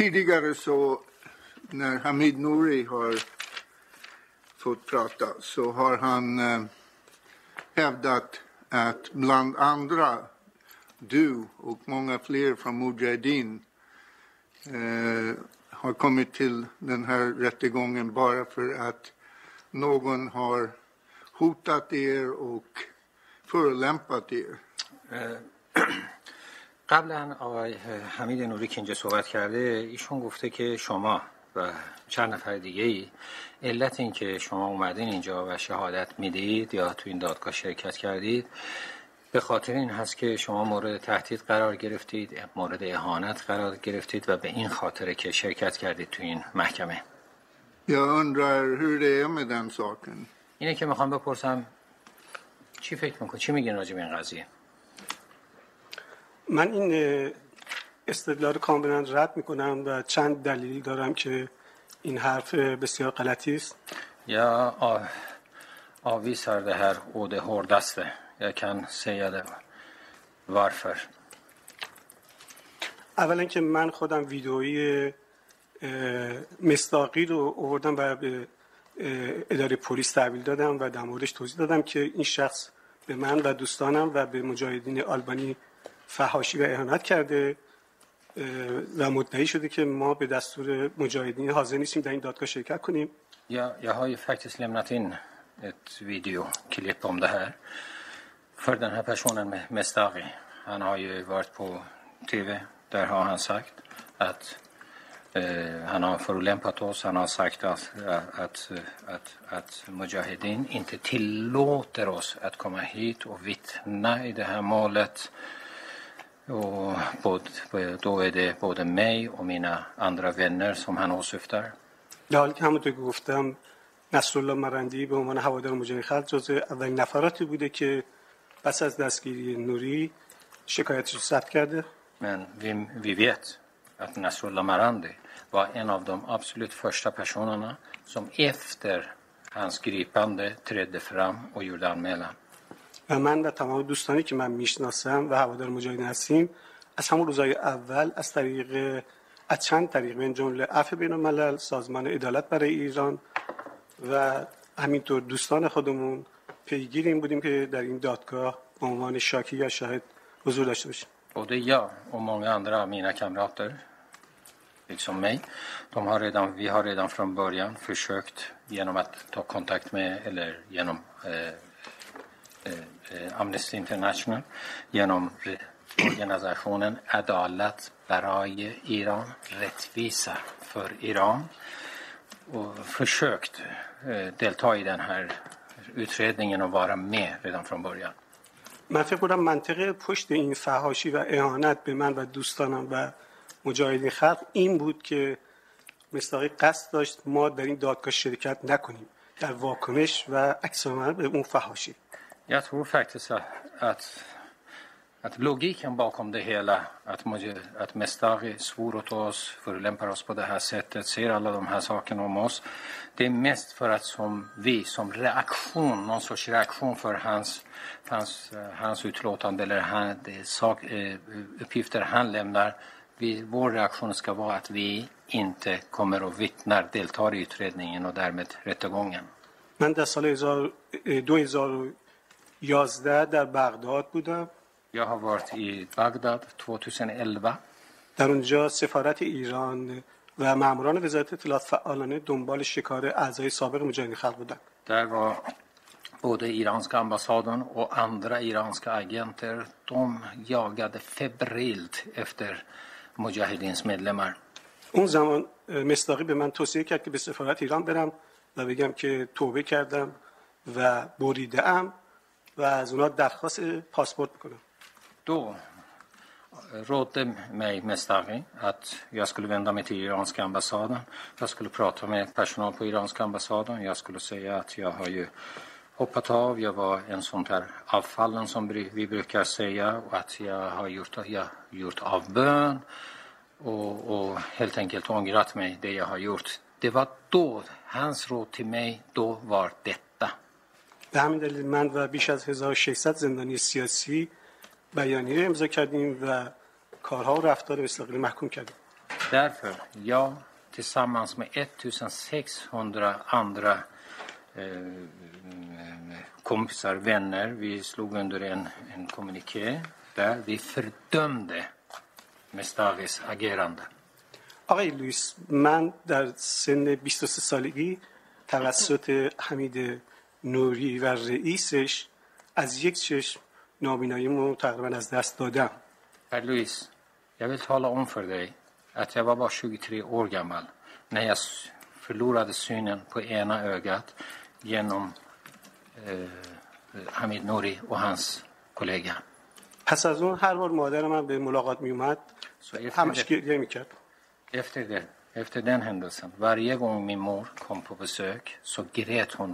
Tidigare så, när Hamid Nouri har fått prata, så har han hävdat att bland andra du och många fler från Mujahedin har kommit till den här rättegången bara för att någon har hotat er och förolämpat er. قبلا آقای حمید نوری که اینجا صحبت کرده ایشون گفته که شما و چند نفر دیگه ای علت این که شما اومدین اینجا و شهادت میدید یا تو این دادگاه شرکت کردید به خاطر این هست که شما مورد تهدید قرار گرفتید، مورد اهانت قرار گرفتید و به این خاطر که شرکت کردید تو این محکمه. اینه که میخوام بپرسم چی فکر میکنید، چی میگین راجع به این قضیه؟ من این استدلال رو کاملا رد میکنم و چند دلیل دارم که این حرف بسیار غلطی است. یا آوی سرده هر اوده هردسته یکن سیاده وارفر. اولا که من خودم ویدئوی مصداقی رو آوردم و به اداره پلیس تحویل دادم و در موردش توضیح دادم که این شخص به من و دوستانم و به مجاهدین آلبانی فحاشی و اهانت کرده و مدعی شده که ما به دستور مجاهدین حاضر نیستیم در این دادگاه شرکت کنیم. Jag har ju faktiskt lämnat in ett videoklipp om det här. För den här personen Mestari, han har ju varit på TV, där har han sagt att han har förolämpat oss, han har sagt att Mujahedin inte tillåter oss att komma hit och vittna i det här målet. Och då är det både mig och mina andra vänner som han åsyftar. Ja, همونطور که گفتم نصرالله مرندی به عنوان هوادار مجاهدین خلق جزو اولین نفراتی بوده که پس از دستگیری نوری شکایتش رو ثبت کرده. Men vi vet att Nasrullah Marandi var en av de absolut första personerna som efter hans gripande trädde fram och gjorde anmälan. و من و تمام دوستانی که من میشناسم و هوادار مجاهدین هستیم از همون روزهای اول از چند طریق من جمله عفو بین الملل، سازمان عدالت برای ایران و همینطور دوستان خودمون پیگیر این بودیم که در این دادگاه به عنوان شاکی یا شاهد حضور داشته باشیم. Både jag och många andra av mina kamrater, liksom mig, vi har redan från början försökt genom att ta kontakt med eller genom Amnesty International, genom organisationen Adalat Baraj Iran, rättvisa för Iran, och försökt delta i den här utredningen och vara med redan från början. من فکر کنم منطقه پشت این فحاشی و اهانت به من و دوستانم و مجاهدین خلق این بود که مصداقی قصد داشت ما در این دادگاه شرکت نکنیم در واکنش و عکس به اون فحاشی. Jag tror faktiskt att logiken bakom det hela, att Mestari svor åt oss, förolämpar oss på det här sättet, ser alla de här sakerna om oss, det är mest för att som reaktion, någon sorts reaktion för hans utlåtande eller uppgifter han lämnar. Vår reaktion ska vara att vi inte kommer och vittnar, deltar i utredningen och därmed rättegången. Men dessa då är 11 در بغداد بودم. Jag har varit i Bagdad 2011. در اونجا سفارت ایران و ماموران وزارت اطلاعات فعالانه دنبال شکار اعضای سابق مجاهدین خلق بودند. Där var både iranska ambassaden och andra iranska agenter. De jagade febrilt efter mujahedins medlemmar. اون زمان مصداقی به من توصیه کرد که به سفارت ایران برم و بگم که توبه کردم و بریده‌ام. و از اونا درخواست پاسپورت بکنم. Då rådde mig Mestari att jag skulle vända mig till iranska ambassaden. Jag skulle prata med personal på iranska ambassaden. Jag skulle säga att jag har ju hoppat av. Jag var en sån här avfallen som vi brukar säga. Och att jag har gjort avbön. Och helt enkelt ångrat mig det jag har gjort. Det var då hans råd till mig. Då var det. به همین دلیل من و بیش از 1600 زندانی سیاسی بیانیه امضا کردیم و کارها و رفتار استقلالی محکوم کردیم. Därför, jag tillsammans med 1600 andra kompisar, vänner, vi slog under en kommuniké där vi fördömde Mestavis agerande. آقای لوئیس، من در سن 23 سالگی توسط حمید نوری و رئیسش از یک چشم نابیناییمو تقریبا از دست دادم. Herr Luis, jag vill tala om för dig att jag var bara 23 år gammal när jag förlorade synen på ena ögat genom Hamid Nouri och hans kollega. پس از اون هر بار مادر من به ملاقات می اومد همش گریه میکرد. Efter den händelsen, varje gång min mor kom på besök så grät hon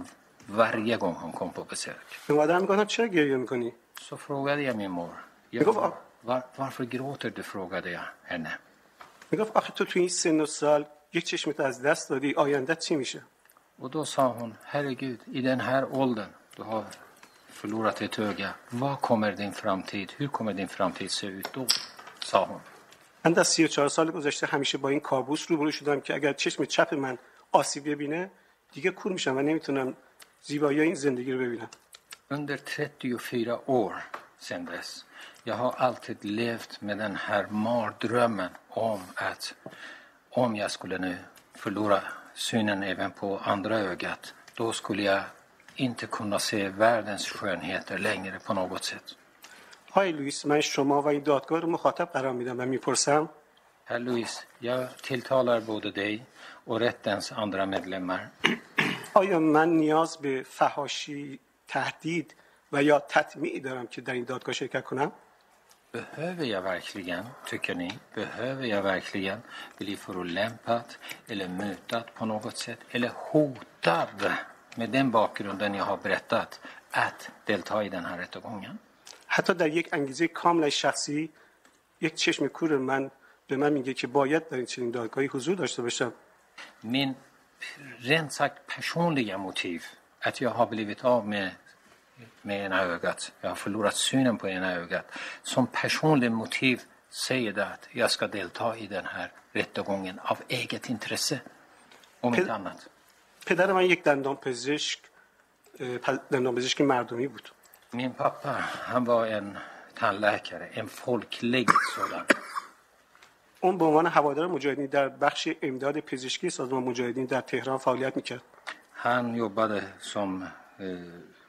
varje gång hon kom på besök. Men vad han gör så gör jag inte. Så frågade jag min mor. Varför gråter du, frågade jag henne. میگفت آخه تو این سن و سال یک چشمت از دست دادی، آیندت چی میشه؟ Och då sa hon, herregud, i den här åldern du har förlorat ett öga. Vad kommer din framtid? Hur kommer din framtid se ut då? sa hon. من در 34 سال گذشته همیشه با این کابوس روبرو شدم که اگر چشم چپ من آسیب ببینه دیگه کور میشم و نمیتونم زیبایی این زندگی رو ببینم. Under 34 år sedan dess, jag har alltid levt med den här mardrömmen om att om jag skulle nu förlora synen även på andra ögat, då skulle jag inte kunna se världens skönheter längre på något sätt. های لوئیس، من شما و این دادگاه رو مخاطب قرار میدم و میپرسم. Herr Luis, jag tilltalar både dig och rättens andra medlemmar. آیا من نیاز به فحاشی، تهدید و یا تطمیع دارم که در این دادگاه شرکت کنم؟ Behöver jag verkligen, tycker ni? Behöver jag verkligen bli förolämpad eller mutad på något sätt eller hotad med den bakgrunden jag har berättat att delta i den här rättegången? حتی در یک انگیزه کاملا شخصی یک چشم کور من به من میگه که باید در این چنین دادگاهی حضور داشته باشم. Min rent sagt personliga motiv att jag har blivit av med ena ögat. Jag har förlorat synen på ena ögat. Som personligt motiv säger det att jag ska delta i den här rättegången av eget intresse. Om inte annat. پدر من یک دندانپزشک مردمی بود. Min pappa, han var en tandläkare, en folklig sådan. اون به عنوان هوادار مجاهدین در بخش امداد پزشکی سازمان مجاهدین در تهران فعالیت میکرد. Han jobbade som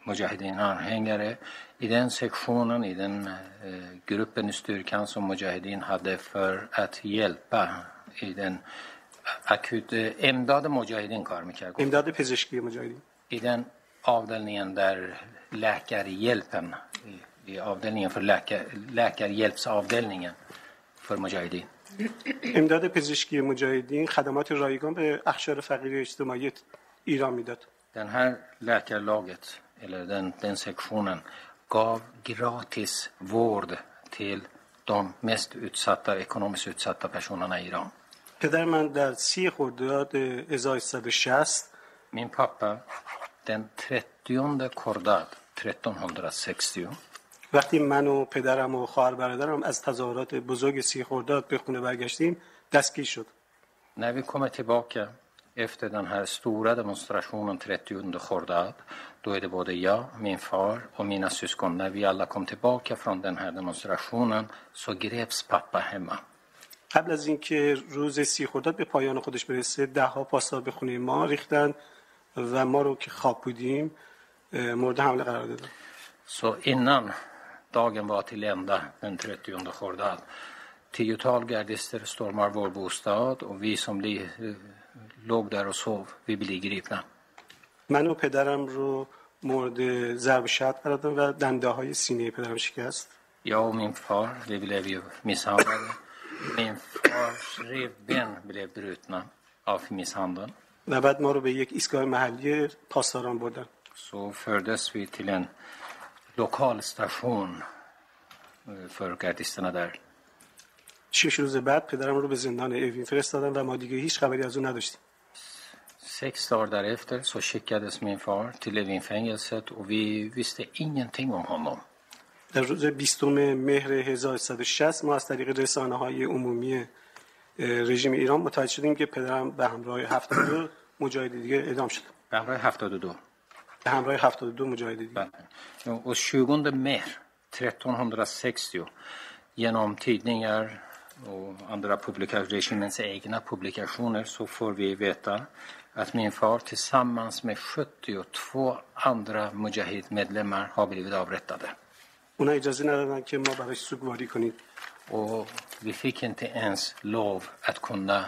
mujahedin-anhängare i den sektionen, i den gruppen i styrkan som mujahedin hade för att hjälpa i den akuta امداد mujahedin kar میکرد. امداد پزشکی mujahedin. I den avdelningen där läkarhjälpen, i avdelningen för läkarhjälpsavdelningen för mujahedin. امداد پزشکی مجاهدین خدمات رایگان به احشار فقیر اجتماعی ایران میداد. Den här läkarlaget eller den sektionen gav gratis vård till de mest utsatta, ekonomiskt utsatta personerna i Iran. پدر من در 30 خرداد 1360 min pappa den 30 خرداد 1360 وقتی من و پدرم و خواهر برادرم از تظاهرات بزرگ 30 خرداد به خونه برگشتیم دستگیر شد. När vi kommer tillbaka efter den här stora demonstrationen 30 خرداد, då är det både jag, min far och mina syskon. När vi alla kom tillbaka från den här demonstrationen så greps pappa hemma. قبل از اینکه روز 30 خرداد به پایان خودش برسه 10 پاسدار به خونه ما ریختن و ما رو که خواب بودیم مورد حمله قرار دادن. Så innan dagen var till ända den 30 خرداد 10-tal gardister stormar vår bostad och vi som låg där och sov, vi blev gripna. من و پدرم رو مورد ضرب شد قرار دادن و دنده های سینه پدرم شکست. Jag och min far, vi blev ju misshandlade. Min fars revben blev brutna av misshandeln. و بعد ما رو به یک ایستگاه محلی پاسداران بردن. Så fördes vi till en lokal station för gardisterna där. 6 روز بعد پدرم رو به زندان اوین فرستادن و ما دیگه هیچ خبری از اون نداشتیم. 6 dagar därefter så skickades min far till Evinfängelset och vi visste ingenting om honom. در روز 20 مهر 1360 ما از طریق رسانه‌های عمومی رژیم ایران متوجه شدیم که پدرم به همراه 72 مجاهد دیگه اعدام شد. به همراه 72. به همراه 72 مجاهد دیگه. Och 20 mars 1360 genom tidningar och andra publikationer, regimens egna publikationer, så får vi veta att min far tillsammans med 72 andra mujahid-medlemmar har blivit avrättade. Ona اجازه ندادن که ما براش سوگواری کنید. Och vi fick inte ens lov att kunna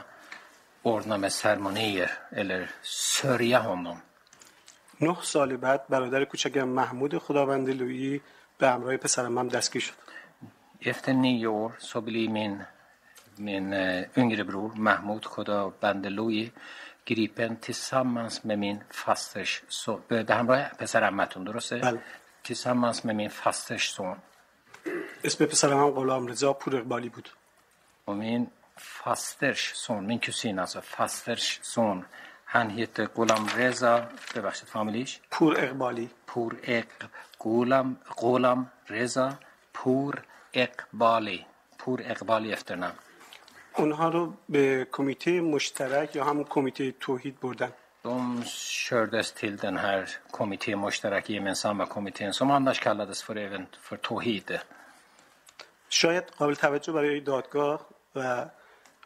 ordna med ceremonier eller sörja honom. 9 سال بعد برادر کوچکم محمود خداوند لویی به همراه پسرم هم دستگیر شد. Efter 9 år så blev min yngre bror Mahmoud Khudavand Lui gripen tillsammans med min fasters son. به همراه پسر عمتون درسته؟ بله. tillsammans med min fasters son. اسم پسرم هم غلام رضا پور اقبالی بود. و min fasters son, min kusin alltså, fasters son. Han heter Ghulam Reza, bevakset familjs. Pur Eqbali. Pur Eq. Ghulam Reza Pur Eqbali. Pur Eqbali efternamn. اونها رو به کمیته مشترک یا همون کمیته توحید بردن. De kördes till den här kommittén, Mushtarak, gemensamma kommittén, som annars kallades för även för Tawhid. شاید قابل توجه برای دادگاه و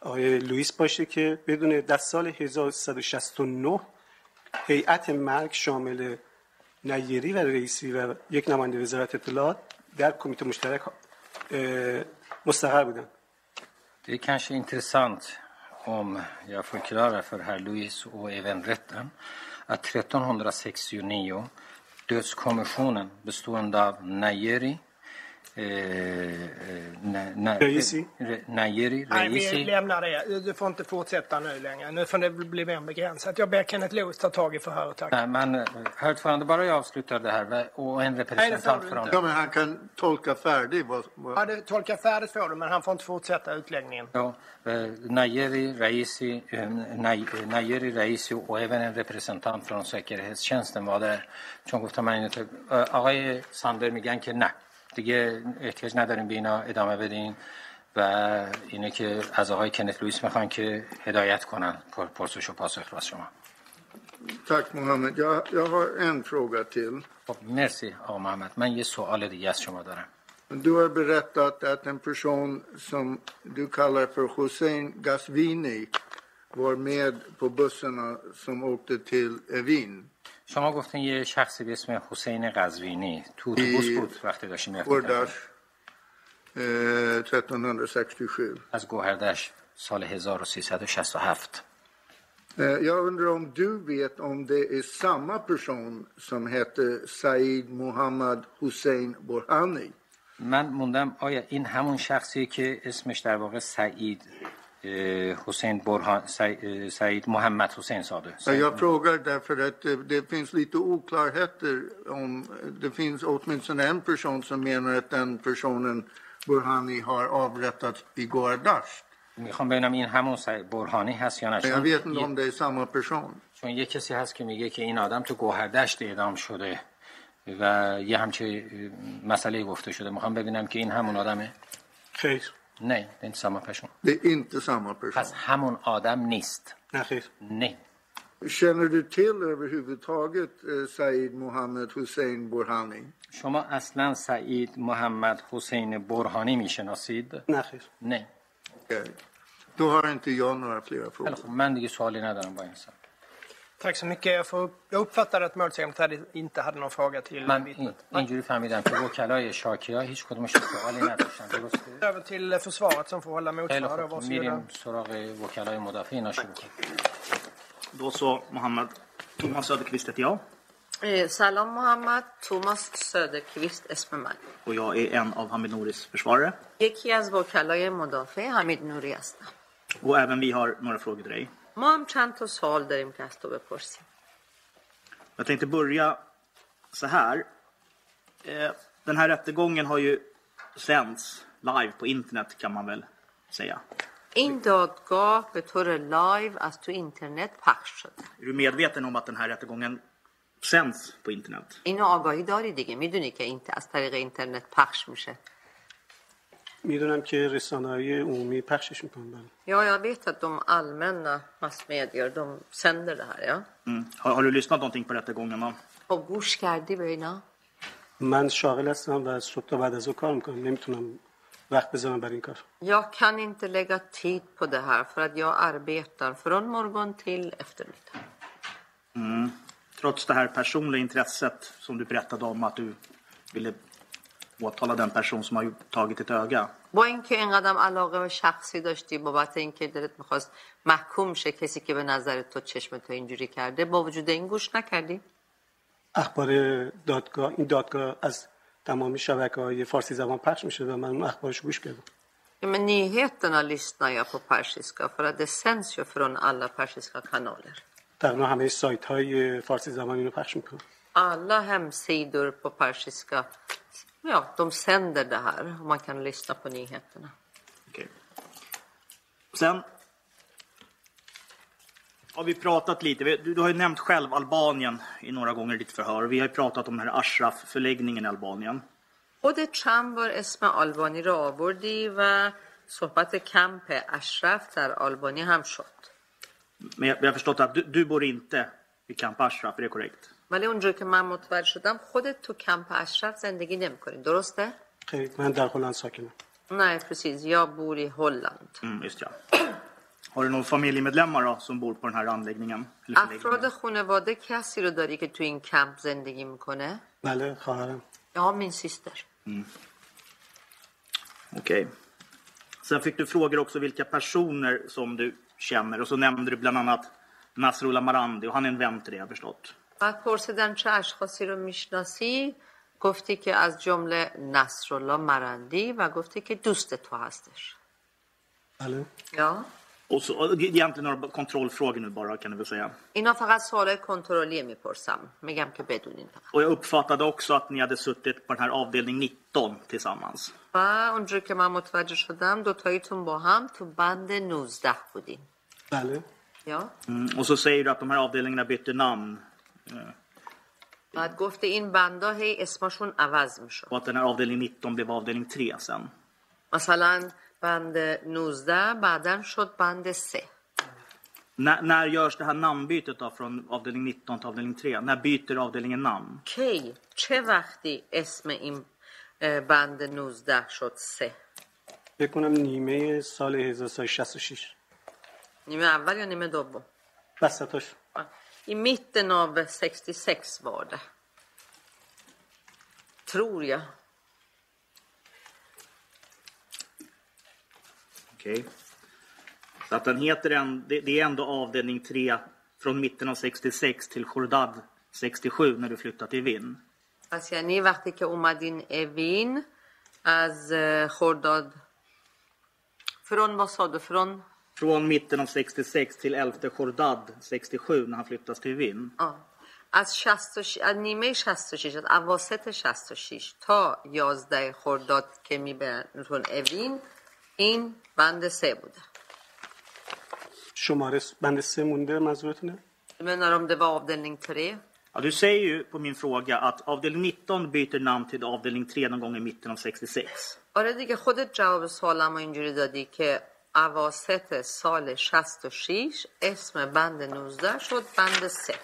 آقای لوئیس باشه که بدونه در سال 1369 هیئت مرگ شامل نیری و رئیسی و یک نماینده وزارت اطلاعات در کمیته مشترک مستقر بودن. Det är kanske intressant om jag förklarar för herr Lewis och även rätten att 1369 dödskommissionen bestående av Najeri Najeri vi lämnar det. Du får inte fortsätta nu längre. Nu får det bli mer begränsat. Jag ber Kenneth Lewis ta tag i förhör och tack. Nej, men hörtförande bara jag avslutar det här och en representant från. Ja, men han kan tolka färdigt. Ja, det tolkar färdigt för du, men han får inte fortsätta utläggningen. Ja, Najeri Raisi och även en representant från säkerhetstjänsten var där. Som gott man inte آقای ساندر میگن که نه. دیگه احتیاج نداریم به اینا ادامه بدین و اینه که از آقای کنت لوئیس میخوان که هدایت کنن پرسش و پاسخ را شما. Tack Mohammed. Jag har en fråga till. Merci Mohammed. من یه سوال دیگه از شما دارم. Du har berättat att en person som du kallar för Hussein Ghazvini var med på bussarna som åkte till Evin. شما گفتین یه شخصی به اسم حسین قزوینی تو اتوبوس بود وقتی داشتیم می‌رفتیم. 1367 از گوهردش سال 1367. Jag undrar om du vet om det är samma person som hette Said Mohammad Hussein Borhani. من موندم آیا این همون شخصیه که اسمش در واقع سعید حسین برهان سعید محمد حسین Saade. Jag frågar därför att det finns lite oklarheter om det finns åtminstone en person som menar att den personen Burhani har avrättats i Gohardasht. میخوام ببینم این همون سعید برهانی هست یا نه. Jag vet inte om det är samma person. چون یه کسی هست که میگه که این آدم تو گوهردشت اعدام شده و یه همچین مسئله گفته شده. میخوام ببینم که این همون آدمه. خیر. Nej, det är inte samma person. Det är inte samma person. Fast hamon Adam nist. Nej. Nej. Känner du till överhuvudtaget Said Mohammad Hussein Borhani? شما اصلا سعید محمد حسین برهانی میشناسید؟ نه خیر. نه. Då har inte jag några fler frågor. Men det är svalare än bara ensam. Tack så mycket. Jag uppfattar att målsäganden inte hade någon fråga till vittnet. Injuri famidan för vokalaj Shakira hiç kodmuş suali nadashtan. Över till försvaret som får hålla motsvarande och varsågoda. Sorag vokalaj mudafina shukr. Då så Mohammed Thomas Söderqvist heter jag. Salam Mohammed Thomas Söderqvist اسمم. Och jag är en av Hamid Nouris försvarare. Yeki az vokalaj mudafi Hamid Nouri hastam. Och även vi har några frågor till dig. ما هم چند تا سوال داریم که از تو بپرسیم. Jag tänkte börja så här. Den här rättegången har ju sänds live på internet kan man väl säga. این دادگاه به طور لایو از تو اینترنت پخش شده. Är du medveten om att den här rättegången sänds på internet? اینو آگاهی داری دیگه. میدونی که این از طریق اینترنت پخش میشه. میدونم که رسانه‌های عمومی پخشش میکنن. Ja, jag vet att de allmänna massmedier de sänder det här, ja. Har du lyssnat någonting på detta gången? Och gors kardi böjna. من شاغل هستم و صبح تا بعد از ظهر کار میکنم. نمیتونم وقت بذارم برای این کار. Jag kan inte lägga tid på det här för att jag arbetar från morgon till eftermiddag. Mm. Trots det här personliga intresset som du berättade om att du ville åtala den person som har tagit ett öga. با اینکه اینقدر علاقه به شخصی داشتی بابت اینکه دلت می‌خواست محکوم شه کسی که به نظر تو چشم تو اینجوری کرده، با وجود این گوش نکردی؟ اخبار دادگاه، این دادگاه از تمامی شبکه‌های فارسی زبان پخش میشه و من اخبارش گوش کردم. Men nyheterna lyssnar jag på persiska för att det sänds ju från alla persiska kanaler. تقریبا همه سایت‌های فارسی زبان اینو پخش می‌کنه. Alla hemsidor på persiska. Ja, de sänder det här. Man kan lyssna på nyheterna. Okej. Sen har vi pratat lite. Du har ju nämnt själv Albanien i några gånger i ditt förhör. Vi har ju pratat om den här Ashraf-förläggningen i Albanien. Och det chamber اسم آلبانی را آوردی و صحبت کمپ اشرف در آلبانی هم شد. Men jag har förstått att du bor inte i Camp Ashraf, är det korrekt? ولی اونجا که من متوجه شدم خودت تو کمپ اشرف زندگی نمی‌کنی، درسته؟ خیر، من در هلند ساکنم. نه، precis. Jag bor i Holland. Just ja. Har du någon familjemedlemmar då som bor på den här anläggningen? افراد خانواده کسی رو داری که تو این کمپ زندگی میکنه؟ بله، خواهرم. Ja, min syster. Okej. Sen fick du frågor också vilka personer som du känner och så nämnde du bland annat Nasrullah Marandi och han är en vän till dig, jag har förstått. و پرسیدن چه اشخاصی رو میشناسی، گفتی که از جمله نصرالله مرندی و گفتی که دوست تو هستش. بله. یا؟ اینا فقط سوالای کنترلی میپرسم، میگم که بدونین فقط. و اونجوری که من متوجه شدم دوتاییتون با هم تو بند 19 بودین. بله. یا؟ و سو säger du att de här avdelningarna bytte namn. بعد گفته این بنده هی اسمشون عوض میشه. وقتی نه avdelning 19 blev avdelning 3 sen. مثلا بند 19 بعدن شد بند 3. När görs det här namnbytet då från avdelning 19 till avdelning 3? När byter avdelningen namn? کی، چه وقتی اسم این بند 19 شد 3؟ فکر کنم نیمه سال 1966. نیمه اول یا نیمه دوم؟ وسطش. I mitten av 66 var det. Tror jag. Okej. Så att den heter det är ändå avdelning 3 från mitten av 66 till Khordad 67 när du flyttat till Wien. Alltså ni vart ke omadin i Wien az Khordad från vad sa du från från mitten av 66 till 11 Khordad 67 när han flyttas till Wien. Ja. از 66 از نیمه 66 از اواسط 66 تا 11 خرداد که میبرن اوین این بند 3 بوده. شماره بند 3 مونده منظورتونه؟ menar om det var avdelning 3. Ja, du säger ju på min fråga att avdelning 19 byter namn till avdelning 3 någon gång i mitten av 66. آره دیگه، خودت جواب سوالمو اینجوری دادی که اواسط سال 66 اسم بند 19 شد بند 3.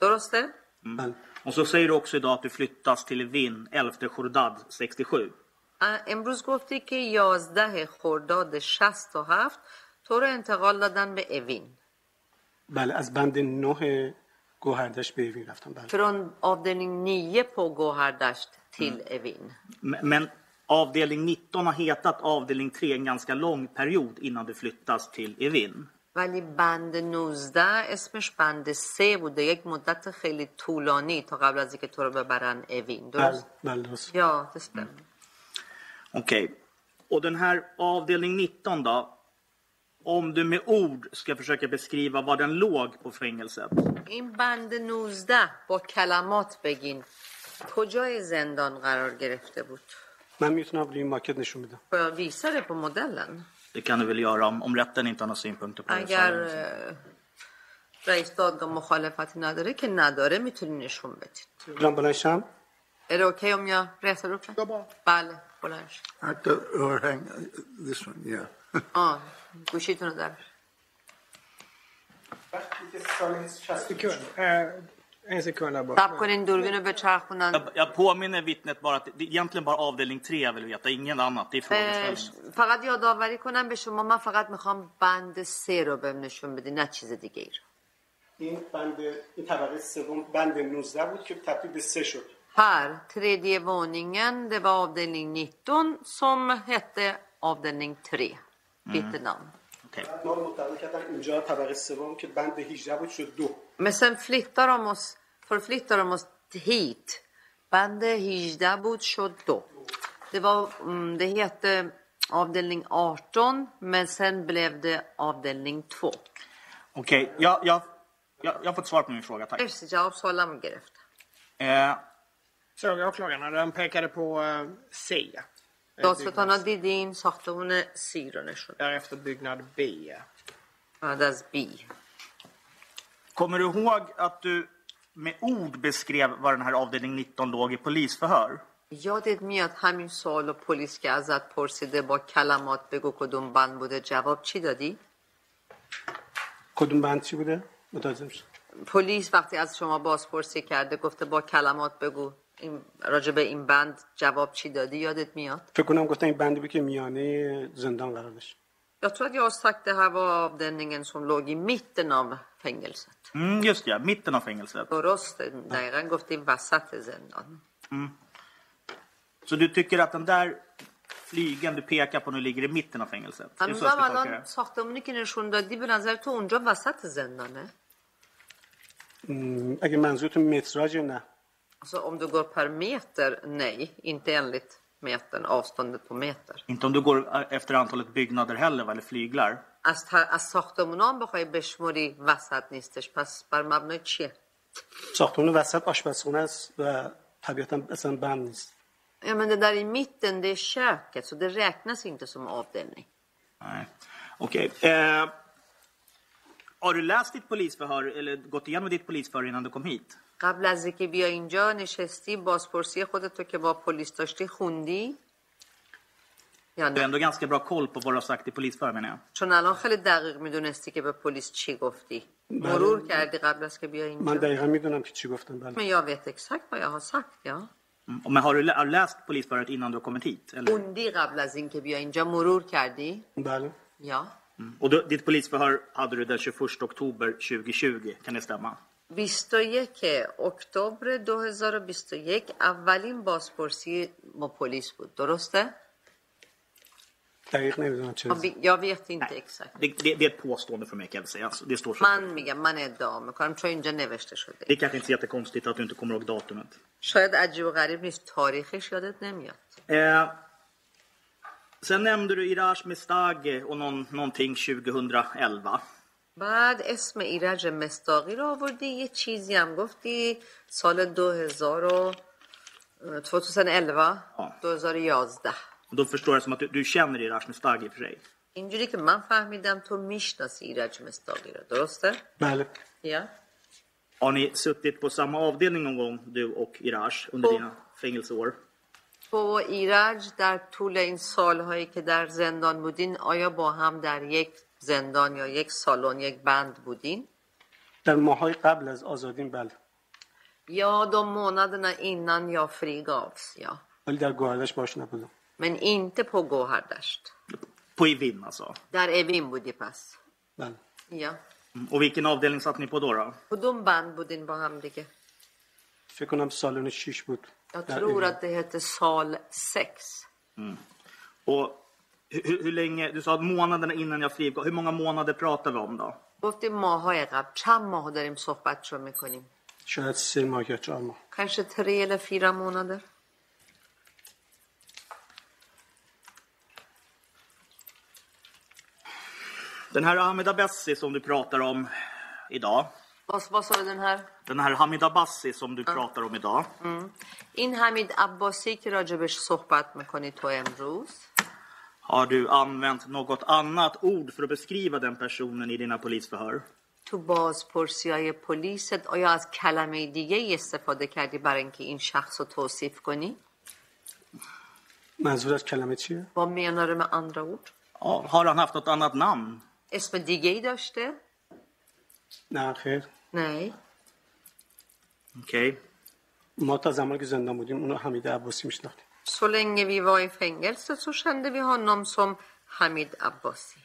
درسته؟ بله. و så säger du också idag att du flyttas till Wien 11 Khordad 67. امروز گفتی که 11 خرداد 67 تو رو انتقال دادن به اوین. بله، از بند 9 گوهردشت به اوین رفتم. بله. Från avdelning 9 på Gåhardasht till Evin. Men avdelning 19 har hetat avdelning 3 en ganska lång period innan du flyttas till Evin. ولی بند 19 اسمش بند 3 بوده یک مدت خیلی طولانی تا قبل از اینکه تو رو ببرن اوین. درست؟ بله، درست. Ja, det stämmer. Okej. Och den här avdelning 19 då, om du med ord ska försöka beskriva var den låg på fängelset. این بند 19 با کلمات بگین کجای زندان قرار گرفته بود. من میتونم روی ماکت نشون بدم. باید ویسره با مدلن. Det kan du väl göra om rätten inte har några synpunkter på det. اگر رئیس دادگاه مخالفتی نداره که نداره میتونی نشون بدید. بلان بلان شم. Är det okej om jag reser upp? Ja, bra. Bale. بلند شد. حتی اورهنگ this one yeah. آه گوشیتون رو دارم. وقتی که سال 60 Tapp in dörren över Tjärskonan. Jag påminner vittnet bara att det egentligen bara avdelning 3 jag vill veta, ingen annat. Det är frågeställningen. Faqat yadavari konam be shoma man faqat mikham band 3 ro bem nishon bedi na chiz dige ro. In band in tabaqe sevom band 19 بود که تبدیل به 3 شد. Här tredje våningen, det var avdelning 19 som hette avdelning 3. Bytte namn. ما متعلق کردن اینجا طبقه سوم که بند 18 بود شد 2. مثلا förflyttar de oss hit. Band 18 بود شد 2. Det hette avdelning 18 men sen blev det avdelning 2. Okej, jag har fått svar på min fråga, tack. Jag sålla mig greft. Så åklagaren den pekade på C. دادستان ها دیدین ساختمون سی رو نشون در افتر بگناد B بعد از B. Kommer du ihåg att du med ord beskrev var den här avdelning 19 låg i polisförhör? یادت میاد همین سوال پلیس که ازت پرسیده با کلمات بگو کدوم بند بوده جواب چی دادی؟ کدوم بند چی بوده؟ متوجه میشم. پلیس وقتی از شما بازپرسی کرده گفته با کلمات بگو راجع به این بند جواب چی دادی یادت میاد؟ فکر کنم گفتم این بندی بود که میانه زندان قرار داشت. Jag tror att jag sagt det här var avdelningen som låg i mitten av fängelset. Mm, just ja, mitten av fängelset. Först där han gått i vasat zindan. Mm. Så du tycker att den där flygen du pekar på nu ligger i mitten av fängelset? Det är så jag tolkar det. ساختمونی که نشون دادی به نظر تو اونجا وسط زندانه؟ اگه منظورت متراژ نه. Alltså om du går per meter, nej, inte enligt metern, avståndet på meter. Inte om du går efter antalet byggnader heller, eller flyglar? از ساختمونان بخوای بشموری وسط نیستش، پس بر مبنای چیه؟ ساختمون وسط آشپزخونه است و طبیعتاً اصلا بند نیست. Ja, men det där i mitten, det är köket, så det räknas inte som avdelning. Nej, okej. Har du läst ditt polisförhör, eller gått igenom ditt polisförhör innan du kom hit? قبل از اینکه بیا اینجا نشستی بازپرسی خودتو که با پلیس داشتی خوندی؟ یعنی تو ganska bra koll på vad du sagt i polisförhör menar jag. چون الان خیلی دقیق میدونستی که به پلیس چی گفتی. مرور کردی قبل از که بیا اینجا. من دقیقاً میدونم که چی گفتم بله. من jag vet exakt vad jag har sagt ja. Men har du läst polisförhöret innan du kommit hit eller? خوندی قبل از اینکه بیا اینجا مرور کردی؟ بله. Ja. Och ditt polisförhör hade du den 21 oktober 2020 kan det stämma? 21 اکتبر 2021 اولین بازپرسی با پلیس بود درسته؟ دقیق نمیدونم چه یا vet inte exakt. Det är ett påstående för mig kan jag säga. Det står så. Man ادعا میکنم چون اینجا نوشته شده. Det kanske inte är jättekonstigt att du inte kommer ihåg datumet. شاید عجیب و غریب نیست تاریخش یادت نمیاد. Sen nämnde du Iraj Mestaghi och någonting 2011. بعد اسم ایرج مستاقی رو آوردی یه چیزی هم گفتی سال 2011 Då förstår jag som att du känner Iraj Mestaghi för sig. اینجوری که من فهمیدم تو میشناسی ایرج مستاقی رو درسته؟ بله. یا Har ni suttit på samma avdelning någon gång du och Iraj under dina fängelseår? تو ایرج در طول این سال‌هایی که در زندان بودین آیا با هم در یک زندان یا یک سالن یک بند بودین؟ در ماهای قبل از آزادیم بله. یا دو مونادنا اینان یا فریگافس یا. ولی در گوهردش باش نبودم. من اینته پو گوهردشت. پو ایوین alltså. در ایوین بودی پس. بله. یا. Och vilken avdelning satt ni på då då? کدوم بند بودین با هم دیگه؟ فکر کنم سالن 6 بود. Jag tror att det heter sal 6. Mm. Och hur länge du sa att månaderna innan jag frigavs hur många månader pratar vi om då? Efter månader قبل چند ماه داریم صحبت شو میکنیم؟ شاید 3 ماه یا 4 ماه. Kanske 3 eller 4 månader. Den här Hamid Abbasi som du pratar om idag. Vad sa du den här? Den här Hamid Abbasi som du pratar om idag. Mm. In Hamid Abbasi که راجبش صحبت میکنی تو امروز. Har du använt något annat ord för att beskriva den personen i dina polisförhör? تو بازپرسی‌های پلیست آیا از کلمه دیگه استفاده کردی برای اینکه این شخص رو توصیف کنی؟ منظور از کلمه چیه؟ با menare med andra ord. Har han haft något annat namn? اسم دیگه ای داشته؟ نه خیر. نه. اوکی. ما تا زمانی که زندان بودیم اونو حمید عباسی میشناختیم. Så länge vi var i fängelse så kände vi honom som Hamid Abbasi.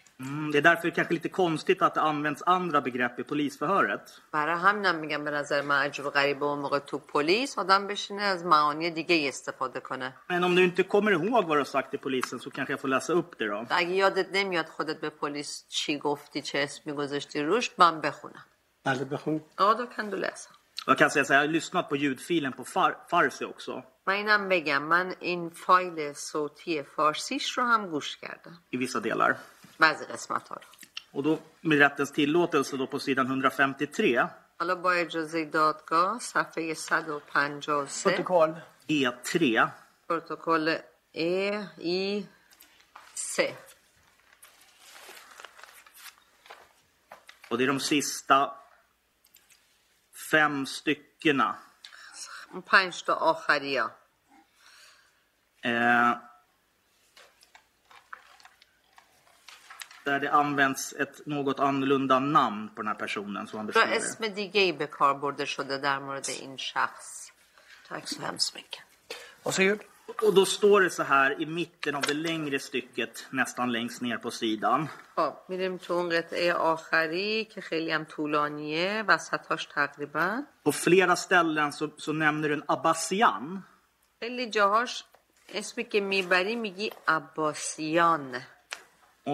Det är därför kanske lite konstigt att det används andra begrepp i polisförhöret. برای همینم میگم به نظر من عجب و غریبه اون موقع تو پلیس آدم بشینه از معانی دیگه استفاده کنه. Men om du inte kommer ihåg vad du sagt till polisen så kanske jag får läsa upp det då. اگه یادت نمیاد خودت به پلیس چی گفتی چه اسمی گذاشتی روش من بخونم. بله بخون. Ja då kan du läsa. Jag kan säga så här, jag har lyssnat på ljudfilen på Farsi också. من اینم بگم من این فایل صوتی فارسیش رو هم گوش کردم. I vissa delar. بعضی قسمت‌ها رو. Och då med rättens tillåtelse då på sidan 153. حالا با اجازه دادگاه صفحه 153. پروتکل E3. پروتکل E3. Och det är de sista 5 styckena. 5 تا آخریا. Där det används ett något annorlunda namn på den här personen som han beskriver. Då اسم دیگه ای به کار برده شده در مورد این شخص. Tack så hemskt mycket. Varsågod. Och då står det så här i mitten av det längre stycket nästan längst ner på sidan. Ja, میریم تو اون قطعه آخری که خیلی هم طولانیه وسطاش تقریبا. På flera ställen så nämner du en Abbasian. خیلی جاهاش اسمی که میبری میگی عباسیان.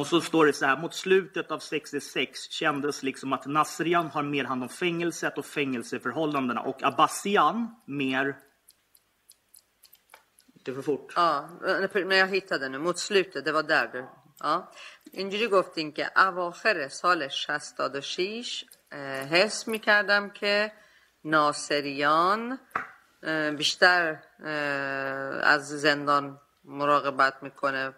Och så står det så här, mot slutet av 66 kändes liksom att Nasrian har mer hand om fängelset och fängelseförhållandena. Och Abbasian mer... Det är för fort. Ja, men jag hittade nu. Mot slutet, det var där du... Ja. اینجوری گفتین که اواخر سال 66 حس میکردم که ناصریان بیشتر از زندان مراقبت میکنه.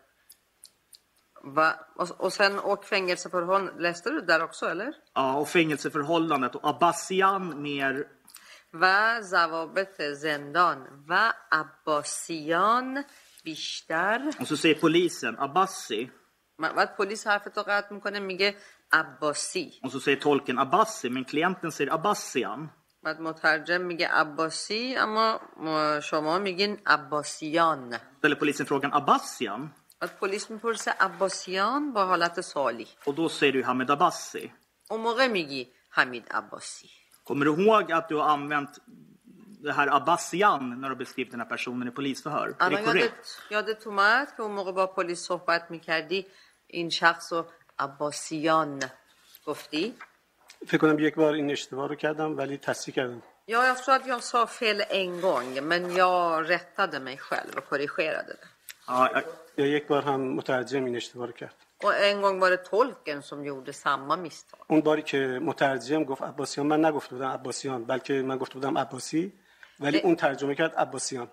Och sen och fängelseförhållanden läste du där också eller? Ja, och fängelseförhållandet och Abbasian mer va zawabet zindan va Abbasian bishtar. Och så säger polisen Abbasi. Men vad polis harfet och rätt mkone mige Abbasi. Och så säger tolken Abbasi men klienten säger Abbasian. بعد مترجم میگه عباسی اما شما میگین عباسیان. Eller polisen frågan Abbasian. Att polis میپرسه عباسیان با حالت سوالی. Och då säger du Hamid Abbasi. اون موقع میگی حمید عباسی. Kommer du ihåg att du har använt det här Abbasian när du beskrivit den här personen i polisförhör? Är det korrekt? یادت اومد که اون موقع با پلیس صحبت میکردی این شخص رو عباسیان گفتی؟ فکر کنم یک بار این اشتباه رو کردم ولی تصحیح کردم. Ja, jag tror att jag sa fel en gång, men jag rättade mig själv och korrigerade det. Ja, jag gick bara han مترجم این اشتباه کرد. Och en gång var det tolken som gjorde samma misstag. اون باری که مترجم گفت عباسیان من نگفته بودم عباسیان بلکه من گفته بودم عباسی ولی اون ترجمه کرد عباسیان.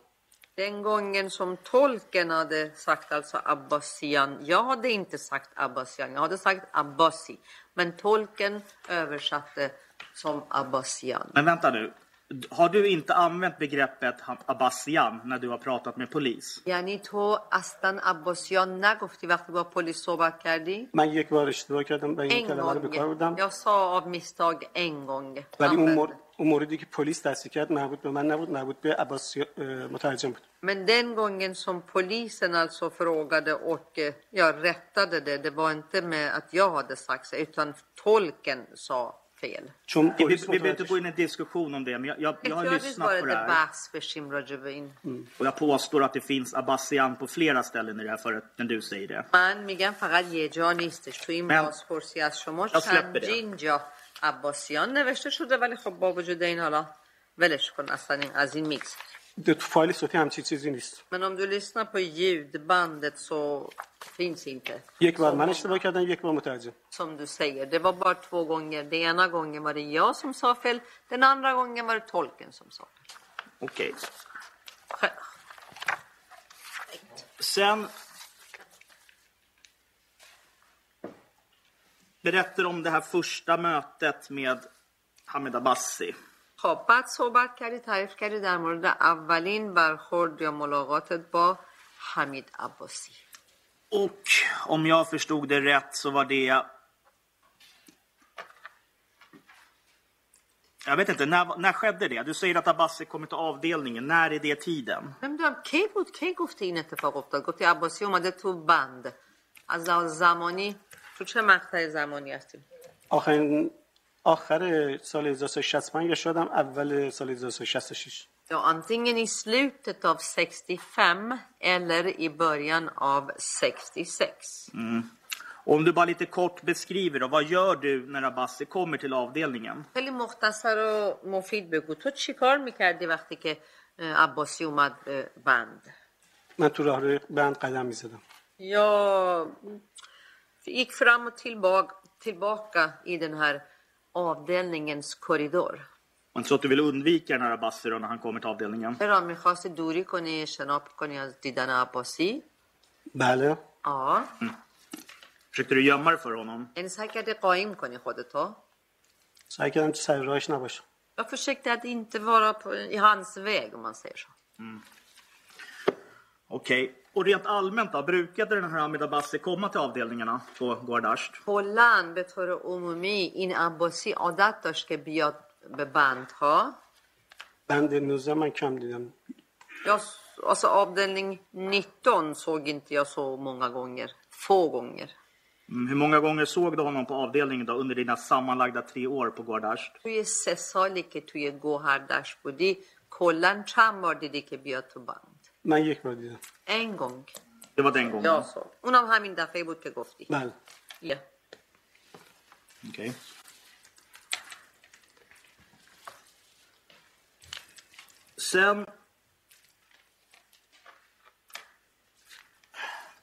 Den gången som tolken hade sagt alltså Abbasian. Jag hade inte sagt Abbasian. Jag hade sagt Abbasi, men tolken översatte som Abbasian. Men vänta nu. Har du inte använt begreppet Abbasian när du har pratat med polis? یعنی تو اصلا عباسیان نگفتی وقتی با پلیس صحبت کردی؟ من یک بار اشتباه کردم و این کلمه رو به کار بردم. یا سا av misstag en gång. ولی اون موردی که پلیس تصدیق کرد مربوط به من نبود، مربوط به عباسی مترجم بود. Men den gången som polisen alltså frågade och jag rättade det, det var inte med att jag hade sagt det utan tolken sa Vi behöver inte gå in i en diskussion om det, men jag har lyssnat på det här. Och jag påstår att det finns Abbasian på flera ställen i det här förut när du säger det. Men jag släpper det. Abbasian نوشته شده ولی خب با وجود این حالا ولش کن اصلا از این میکس. Det file صوتی همچین چیزی نیست. Men om du lyssnar på ljudbandet så finns inte. یک بار من اشتباه کردم یک بار مترجم. Som du säger, det var bara två gånger. Den ena gången var det jag som sa fel, den andra gången var det tolken som sa fel. Okej. Sen berättar om det här första mötet med Hamid Abbasi. خب بعد صحبت کردی تعریف کردی در مورد اولین برخورد یا ملاقاتت با Hamid Abbasi. Och om jag förstod det rätt så var det... Jag vet inte, när skedde det? Du säger att Abbasi kommer till avdelningen. När är det tiden? نمیدونم کی بود کی گفت این اتفاق افتاد. گفتی عباسی اومده تو بند. از لحاظ زمانی تو چه مقطع زمانی هستیم؟ آخر سال 1965 یا شاید هم اول سال 1966. Då antingen i slutet av 65 eller i början av 66. Mm. Om du bara lite kort beskriver då, vad gör du när Abbasi kommer till avdelningen? خیلی مختصر و مفید بگو. تو چی کار میکردی وقتی که عباسی اومد بند؟ من تو راه بند قدم میزدم. یا gick fram och tillbaka i den här avdelningens korridor. Man tror att du vill undvika när Abbasi då när han kommer till avdelningen. Eller میخواست دوری کنی، شناب کنی از دیدن عباسی؟ بله. Ja. Försökte du gömma dig för honom? Är det säkert att قایم کنی خودتو؟ Säkert inte säger راهش نباشه. Jag försökte att inte vara i hans väg om man säger så. Mm. Okej. Och rent allmänt då, brukade den här Hamid Abbasi komma till avdelningarna på Gårdasht? Holland به طور عمومی این عباسی عادت داشت که بیاد به بندها. Band 19 من کم دیدم. Jag alltså avdelning 19 såg inte jag så många gånger, få gånger. Hur många gånger såg du honom på avdelningen då under dina sammanlagda 3 år på Gårdasht? توی 3 سالی که توی گوهردشت بودی کلا چند بار دیدی که بیاد تو بند؟ من 1 بار دیدم. En gång. Det var den gången. Ja så. Unam همین دفعه بود که گفتی. بله. Ja. Okej. Sen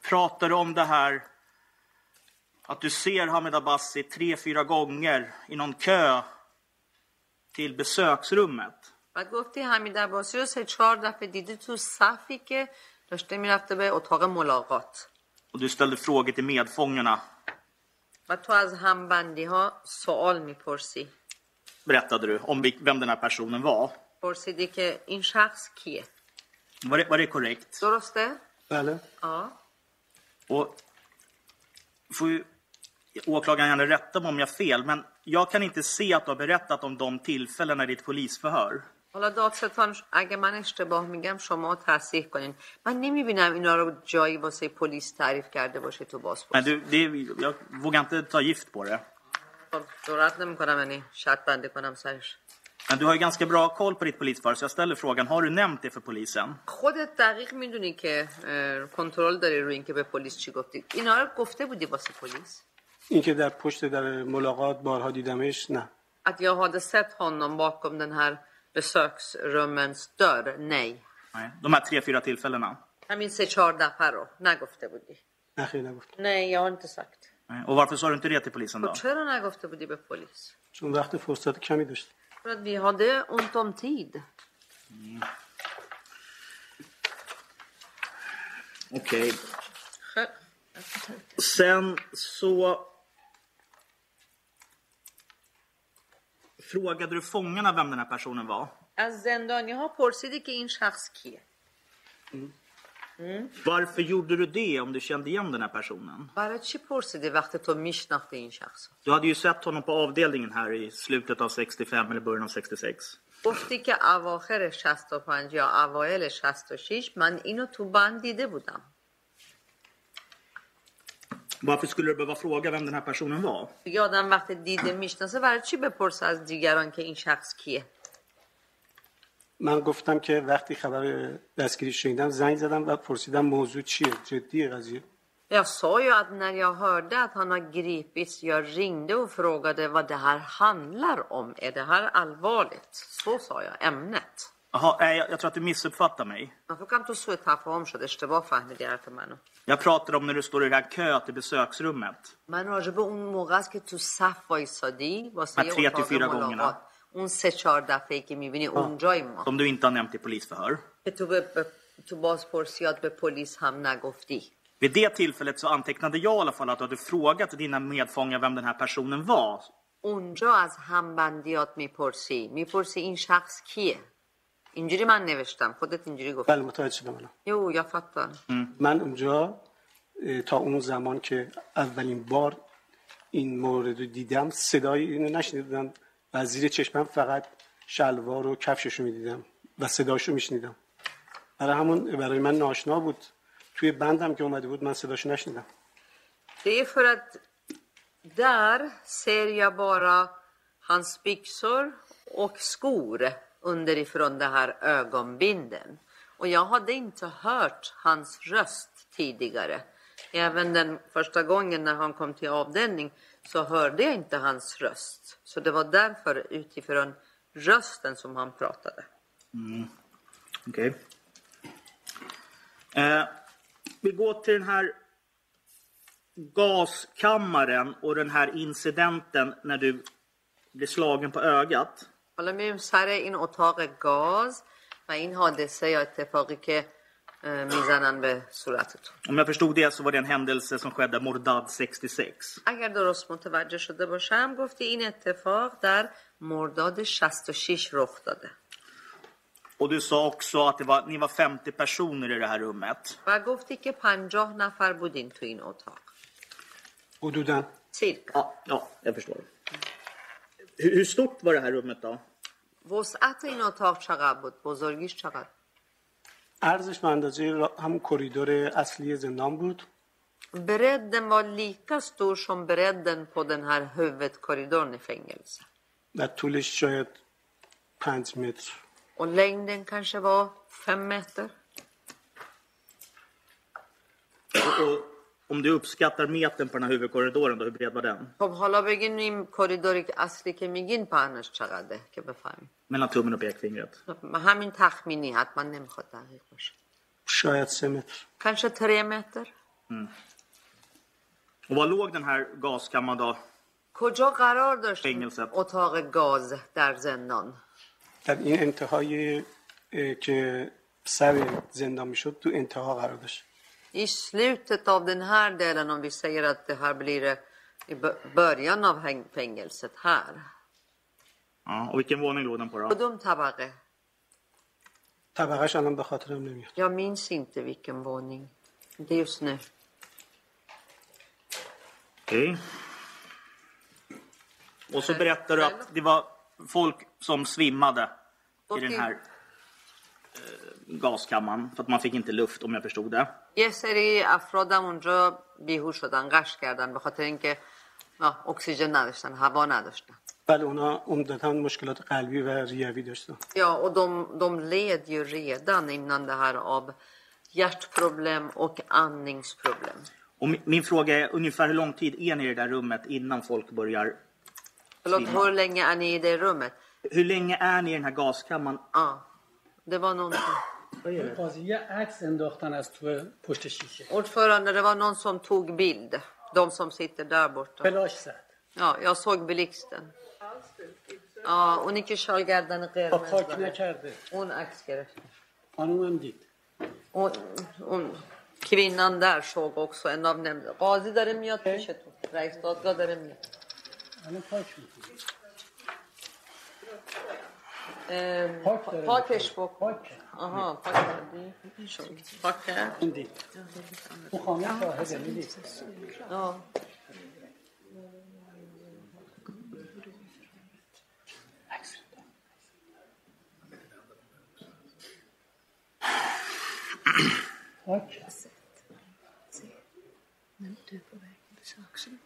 pratar du om det här att du ser Hamid Abbasi 3-4 gånger i någon kö till besöksrummet. بعد گفتی حمید عباسی رو 3-4 دفعه دیدی تو صفی که داشته میرفته به اتاق ملاقات. و du ställde frågor till medfångarna. و تو از همبندی ها سوال میپرسی. Berättade du om vem den här personen var? پرسیدی که این شخص کیه؟ Var det korrekt? درسته؟ بله. آه. Och får ju åklagaren gärna rätta mig om jag fel, men jag kan inte se att du har berättat om de tillfällena i ditt polisförhör. حالا دادستان اگه من اشتباه میگم شما تصحیح کنین. من نمیبینم اینا رو جایی واسه پلیس تعریف کرده باشه تو بازپرسی. Jag vågar inte ta gift på det. جرأت نمیکنم یعنی شرط بنده کنم سرش. Men du har ju ganska bra koll på ditt polisförhör så jag ställer frågan, har du nämnt det för polisen? خودت دقیق میدونی که کنترل داری روی اینکه به پلیس چی گفتی. اینا رو گفته بودی واسه پلیس؟ اینکه در پشت در ملاقات بارها دیدمش نه. Att jag hade sett honom bakom den här besöksrummens dörr. Nej. Nej. De här 3-4 tillfällena. همین 3-4 دفعه رو نگفته بودی. آخه نگفت. Nej, jag har inte sagt. Nej. Och varför sa du inte det till polisen då? چرا نگفته بودی به پلیس؟ چون وقت فرصت کمی داشت. För att vi hade ont om tid. Mm. Okej. Okay. Sen så frågade du fångarna vem den här personen var. از زندانی ها پرسیدی که این شخص کیه. Varför gjorde du det om du kände igen den här personen? Bara چی پرسیدی وقتی تو میشناختی این شخص؟ Du hade ju sett honom på avdelningen här i slutet av 65 eller början av 66. گفتی که اواخر 65 یا اوایل 66 من اینو تو بند دیده بودم. Varför skulle du behöva fråga vem den här personen var? یادم وقتی دیده میشناسه برای چی بپرسه از دیگران که این شخص کیه؟ من گفتم که وقتی خبر دستگیری شنیدم زنگ زدم و پرسیدم موضوع چیه؟ جدی قضیه؟ Jag sa ju att när jag hörde att han har gripits, jag ringde och frågade vad det här handlar om. Är det här allvarligt? Så sa jag ämnet. Jaha, jag tror att du missuppfattar mig. Varför kan du så tappa om så det اشتباه فهمیدی حرف منو؟ Jag pratar om när du står i den här kön till besöksrummet. من راجب اون موقع است که تو صف وایسادی واسه 3-4 gånger. اون 3-4 دفعه که میبینی اونجای ما. Som du inte har nämnt i polisförhör. تو بازپرسیات به پلیس هم نگفتی. Vid det tillfället så antecknade jag i alla fall att du hade frågat dina medfångar vem den här personen var. اونجا از همبندیات میپرسی. میپرسی این شخص کیه؟ اینجوری من نوشتم، خودت اینجوری گفتی. بله متوجه شدم الان. یو یا فتا. من اونجا تا اون زمان که اولین بار این مورد رو دیدم صدای اینو نشنیدم و زیر چشمم فقط شلوار و کفشش رو میدیدم و صداش رو میشنیدم. برای همون برای من ناشنا بود. توی بندم که اومده بود من صداش نشنیدم. Det är för att där ser jag bara hans byxor och skor underifrån det här ögonbinden. Och jag hade inte hört hans röst tidigare. Även den första gången när han kom till avdelning så hörde jag inte hans röst. Så det var därför utifrån rösten som han pratade. Mm. Okej. Vi går till den här gaskammaren och den här incidenten när du blev slagen på ögat. حالا میریم سر این اتاق گاز و این حادثه یا اتفاقی که میزنن به صورتتون. Om jag förstod det så var det en händelse som skedde Mordad 66. اگر درست متوجه شده باشم گفتی این اتفاق در مرداد 66 رخ داده. Och du sa också att det var ni var 50 personer i det här rummet. و گفتی که 50 نفر بودین تو این اتاق. حدوداً. Cirka. Ja, jag förstår. Hur stort var det här rummet då? وسعت این اتاق چقدر بود؟ بزرگیش چقدر؟ عرضش به اندازه همون کریدور اصلی زندان بود. Bredden var lika stor som bredden på den här huvudkorridoren i fängelse. و طولش شاید 5 متر. Och längden kanske var 5 meter. Om du uppskattar metern på den här huvudkorridoren då, hur bred var den? خب حالا بگین این کریدوری اصلی که میگین پهنش چقدره که بفهمیم. من تومن و پکفینگرت. همین تخمینی حتما نمیخواد دقیق باشه. شاید 3 متر. Kanske 3 meter. Och var låg den här gaskammaren då? کجا قرار داشت اتاق گاز در زندان؟ در این انتهای که سر زندان میشد تو انتها قرار داشت. I slutet av den här delen, om vi säger att det här blir det i början av fängelset här. Ja, och vilken våning låg den på då? På domtabare. Tabaresh annan på khatram nemiad. Jag minns inte vilken våning. Det är just nu. Okej. Och så berättar du att det var folk som svimmade i den här gaskammaren för att man fick inte luft om jag förstod det. یه سری افرادم اونجا بیهوش شدن، غش کردن به خاطر اینکه اکسیژن نداشتن، هوا نداشتن. بله اونا عمدتاً مشکلات قلبی و ریوی داشتن. یا و de led ju redan innan det här av hjärtproblem och andningsproblem. Och min fråga är ungefär hur lång tid är ni i det där rummet innan folk börjar? Hur länge är ni i det rummet? Hur länge är ni i den här gaskammaren? Ja. Det var någon ordförande, det var någon som tog bild. De som sitter där borta. Ja, jag såg blixten. Ja, och ni kör garden där. Hon axlar. Och kvinnan där såg också en av dem. Gazi där med jag tycker att Reichstadga där med. پاکش بکن. آها پاک کردی. پاک کردی. مخامی صاحب میدی. پاک. نه تو به بساکشن.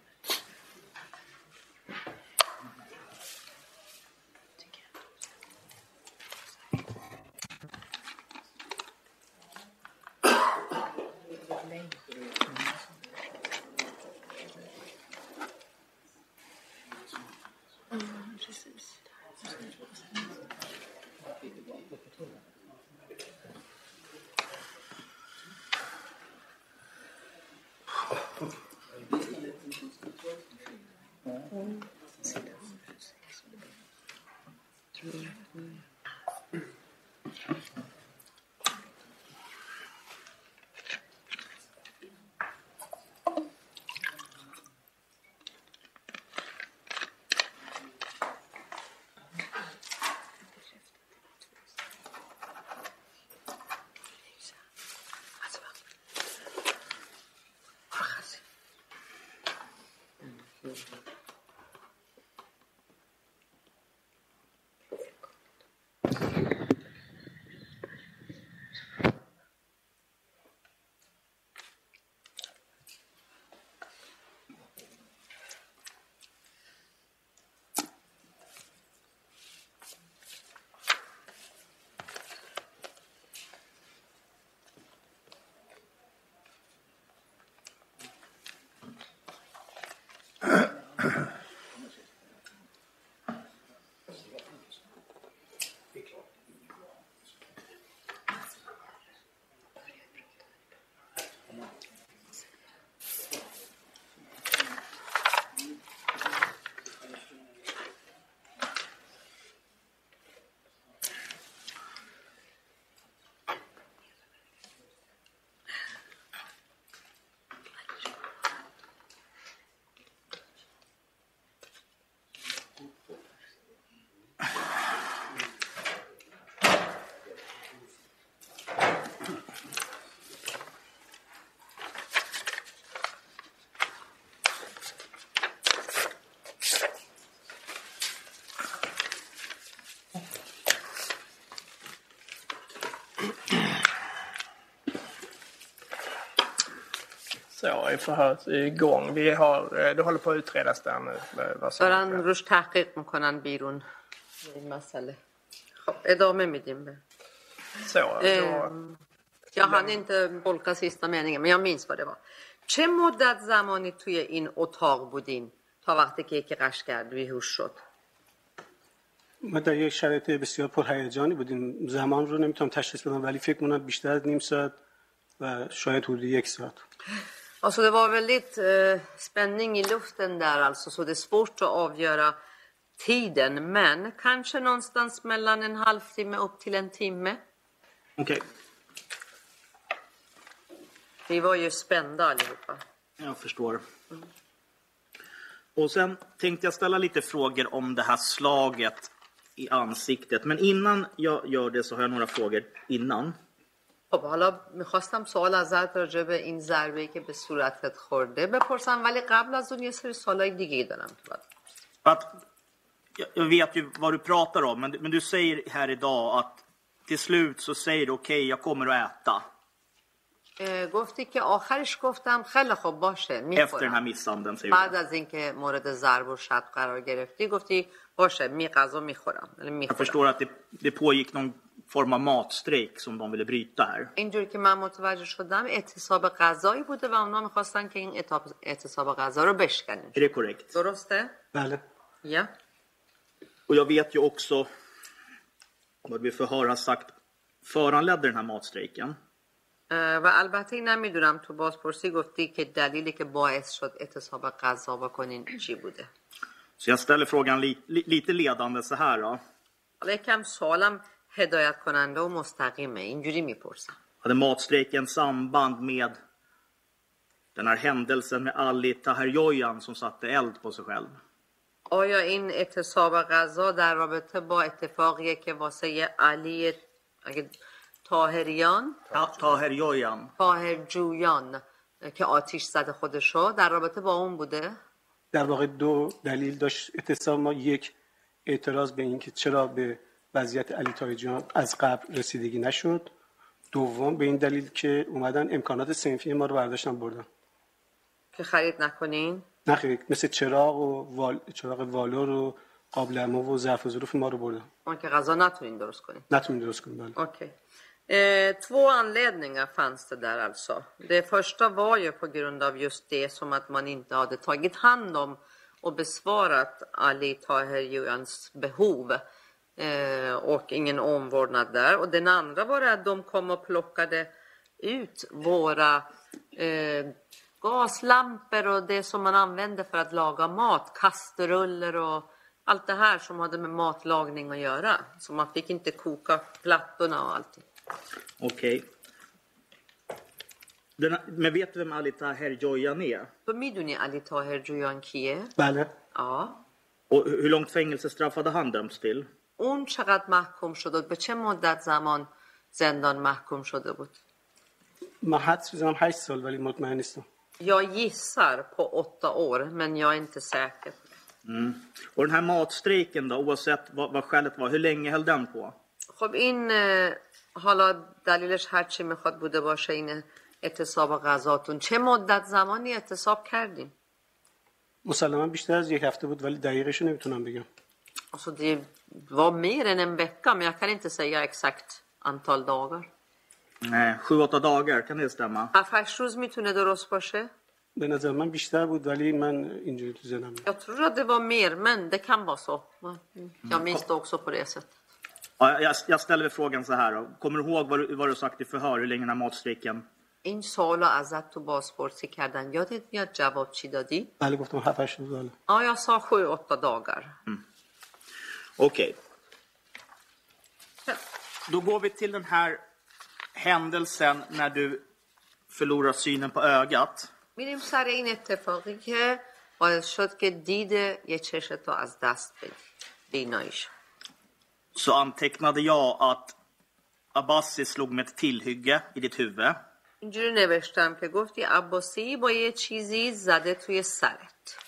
Ja, i förhörsgång. Det håller på att utredas där nu. دارن روش تحقیق میکنن بیرون این مسئله. خب ادامه میدیم به. Jag hann inte bolka sista meningen, men jag minns vad det var. چه مدت زمانی توی این اتاق بودین تا وقتی که یکی قش کرد بیهوش شد؟ ما در یک شرایط بسیار پرهیجانی بودیم. زمان رو نمیتونم تشخیص بدم ولی فکر میکنم بیشتر از نیم ساعت و شاید حدود یک ساعت. Alltså det var väldigt spänning i luften där alltså, så det är svårt att avgöra tiden, men kanske någonstans mellan en halvtimme upp till en timme. Okej. Okay. Vi var ju spända allihopa. Jag förstår. Mm. Och sen tänkte jag ställa lite frågor om det här slaget i ansiktet, men innan jag gör det så har jag några frågor innan. خب حالا میخواستم سوال ازت راجع به این ضربه‌ای که به صورتت خورده بپرسم ولی قبل از اون یه سری سوالای دیگه دارم تو بعد. Jag vet ju vad du pratar om, men du säger här idag att till slut så säger du okej, jag kommer att äta. گفتی که آخرش گفتم خیلی خوب باشه میخورم. بعد از اینکه مورد ضرب و شتم قرار گرفتی گفتی باشه غذا میخورم. Jag förstår att det pågick någon form av matstrejk som de ville bryta här. اینجور که من متوجه شدم اعتصاب غذایی بوده و اونا میخواستن که این اعتصاب غذا رو بشکنن. Är det korrekt? درسته؟ بله. Ja. Och jag vet ju också vad vi förhör har sagt föranledde den här matstrejken. و البته اینم میدونم تو بازپرسی گفتی که دلیلی که باعث شد اعتصاب غذا بکنین چی بوده. Så jag ställer frågan lite ledande så här då. یکم سوالم هدایت کننده و مستقیمه. اینجوری میپرسم. Hade matstrejken samband med den här händelsen med Ali Taherjoyan som satte eld på sig själv? آیا این اعتصاب غذا در رابطه با اتفاقیه که واسه علی طاهریان طاهرجویان که آتیش زد خودشو در رابطه با اون بوده؟ در واقع دو دلیل داشت اعتصاب ما. یک، اعتراض به اینکه چرا به وضعیت علی طاهرجویان از قبل رسیدگی نشد. دوم به این دلیل که اومدن امکانات صنفی ما رو برداشتن بردن که خرید نکنین. نخرید، مثل چراغ و چراغ والور و قابلمه و ظرف و ظروف ما رو بردن. اون که غذا نتونین درست کنین. بله. اوکی. Två anledningar fanns det där alltså. Det första var ju på grund av just det som att man inte hade tagit hand om och besvarat Ali Taherjojans behov och ingen omvårdnad där. Och den andra var att de kom och plockade ut våra gaslampor och det som man använde för att laga mat, kastruller och allt det här som hade med matlagning att göra. Så man fick inte koka plattorna och allting. Okej. Men vet du vem Ali Taherjoyan är? Meduni Ali Taherjoyan kiye? Bale. Ja. Och hur långt fängelsestraff hade han dömts till? Hon چقدر محکوم شده بود؟ به چه مدت زمان زندان محکوم شده بود؟ ما حدس می‌زنم 8 سال ولی مطمئن نیستم. Jag gissar på 8 år, men jag är inte säker. Mm. Och den här matstrejken då, oavsett vad skälet var, hur länge höll den på? خب این حالا دلیلش هر چی میخواد بوده باشه، این اعتصاب غذاتون چه مدت زمانی اعتصاب کردیم؟ مسلما بیشتر از یک هفته بود، ولی دقیقش رو نمیتونم بگم. Alltså det var mer än en vecka, men jag kan inte säga exakt antal dagar. Nej, 7-8 dagar kan det stämma. 7-8 روز میتونه درست باشه؟ به نظر من بیشتر بود، ولی من اینجوری تو ذهنم. Jag tror att det var mer, men det kan vara så. Jag minns det också på det sättet. Jag ställer frågan så här då. Kommer du ihåg vad du sagt i förhör hur länge den här matstrejken? این سوالو ازت تو بازپرسی کردن، یادت میاد جواب چی دادی؟ بله گفتم 7-8 روز. بله. آیا سا 7-8 dagar. Okej. Då går vi till den här händelsen när du förlorar synen på ögat. میریم سر این اتفاقی که باعث شد که دید یه چشتو از دست بدی، بیناییش. Så antecknade jag att Abbasi slog med ett tillhygge i ditt huvud. اینجوری نوشتم که گفتی عباسی با یه چیزی زده توی سرت.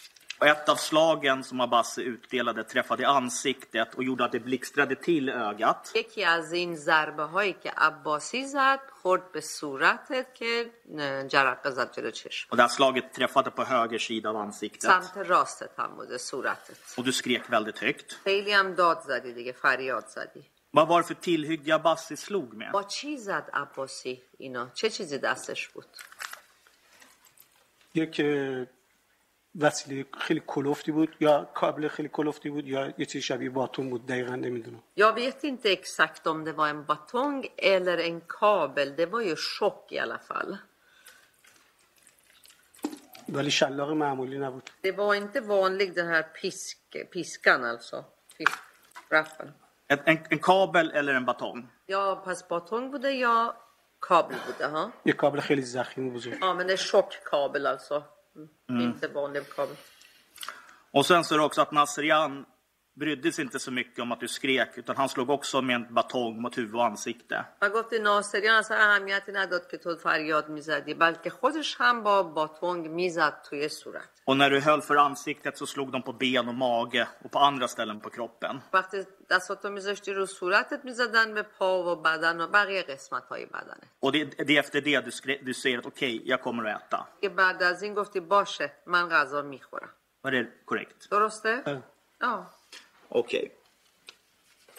Och ett av slagen som Abbasi utdelade träffade ansiktet och gjorde att det blixtrade till ögat. یکی از این ضربه هایی که عباسی زد خورد به صورتت که جرقه زد جلو چشم. Och det här slaget träffade på höger sida av ansiktet. سمت راستت هم بوده صورتت. Och du skrek väldigt högt. خیلی هم داد زدی دیگه، فریاد زدی. Vad var det för tillhygge Abbasi slog med? با چی زد عباسی اینا؟ چه چیزی دستش بود؟ یک وسیله خیلی کلوفتی بود، یا کابل خیلی کلوفتی بود، یا یه چیز شبیه باتون بود، دقیقاً نمیدونم. Jag vet inte exakt om det var en batong eller en kabel. Det var ju chock i alla fall. ولی شلاق معمولی نبود. Det var inte vanlig den här piskan alltså. Raffeln. En kabel eller en batong. Ja, fast batong borde jag kabel borde ha. Ett kabel خیلی زخمی بود. Ja, men det är chockkabel alltså. Inte vanlig kabel. Och sen så är det också att Nasrian brydde sig inte så mycket om att du skrek, utan han slog också med en batong mot huvud och ansikte. Jag gav till Nasrian så اهمیتی نداد که تو فریاد میزدی، بلکه خودش هم با باتونگ میزد توی صورت. Och när du höll för ansiktet så slog de på ben och mage och på andra ställen på kroppen. وقتی دستاتو میذاشتی رو صورتت میزدن به پا و بدن و بقیه قسمت‌های بدنت. Och det efter det du säger att okej, jag kommer att äta. که بعد از این گفتی باشه من غذا میخورم. Var det korrekt? درسته؟ Ja. Okej.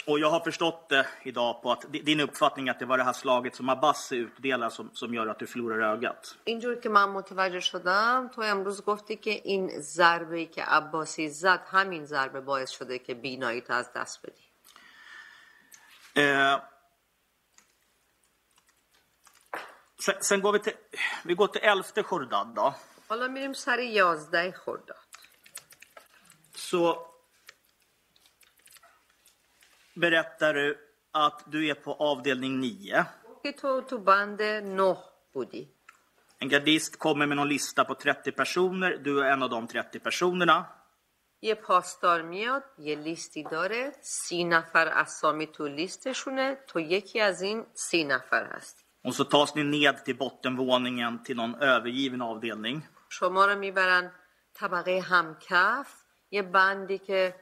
Och jag har förstått det idag på att din uppfattning att det var det här slaget som Abbasi utdelar som gör att du förlorar ögat. اینجوری که من متوجه شدم تو امروز گفتی که این ضربه‌ای که عباسی زد همین ضربه باعث شده که بیناییت از دست بدی. Sen går vi till vi går till 11 Khordad då. حالا میریم سر 11 خرداد. Så berättar du att du är på avdelning 9. En gardist kommer med någon lista på 30 personer. Du är en av de 30 personerna. یه پاسدار میاد، یه لیستی داره، 30 نفر اسامی تو لیستشونه، تو یکی از این 30 نفر هستی. Och så tas ni ned till bottenvåningen till någon övergiven avdelning. شما رو میبرن طبقه همکف، یه بندی که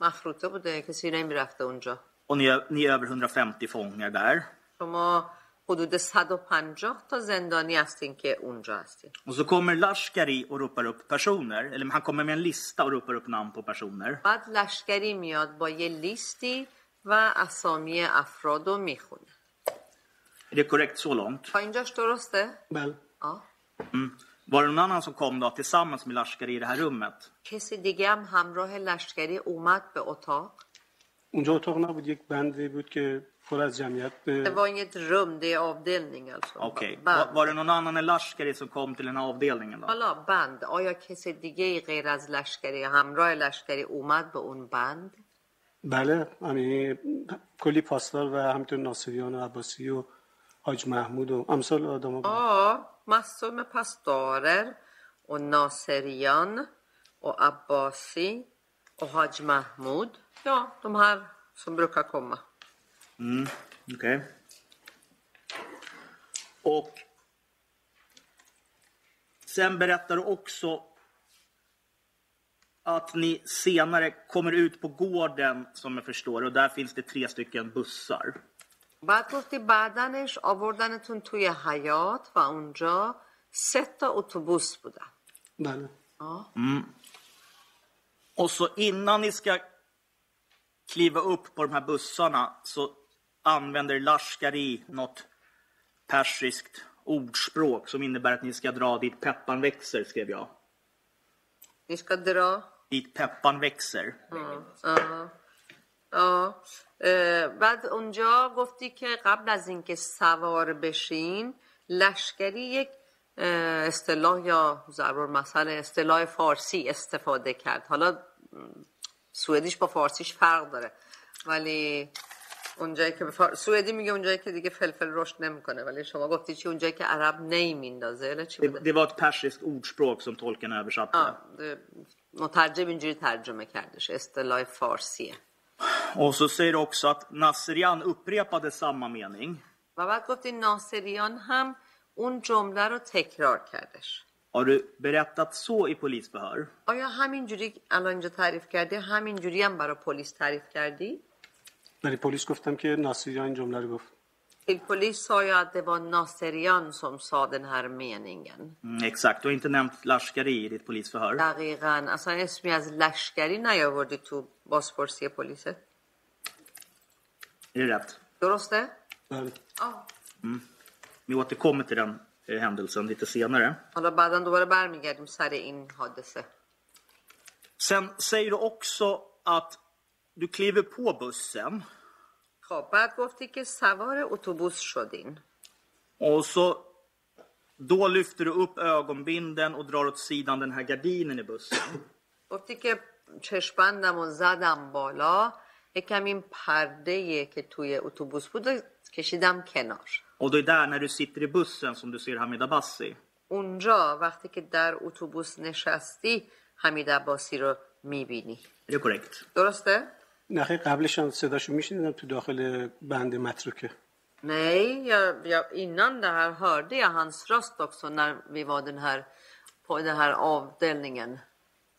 مخروطه بوده، کسی نمیرفته اونجا. Och ni är över 150 fångar där. شما حدود 150 تا زندانی هستین که اونجا هستین. Och så kommer Lashkari och ropar upp personer, eller han kommer med en lista och ropar upp namn på personer. بعد لشکری میاد با یه لیستی و اسامی افراد رو میخونه. Är det korrekt så långt? تا اینجاش درسته؟ بله. Var det någon annan som kom då tillsammans med Lashkari i det här rummet? کسی دیگه هم همراه لشکری اومد به اتاق. اونجا اتاق نبود، یک بندی بود که پر از جمعیت. Det var inget rum, det är avdelning alltså. Okej. Var det någon annan än Lashkari som kom till den här avdelningen då? Alla band. آیا کسی دیگه غیر از لشکری همراه لشکری اومد به اون بند؟ بله، یعنی کلی پاسدار و همینطور ناصریان و عباسی و حاج محمود و امثال آدم‌ها بود. Massor med pastorer och Naserian och Abbasi och Haj Mahmud. Ja, de här som brukar komma. Okej. Och Sen berättar du också att ni senare kommer ut på gården, som jag förstår, och där finns det 3 stycken bussar. بعد گفتی بعدنش آوردنتون توی حیات و اونجا 3 تا اتوبوس بودن. بله. Och så innan ni ska kliva upp på de här bussarna så använder Lashkari något persiskt ordspråk som innebär att ni ska dra dit peppan växer, skrev jag. Ni ska dra? Dit peppan växer. بعد اونجا گفتی که قبل از اینکه سوار بشین لشکری یک اصطلاح یا ضرب المثل اصطلاح فارسی استفاده کرد. حالا سوئدیش با فارسیش فرق داره ولی اونجایی که سوئدی میگه اونجایی که دیگه فلفل رشد نمیکنه ولی شما گفتی چی اونجایی که عرب نمیندازه چی بوده؟ دیوات پرشیست ordspråk som tolken översatte. مترجم اینجوری ترجمه کردش، اصطلاح فارسیه. Och så säger också att Nasserian upprepade samma mening. و بعد گفتی ناصریان هم اون جمله رو تکرار کردش. Har du berättat så i polisförhör? آیا همینجوری الان اینجا تعریف کردی؟ همینجوری هم برای پلیس تعریف کردی؟ برای پلیس گفتم که ناصریان این جمله رو گفت. Il polis sa ju att det var Nasserian som sa den här meningen. Exakt, du har inte nämnt Lashkari i ditt polisförhör. دقیقاً. اصلا اسمی از لشکری نیاوردی تو بازپرسی پلیس. Är det rätt? درسته؟ بله. Vi återkommer till den händelsen lite senare. حالا بعداً دوباره برمیگردیم سر این حادثه. Sen säger du också att du kliver på bussen. خب بعد گفتی که سوار اتوبوس شدین. Och så då lyfter du upp ögonbinden och drar åt sidan den här gardinen i bussen. گفتی که چشمندمو زدم بالا، یکم این پرده‌ای که توی اتوبوس بود کشیدم کنار. Och då där när du sitter i bussen som du ser Hamid Abbasi. اونجا وقتی که در اتوبوس نشستی حمید عباسی رو می‌بینی. Är det korrekt? درسته؟ نخیر قبلش هم صداشو میشنیدم تو داخل بند متروکه. نه یا اینان ده هر هرده یا هنس راست också när vi var den här på den här avdelningen.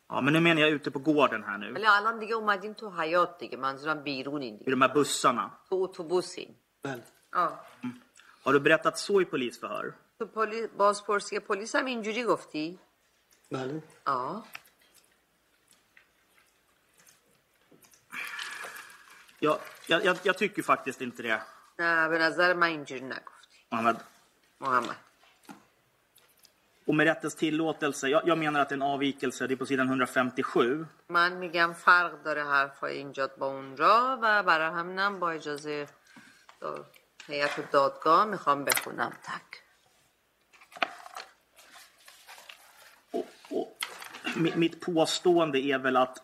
Ja men nu menar jag ute på gården här nu. Eller allan دیگه اومدیم تو حیات دیگه منظورم بیرونین دیگه. I de här bussarna. تو اتوبوسین. بله. Har du berättat så i polisförhör? تو بازپرسی پلیس هم اینجوری گفتی؟ بله. Jag tycker faktiskt inte det. Nej, به نظر من اینجوری نگفتی. محمد. Och med rättens tillåtelse, jag menar att det är en avvikelse, det är på sidan 157. من میگم فرق داره حرفای اینجا با اونجا و برای همینم با اجازه هیئت دادگاه میخوام بخونم تک. Mitt påstående är väl att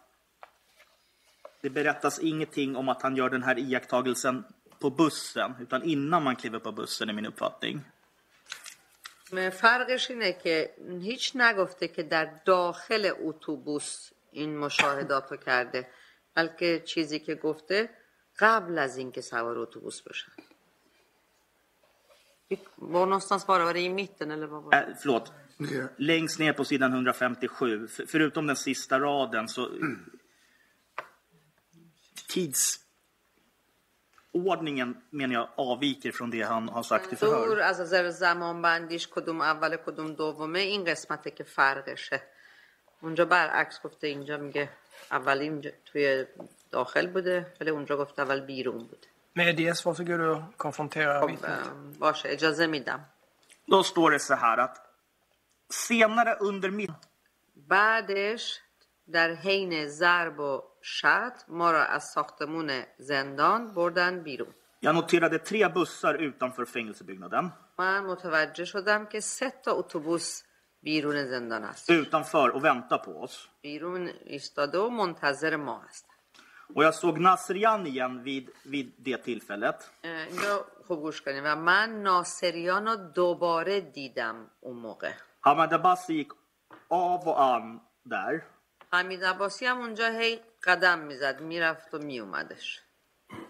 det berättas ingenting om att han gör den här iakttagelsen på bussen utan innan man kliver på bussen i min uppfattning. Men farqesh inne ke hich nagofte ke dar dakhil otobus in mushahedato karde balke chizi ke gofte qabl az in ke savar otobus beshan. Var någonstans var det i mitten eller vad var det? Förlåt. Längst ner på sidan 157 förutom den sista raden så tidsordningen menar jag avviker från det han har sagt i förhör. Dur az azar zamanbandish kodum avval kodum dovome in qismate ke farqeshe. Onja baraks gofte inja mige avvalin toye dakhil bude vale onja gofte avval birun bude. Med det varsågod och konfrontera vittnet. Varsågod, اجازه میدم. Då står det så här att senare under middagen بعدش در حین ضرب و شت ما را از ساختمون زندان بردن بیرون. Jag noterade 3 bussar utanför fängelsebyggnaden. من متوجه شدم که 3 تا اتوبوس بیرون زندان است. Utanför och väntar på oss. بیرون ایستاده و منتظر ما است. Och jag såg Nasserian igen vid det tillfället. اینجا خوب گوش کنید و من ناصریان رو دوباره دیدم اون موقع. Hamid Abbasi gick av och an där. حمید عباسی هم اونجا هی قدم میزد میرفت و میومدش.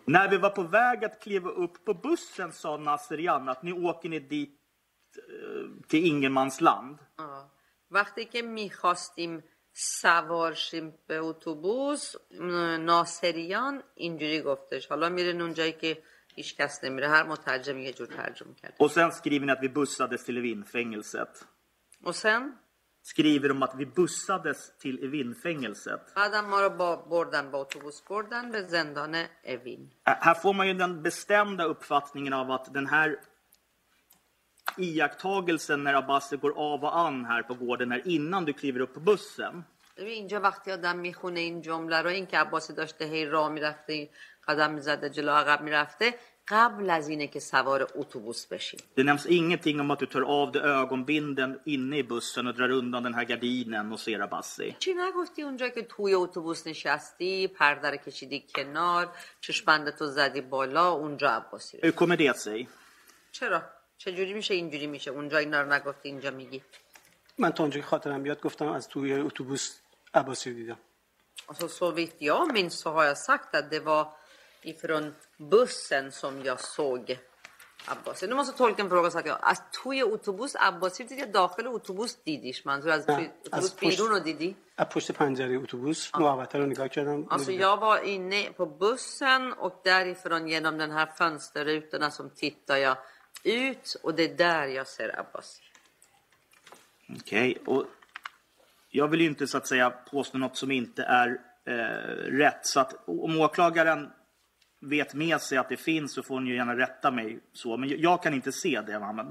När vi var på väg att kliva upp på bussen sa Nasserian att ni åker ni dit till ingenmansland. وقتی که میخواستیم سوار شیم به اتوبوس، ناصریان اینجوری گفتش. حالا میرن اونجایی که هیچ کس نمیره، هر مترجم یه جور ترجمه کرده. و sen skriver ni att vi bussades till Evinfängelset. Och sen skriver de att vi bussades till Evinfängelset. بعدم ما رو با اتوبوس بردن به زندان اوین. Här får man ju den bestämda uppfattningen av att den här iakttagelsen när Abbas går av och an här på gården här innan du kliver upp på bussen. اینجا وقتی آدم میخونه این جمله رو، این که عباس داشته هی راه میرفته، قدم میزده جلو عقب میرفته، قبل از اینه که سوار اتوبوس بشی. Det nämns ingenting om att du tar av dig ögonbinden inne i bussen och drar undan den här gardinen och ser Abbasi. چی نگفتی اونجا که توی اتوبوس نشستی، پرده رو کشیدی کنار، چشمندتو زدی بالا، اونجا عباسی رو. Hur kommer det sig? چرا؟ چجوری میشه اینجوری میشه؟ اونجا اینا رو نگفتی، اینجا میگی. من تا اونجا که خاطرم بیاد گفتم از توی اتوبوس Abbasi دیدم. Alltså så vitt jag minns så har jag sagt att det var ifrån bussen som jag såg Abbasi. Nu måste tolken fråga så att jag att توی اتوبوس Abbasi دیدی، داخل اتوبوس دیدیش؟ منظور از اتوبوس بیرون رو دیدی؟ از پشت پنجره اتوبوس نوبت رو نگاه کردم. Alltså jag var inne på bussen och därifrån genom den här fönsterrutorna som tittar jag ut och det är där jag ser Abbasi. Okej, och jag vill ju inte så att säga påstå något som inte är rätt, så att om åklagaren vet med sig att det finns så får ni ju gärna rätta mig så, men jag kan inte se det, Mohammed.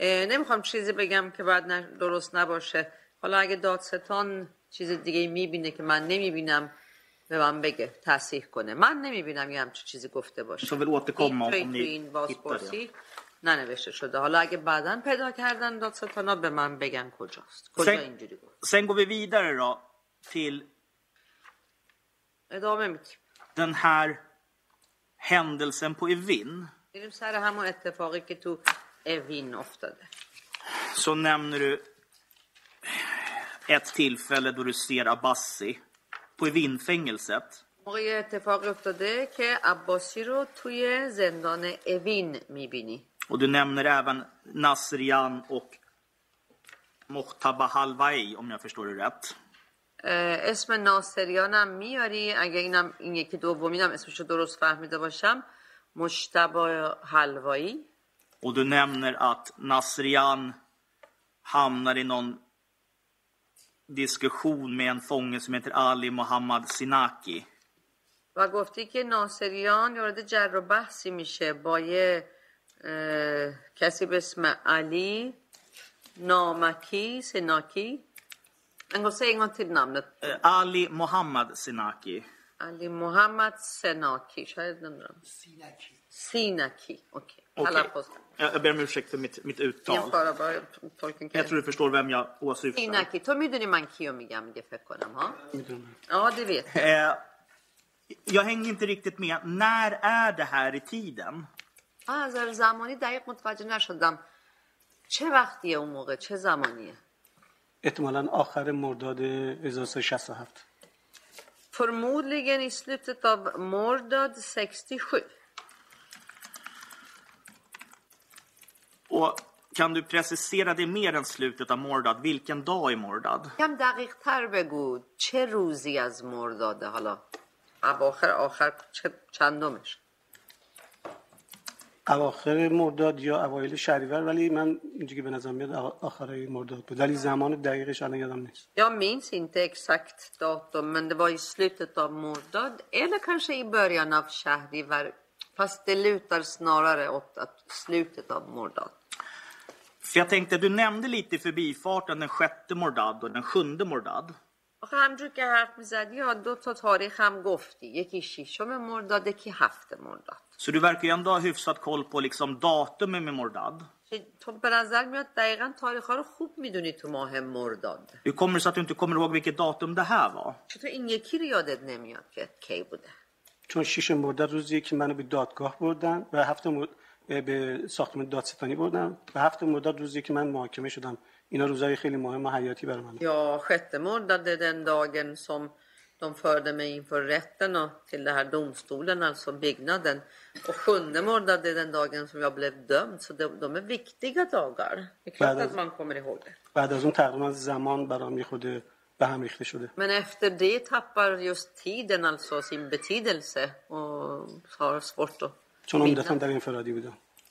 نمیخوام چیزی بگم که بعد درست نباشه. حالا اگه دادستان چیز دیگه میبینه که من نمیبینم به من بگه، تصحیح کنه. من نمیبینم یه همچین چیزی گفته باشه. تو این بازپرسی ننوشته شده. حالا اگه بعداً پیدا کردن دادستانا به من بگن کجاست، کجا اینجوری گفت. Sen går vi vidare då till ادامه میدیم. Den här händelsen på Evin. میریم سر همون اتفاقی که تو اوین افتاده. Så nämner du ett tillfälle då du ser Abbasi på Evinfängelset. موقعی اتفاقی افتاده که عباسی رو توی زندان اوین میبینی. Och du nämner även Nasrian och Muhtaba Halvai, om jag förstår det rätt. اسم ناصریان هم میاری، اگه این یکی دومیدم اسمشو درست فهمیده باشم، مجتبی حلوایی. Och du nämner att Nasrian hamnar i någon diskussion med en fånge som heter Ali Mohammad Sinaki. و گفتی که ناصریان وارد جر و بحثی میشه با یه کسی به اسم علی نامکی سناکی. En gång, säg en gång till namnet. Ali Mohammad Sinaki. Ali Mohammad Sinaki. Sinaki. Sinaki, okej. Okay. Jag ber om ursäkt för mitt uttal. Jag tror du förstår vem jag åsyftar. Sinaki. تو میدونی من کیو میگم دیگه فکر کنم ها؟ میدونم. Ja, det vet jag. Jag hänger inte riktigt med. När är det här i tiden? از زمانی دقیق متوجه نشدم. چه وقتیه اون موقع؟ چه زمانیه؟ احتمالاً آخر مرداد 1967. Förmodligen i slutet av mordad 67. Och kan du precisera det mer än slutet av mordad? Vilken dag är mordad? Kan دقیق‌تر بگو چه روزی از مرداده؟ حالا اواخر چندمش؟ اواخر مرداد یا اوایل شهریور، ولی من اینجوری به نظر میاد آخرای مرداد بود، ولی زمان دقیقش الان یادم نیست. یا minns inte exakt datum, men det var i slutet av mordad eller kanske i början av shahrivar, fast det lutar snarare åt att slutet av mordad. För jag tänkte du nämnde lite i förbifarten den 6:e mordad och den 7:e mordad. آخه همجور که حرف میزدی ها، دو تا تاریخ هم گفتی، یکی 6 مرداد، یکی 7 مرداد. Så du verkar ju ändå ha hyfsat koll på liksom datumet med mordad. تو به نظر میاد دقیقاً تاریخ‌ها رو خوب میدونی تو ماه مرداد. Du kommer så att du inte kommer ihåg vilket datum det här var. چطور این یکی رو یادت نمیاد که کی بوده؟ چون 6 مرداد روزیه که منو به دادگاه بردن و 7 به ساختمان دادستانی بردن و 7 مرداد روزیه که من محاکمه شدم. اینا روزهای خیلی مهم و حیاتی برای من. یا 6 مرداد den dagen som de förde mig inför rätten och till den här domstolen, alltså byggnaden. Och 7 måndag är den dagen som jag blev dömd, så de är viktiga dagar. Det är klart att man kommer ihåg det. Men efter det tappar just tiden alltså sin betydelse och har svårt att vinna.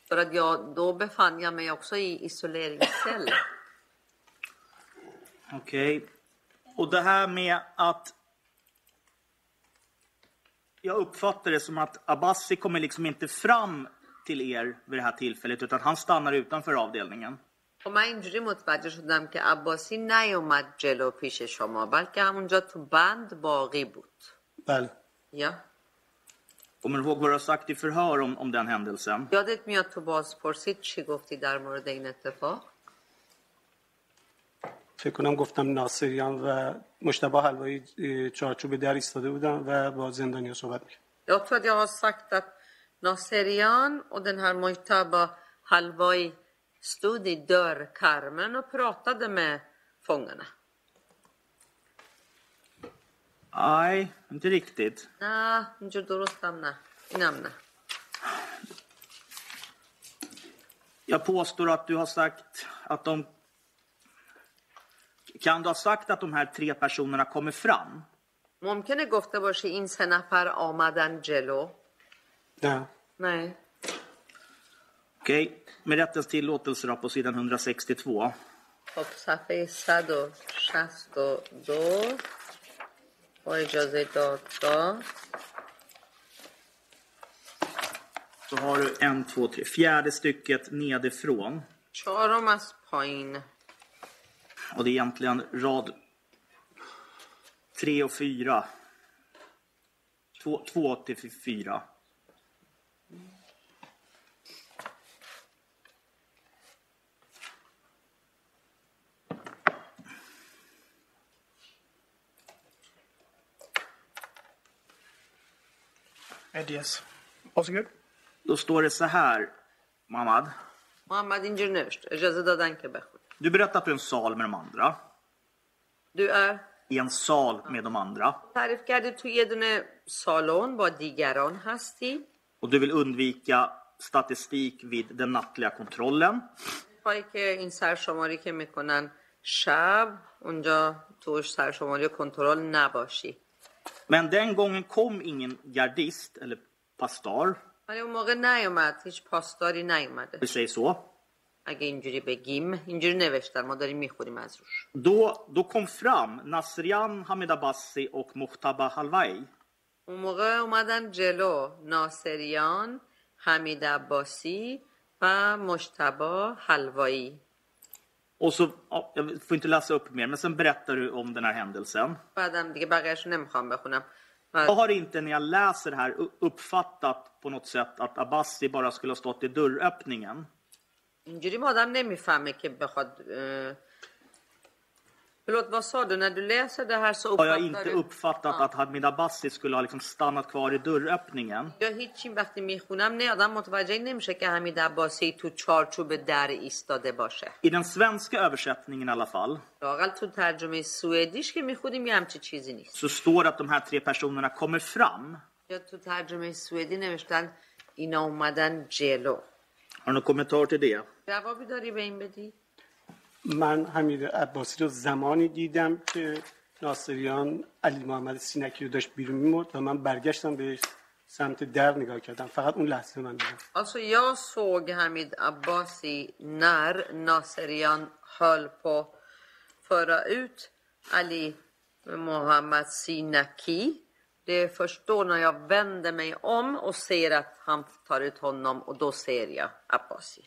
För att då befann jag mig också i isoleringscell. Okej. Okay. Och det här med att jag uppfattar det som att Abbasi kommer liksom inte fram till er vid det här tillfället, utan han stannar utanför avdelningen. Och man injury متوجه شدم که عباسی نیومد جلو پیش شما بلکه همونجا تو band باقی بود. Bäl. Ja. Kommer du ihåg vad du har sagt i förhör om den händelsen? یادت میاد تو بازپرسی چی گفتی در مورد این اتفاق؟ فکر کنم گفتم ناصریان و مشتبه حلوایی چارچوب در ایستاده بودن و با زندانیا صحبت می‌کردن. Jag tror att jag har sagt att Naserian och den här Mojtaba Halvai stod i dörrkarmen och pratade med fångarna. Nej, inte riktigt. Nej, inte riktigt. Jag påstår att du har sagt att de... Kan du ha sagt att de här 3 personerna kommer fram? Mumkine gofte bashi in 3 nafar amadan jelo? Nej. Nej. Okej, med rättens tillåtelse då på sidan 162. På safe 162. Och ijaze data. Så har du 1, 2, 3. 4:e stycket nedifrån. Charomas pain. Och det är egentligen rad 3 och 4. 2 till 4. Yes. Varsågod. Då står det så här, Mohammad. Mohammad ingenjörst. Ijaze dadan ke bakhod. Du berättar att du är en sal med de andra. Du är? I en sal med de andra. Tarif kardi tu yedone salon ba digaran hasti. Och du vill undvika statistik vid den nattliga kontrollen. Haj ke in sarshamari ke mikonan shab, unja tu sarshamari och kontroll nabashi. Men den gången kom ingen gardist eller pastor. Men om mogen nayomad, hich pastari nayomade. Vi säger så. اگه اینجوری بگیم اینجوری نوشتن ما داریم میخوریم از روش. دو kom fram Nasrian Hamid Abbasi och Mojtaba Halvai. اون موقع اومدن جلو ناصریان، حمید عباسی و مجتبی حلوایی. Och så jag får inte läsa upp mer men sen berättar du om den här händelsen. بعدم دیگه بقیه‌اشو نمیخوام بخونم. Jag har inte när jag läser det här uppfattat på något sätt att Abbasi bara skulle ha stått i dörröppningen. اینجوری آدم نمیفهمه که بخواد förlåt vad sa du när du läser det här så uppfattar jag inte uppfattat att Hamid Abbasi skulle ha liksom stannat kvar i dörröppningen. Jag hittar وقتی میخونم نه آدم متوجه نمیشه که حمید عباسی تو چارچوب در ایستاده باشه. I den svenska översättningen i alla fall. Lagal تو ترجمه سوئدیش که میخونیم یه همچین چیزی نیست. Så står att de här 3 personerna kommer fram. Ja تو ترجمه سوئدی نوشتن اینا اومدن جلو. Har du någon kommentar till det? جوابی داری به این بدی؟ من حمید عباسی رو زمانی دیدم که ناصریان علی محمد سینکی رو داشت بیرون می‌مرد و من برگشتم به سمت در نگاه کردم فقط اون لحظه من دیدم. Alltså jag såg Hamid Abbasi när Nasrian höll på att föra ut Ali Mohammad Sinaki. Det är först då när jag vänder mig om och ser att han tar ut honom och då ser jag Abbasi.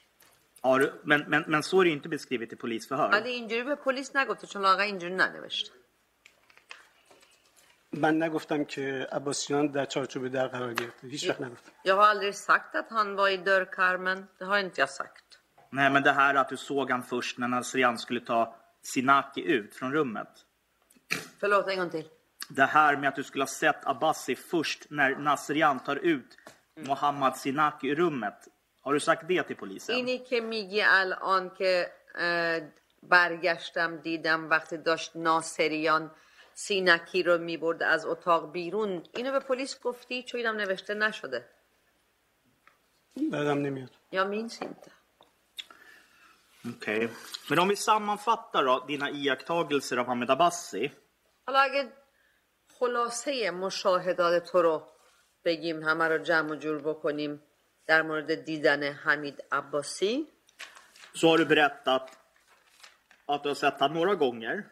Ja, men så är det inte beskrivet i polisförhör. Ali injurbe polis nagofte chon laga injur naneveshte. Man nagoftam ke Abbasian dar charchub dar qarar girefte. Hiç vaqt nagoftam. Jag har aldrig sagt att han var i dörrkarmen. Det har inte jag sagt. Nej, men det här att du såg han först när Nasrian skulle ta Sinaki ut från rummet. Förlåt en gång till. Det här med att du skulle ha sett Abbasi först när Nasrian tar ut Mohammad Sinaki i rummet. Har du sagt det till polisen? Ini ke migi al'an ke bargashtam didam vaqti dasht Nasrian سینکی رو میبرد از اتاق بیرون، اینو به پلیس گفتی؟ چون اینم نوشته نشده. بعدم نمیاد. Jag minns inte. Okej. Men om vi sammanfattar då dina iakttagelser av Hamid Abbasi. حالا اگه خلاصه مشاهدات تو رو بگیم، همه رو جمع و جور بکنیم در مورد دیدن حمید عباسی. Så har du berättat att du har sett honom några gånger.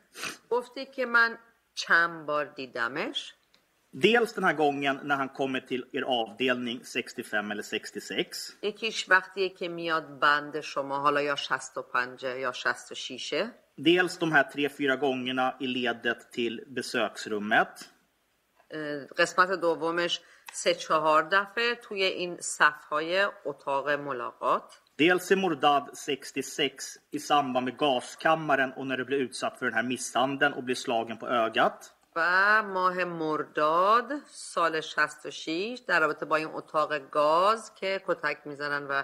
گفتی که من چند بار دیدمش. Dels den här gången när han kommer till er avdelning 65 eller 66. یکیش وقتیه که میاد بند شما، حالا یا 65 یا 66. Dels de här 3-4 gångerna i ledet till besöksrummet. قسمت دومش 3-4 دفعه توی این صف‌های اتاق ملاقات. Dels i Mordad 66 i samband med gaskammaren och när du blir utsatt för den här misshandeln och blir slagen på ögat. و ماه مرداد سال 66 در رابطه با این اتاق گاز که کتک میزنن و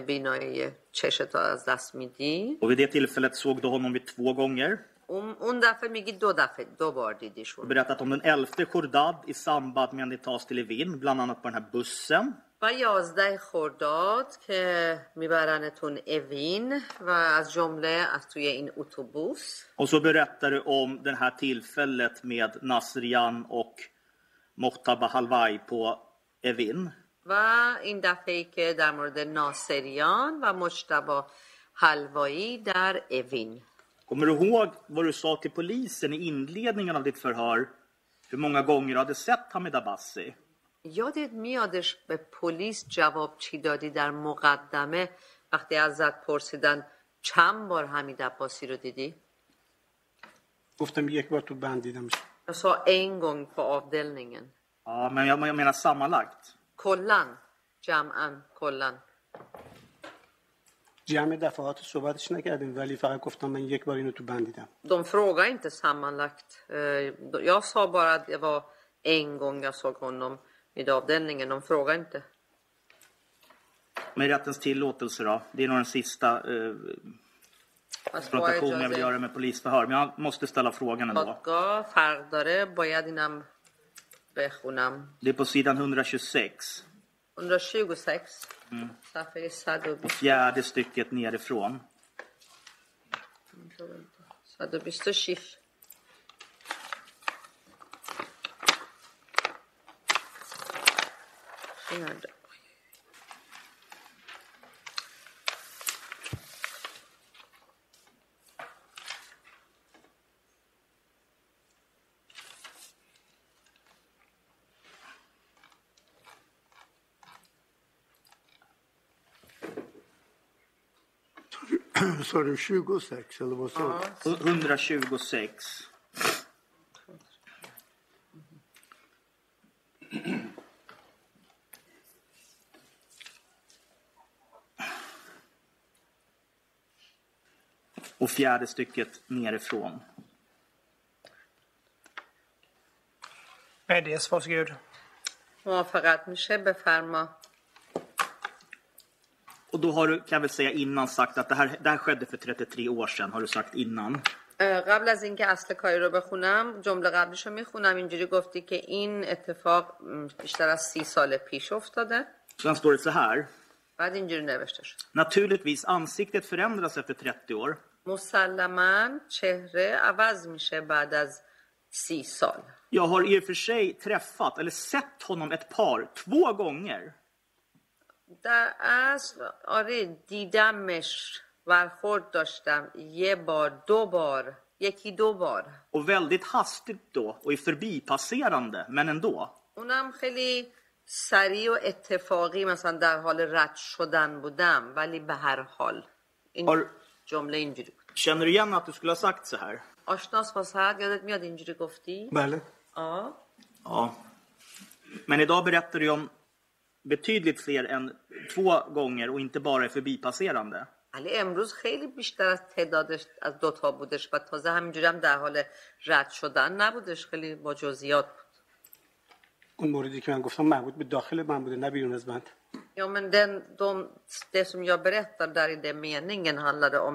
بینایی چشتو از دست میدی. Och vid det tillfället såg du honom vid 2 gånger. اون دفعه میگی 2 دفعه، 2 بار دیدیشون. Berättat om den 11 Khordad i samband med att ni tas till Levin, bland annat på den här bussen. و 11 خرداد که میبرنتون اوین و از جمله از توی این اتوبوس. Och så berättar du om den här tillfället med Nasrian och Mohtaba Halvai på Evin. و این دفعه‌ای که در مورد ناصریان و مجتبی حلوایی در اوین. Kommer du ihåg vad du sa till polisen i inledningen av ditt förhör? Hur många gånger du hade sett Hamid Abbasi? یادت میادش به پلیس جواب چی دادی در مقدمه وقتی ازت پرسیدن چند بار حمید عباسی رو دیدی؟ گفتم یک بار تو بند دیدمش. سا این گونگ پا آفدلنگن. آه من مینا سامالگت. کلن. جمعن. کلن. جمع دفعات صحبتش نکردیم ولی فقط گفتم من یک بار اینو تو بند دیدم. دون فروگا اینت سامالگت. یا سا بارد یا این گونگ یا سا کنم. I avdelningen, de frågar inte. Med rättens tillåtelse då, det är nog den sista konfrontationen jag vill göra med polisförhör. Men jag måste ställa frågan ändå. Det är på sidan 126. 126. Och fjärde stycket nerifrån. Sa du 26 eller vad sa du? 126. Och fjärde stycket nerifrån. Bädes, varsågod. Muafaqat mishe befarma. Och då har du, kan väl säga innan, sagt att det här skedde för 33 år sedan, har du sagt innan. قبل از اینکه اصل کاری رو بخونم جمله قبلیش رو میخونم. اینجوری گفتی که این اتفاق بیشتر از 30 سال پیش افتاده. Sen står det så här. بعد اینجوری نوشته شد. Naturligtvis ansiktet förändras efter 30 år. مسلماً چهره عوض میشه بعد از 30 سال. Jag har i och för sig träffat eller sett honom ett par 2 gånger. در اصل آره دیدمش، برخورد داشتم، 1 بار 2 بار، 1-2 بار. Och väldigt hastigt då och i förbipasserande men ändå. اونم خیلی سریع و اتفاقی، مثلا در حال رد شدن بودم ولی به هر حال. این جمله اینجوری. Känner du igen att du skulle ha sagt så här? آشناس با سعد، یادت میاد اینجوری گفتی؟ بله. آه. Men idag berättar du om betydligt fler än 2 gånger och inte bara är förbipasserande. علی امروز خیلی بیشتر از تعدادش از 2 تا بودش و تازه همینجوری هم در حال رد شدن نبودش، خیلی با جزئیات بود. اون موردی که من گفتم مربوط به داخل من بوده نه بیرون از بند. Ja, men det som jag berättar där i den meningen handlade om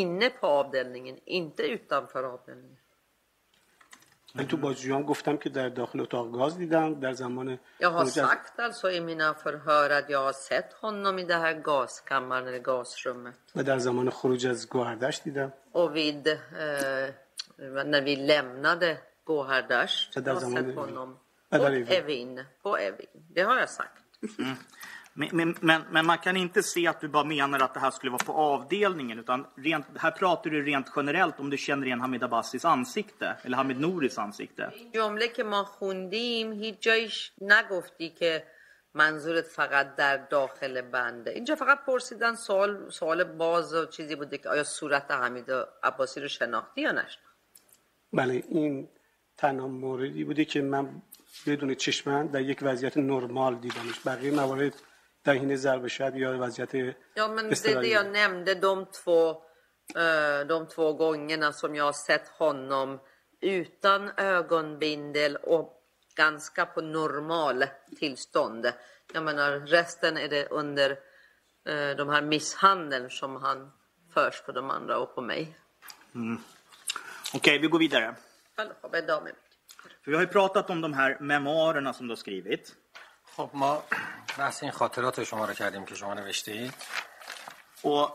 inne på avdelningen, inte utanför avdelningen. من تو بازجویی‌ام گفتم که در داخل اتاق گاز دیدم در زمان Jag har sagt alltså i mina förhör att jag har sett honom i det här gaskammaren eller gasrummet. و در زمان خروج از گوهردشت دیدم. Och vid när vi lämnade Gåhardasht jag har sett honom. På Evin. Det har jag sagt. Men man kan inte se att du bara menar att det här skulle vara på avdelningen, utan rent, här pratar du rent generellt om du känner igen Hamid Abbassis ansikte eller Hamid Nouris ansikte. جمله که ما خوندیم هیچ جایش نگفتی که منظورت فقط در داخل بنده. اینجا فقط پرسیدن سوال باز و چیزی بوده که آیا صورت حمید عباسی رو شناختی یا نشناختی. بله این تنها موردی بوده که من بدون چشمم در یک وضعیت نرمال دیدمش. بقیه موارد در حین ضرب شد یا وضعیت استراحتی. Jag nämnde de två gångerna som jag har sett honom utan ögonbindel och ganska på normal tillstånd. Jag menar resten är det under de här misshandeln som han förs på de andra och på mig. Mm. Okej, vi går vidare. För vi har ju pratat om de här memoarerna som du har skrivit. خب ما بحث این خاطرات شما رو کردیم که شما نوشتید و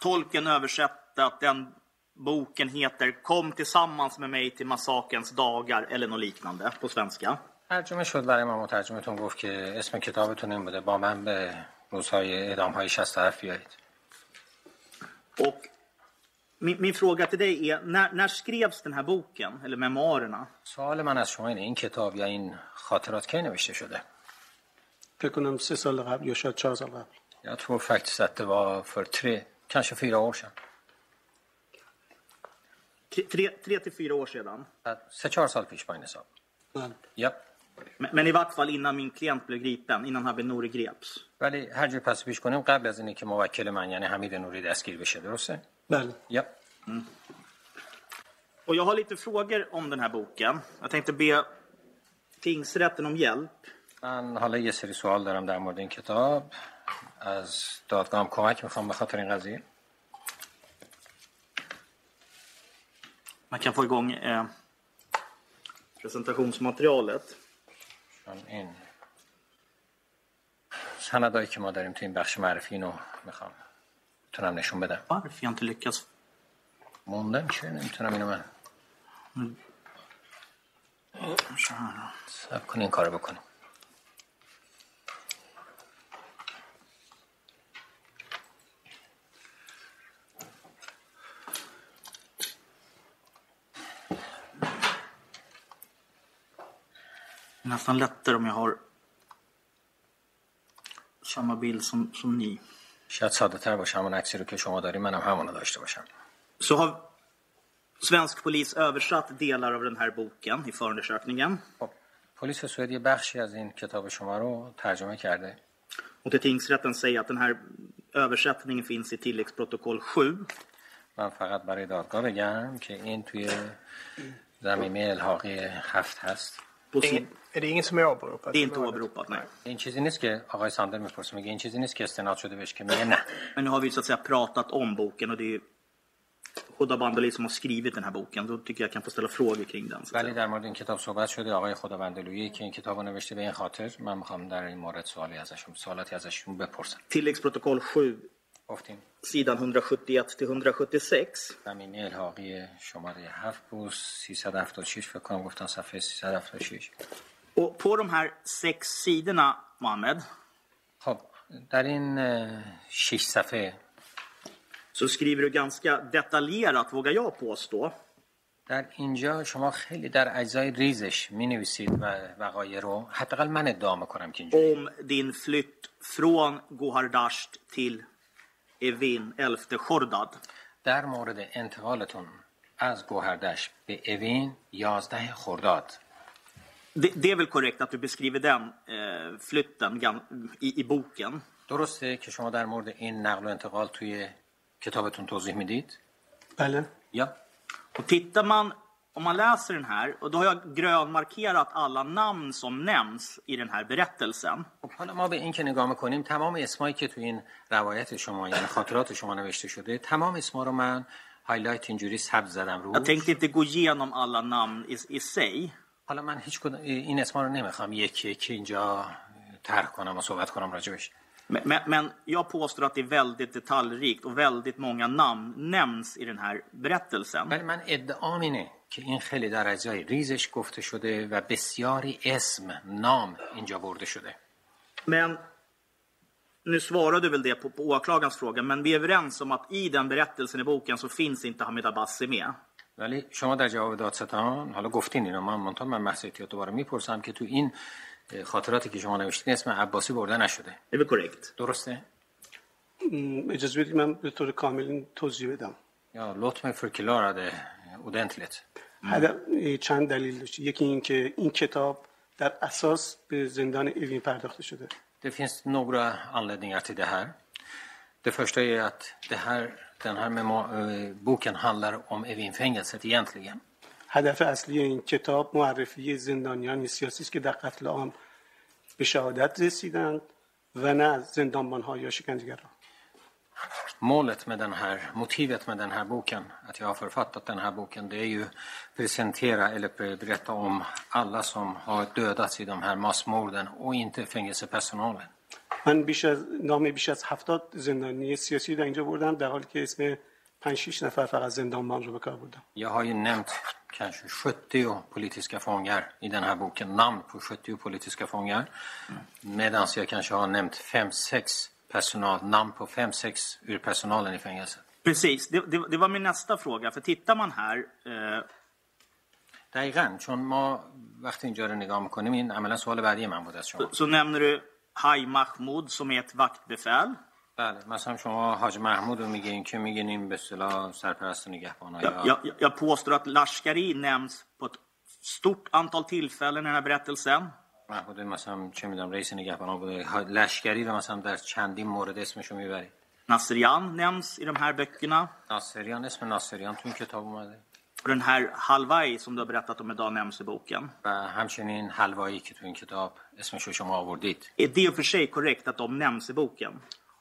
tolken översatte att den boken heter Kom tillsammans med mig till massakerns dagar eller något liknande på svenska. ترجمه شد برای ما مترجمتون گفت که اسم کتابتون این بوده با من به روزهای اعدام‌های 60 طرف بیایید. Och min fråga till dig är när skrevs den här boken eller memoarerna? سوال من از شما اینه این کتاب یا این خاطرات کی نوشته شده؟ فکر کنم 3 سال قبل یا شاید 4 سال قبل. Jag tror faktiskt att det var för 3 kanske 4 år sedan. 3 till 4 år sedan. 3-4 سال پیش پایین حساب. Ja. Men i vart fall innan min klient blev gripen, innan Hamid Nouri greps. ولی هر چه پس پیش کنیم قبل از اینه که موکل من یعنی حمید نوری دستگیر بشه درسته؟ بله. Ja. Mm. Och jag har lite frågor om den här boken. Jag tänkte be tingsrätten om hjälp. من حالا یه سری سوال دارم در مورد این کتاب. از دادگاهم کمک میخوام به خاطر این قضیه. Man kan få igång presentationsmaterialet. این سندایی که ما داریم تو این بخش معرفی اینو میخوام میتونم نشون بدم. معرفی انت لکس موندم چه نمیتونم اینو من سب کنین کار بکنم. Nästan lättare om jag har samma bild som ni. شاید ساده تر باشه همون عکسی رو که شما دارین منم همونو داشته باشم. Så har svensk polis översatt delar av den här boken i förundersökningen. Polis Sverige یه بخشی از این کتاب شما رو ترجمه کرده. Och till tingsrätten säger att den här översättningen finns i tilläggsprotokoll 7. من فقط برای دادگاه بگم که این توی ضمیمه الحاقی 7 هست. Är det ingen som är åberopat? Det är inte åberopat, nej. این چیزی نیست که آقای ساندر میپرسه میگه این چیزی نیست که استناد شده بهش که میگه نه. Men nu har vi så att säga pratat om boken och det är ju Huda Bandeli som har skrivit den här boken. Då tycker jag kan få ställa frågor kring den. ولی در مورد این کتاب صحبت شده آقای خدا بندلویی که این کتابو نوشته به این خاطر من میخوام در این مورد سوالاتی ازشون بپرسم. Tilläggsprotokoll 7 افتیم. Sidan 171 till 176. زمینه الحاقی شماره 7 بود 376 فکر کنم گفتن صفحه 376. Och på de här 6 sidorna Mohammed. خب در این 6 صفحه så skriver du ganska detaljerat vågar jag påstå. در اینجا شما خیلی در اجزای ریزش می‌نویسید و وقایع رو حداقل من ادعا می‌کنم که اینجوری. Om din flytt från Gohardasht till Evin 11 خرداد در مورد انتقالتون از گوهردشت به اوین 11 خرداد. Det är väl korrekt att du beskriver den flytten i boken. درسته که شما در مورد این نقل و انتقال توی کتابتون توضیح میدید؟ بله. Ja. Och tittar man om man läser den här och då har jag grönmarkerat alla namn som nämns i den här berättelsen. خب حالا ما به این که نگاه می‌کنیم تمام اسمایی که تو این روایت شما یعنی خاطرات شما نوشته شده تمام اسما رو من هایلایت اینجوری سبز زدم رو. Jag tänkte inte gå igenom alla namn i sig. حالا من هیچ کدوم این اسما رو نمیخوام یکی یکی اینجا طرح کنم و صحبت کنم راجبش. Men jag påstår att det är väldigt detaljrikt och väldigt många namn nämns i den här berättelsen. ولی من ادعام اینه که این خیلی در اجزای ریزش گفته شده و بسیاری اسم نام اینجا برده شده. Men nu svarade du väl det på åklagarens fråga, men vi är överens om att i den berättelsen i boken så finns inte Hamid Abbasi med. ولی شما در جواب دادستان حالا گفتین اینو، من محض احتیاط دوباره میپرسم که تو این خاطراتی که شما نوشتین اسم عباسی برده نشده. درسته؟ اجازه بدید من به طور کامل این توضیح بدم. یا لطمه فرکلارده اودنتلت. چند دلیل داشت. یکی این که این کتاب در اساس به زندان اوین پرداخته شده. Det finns några anledningar till det här. Det första är att den här boken handlar om Evinfängelset egentligen. هدف اصلی این کتاب معرفی زندانیان سیاسی است که در قتل عام به شهادت رسیدند و نه زندانبان‌ها یا شکنجه‌گران. Målet med den här, motivet med den här boken, att jag har författat den här boken, det är ju presentera eller berätta om alla som har dödats i de här massmorden och inte fängelsepersonalen. من بیش از 70 زندانی سیاسی در اینجا بردم، در حالی که اسم 5-6 نفر فقط زندانبان رو به کار بردم. Jag har ju nämnt kanske 70 politiska fångar i den här boken, namn på 70 politiska fångar, medan jag kanske har nämnt 5-6 personalnamn på 5-6 ur personalen i fängelset. Precis, det var min nästa fråga, för tittar man här دقیقاً چون ما وقتی اینجا رو نگاه می‌کنیم این عملاً سوال بعدی من بود از شما. Så nämner du Haj Mahmoud som är ett vaktbefäl. بله، مثلا شما حاج محمود رو میگین که میگینیم به اصطلاح سرپرست نگهبان‌ها. Jag påstår att Lashkari nämns på ett stort antal tillfällen i den här berättelsen. محمود مثلا چه میدونم رئیس نگهبانان بوده، لشکری رو مثلا در چندین مورد اسمشو میبری. ناصریان nämns i de här böckerna. ناصریان، اسم ناصریان تو این کتاب اومده. Den här halvai som du har berättat om idag nämns i boken. و همچنین حلوایی که تو این کتاب اسمشو شما آوردید. Är det i och för sig korrekt att de nämns i boken?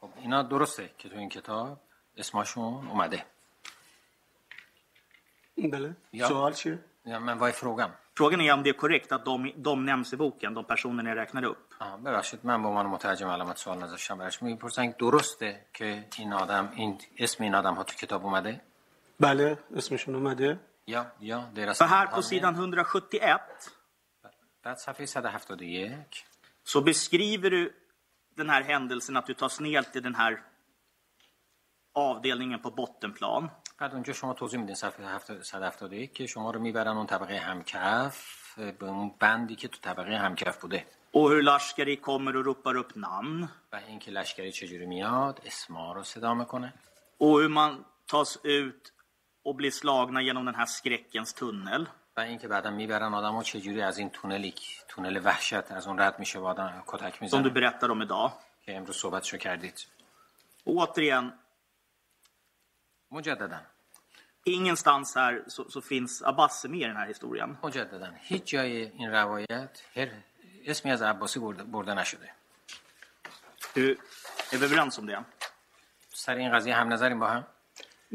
خب اینا درسته که تو این کتاب اسمشون اومده. بله. سوال چیه؟ من وای فروگم. Frågan är om det är korrekt att de nämns i boken, de personerna jag räknade upp. Ja, bevärligt. Men vad man مترجم علامت سوال نذاشتم براش. میپرسن درسته که این آدم این اسم این آدم ها تو کتاب اومده؟ بله، اسمشون اومده. یا deras. För här på sidan 171. Där صفحه 171. Så beskriver du den här händelsen att du tas ned till den här avdelningen på bottenplan. بعد اونجا شما توضیح میدین صفحه 171 که شما رو میبرن اون طبقه همکف، به اون بندی که تو طبقه همکف بوده. Och hur Lashkari kommer och ropar upp namn. و اینکه لشکری چجوری میاد اسما رو صدا میکنه. Och hur man tas ut och blir slagna genom den här skräckens tunnel. و اینکه بعدا میبرن آدمو چجوری از این تونل وحشت از اون رد میشه و آدم کتک میزنه. Som du berättar om idag. که امروز صحبتشو کردید. Återigen مجددا ingenstans här så finns Abbasi med i den här historien. مجددا هیچ جای این روایت هر اسمی از عباسی برده نشده. Du är överens om det. سر این قضیه هم نظریم با هم.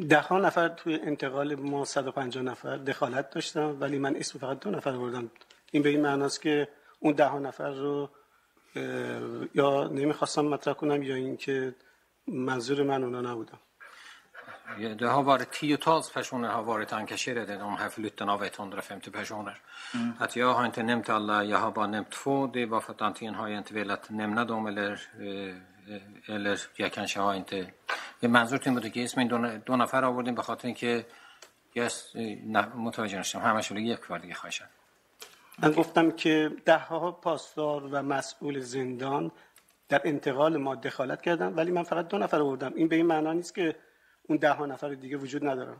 10 نفر توی انتقال ما 150 نفر دخالت داشتن، ولی من اسم فقط 2 نفر بردم. این به این معناست که اون 10 نفر رو یا نمیخواستم مطرح کنم یا اینکه منظور من اونا نبودم. Det har varit tiotals personer har varit engagerade i de här flytten av 150 personer. Att jag har inte nämnt alla, jag har bara nämnt 2. Det var för att antingen har jag inte velat nämna dem eller jag kanske har inte. Jag منظورتون بوده که اسم این دو نفر آوردیم به خاطر اینکه متوجه نشدم همشون یک بار دیگه خواهشن. من گفتم که ده ها پاسدار و مسئول زندان در انتقال ما دخالت کردن، ولی من فقط 2 نفر آوردم. این به این معنا نیست که اون 10 نفر دیگه وجود نداره.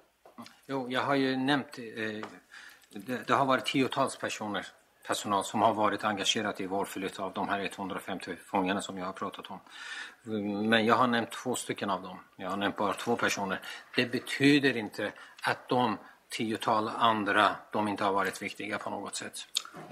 Jag har ju nämnt det har varit tiotals personal som har varit engagerat i vår flytt av de här 150 fångarna som jag har pratat om. Men jag har nämnt 2 stycken av dem. Jag har nämnt bara 2 personer. Det betyder inte att de tiotal andra de inte har varit viktiga på något sätt.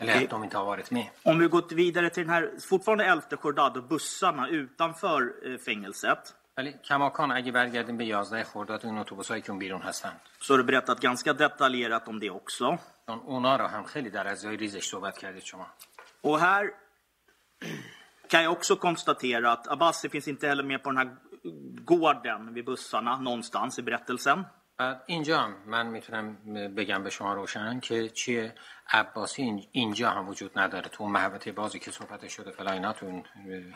Eller att de inte har varit med. Om vi går vidare till den här fortfarande 11 Khordad och bussarna utanför fängelset. ولی کماکان اگه برگردیم به 11 خرداد این اتوبوسایی که اون بیرون هستن. Så du berättat ganska detaljerat om det också. اونا رو هم خیلی در ازای ریزش صحبت کردید شما. Och här kan jag också konstatera att Abbasi finns inte heller med på den här gården vid bussarna någonstans i berättelsen. اینجا هم من میتونم بگم به شما روشن که چیه عباسی اینجا هم وجود نداره. تو اون محوطه بازی که صحبت شده فلاینا تو اون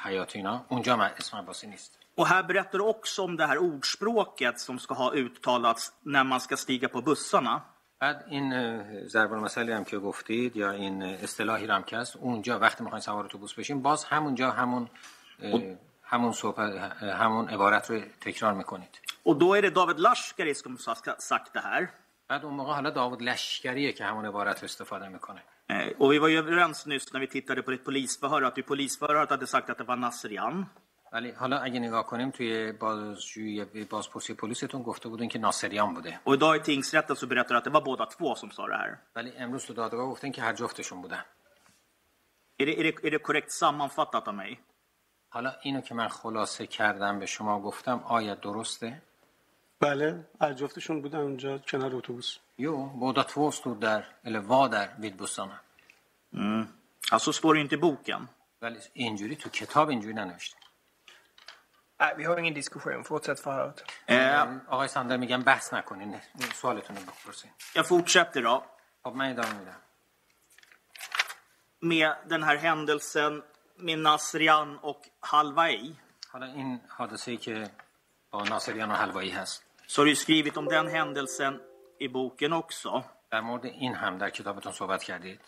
حیات اینا اونجا من اسم عباسی نیست. Och här berättar du också om det här ordspråket som ska ha uttalats när man ska stiga på bussarna. بعد این ضرب المثلی هم که گفتید یا این اصطلاحی هم که هست اونجا وقتی میخواین سوار اتوبوس بشین باز همونجا همون صحبت همون عبارت رو تکرار میکنید. Och då är det David Lashkari som har sagt det här. بعد اون موقع حالا داوود لشکریه که همون عبارت رو استفاده میکنه. Och vi var ju överens nyss när vi tittade på ditt polisförhör att du polisförhöret hade sagt att det var Nasrian. ولی حالا اگه نگاه کنیم توی بازپرسی پلیستون گفته بودن که ناصریان بوده. Och idag i tingsrätten så berättar att det var båda två som sa det här. ولی امروز تو دادگاه گفتن که هر جفتشون بودن. Är det korrekt sammanfattat av mig? حالا اینو که من خلاصه کردم به شما گفتم آیا درسته؟ بله، هر جفتشون بودن اونجا کنار اتوبوس. Jo, båda två stod där eller var där vid bussarna. Alltså står det inte i boken. ولی اینجوری تو کتاب اینجوری ننوشته. Nej, vi har ingen diskussion. Fortsätt förhöret. آقای ساندر میگم بحث نکنین. سوالتون رو بپرسین. Jag fortsätter då. Av mig då میگم. Med den här händelsen med Nasrian och Halvai. حالا این حادثه‌ای که با ناصریان و حلوایی هست. Så har du skrivit om den händelsen i boken också. در مورد این هم در کتابتون صحبت کردید.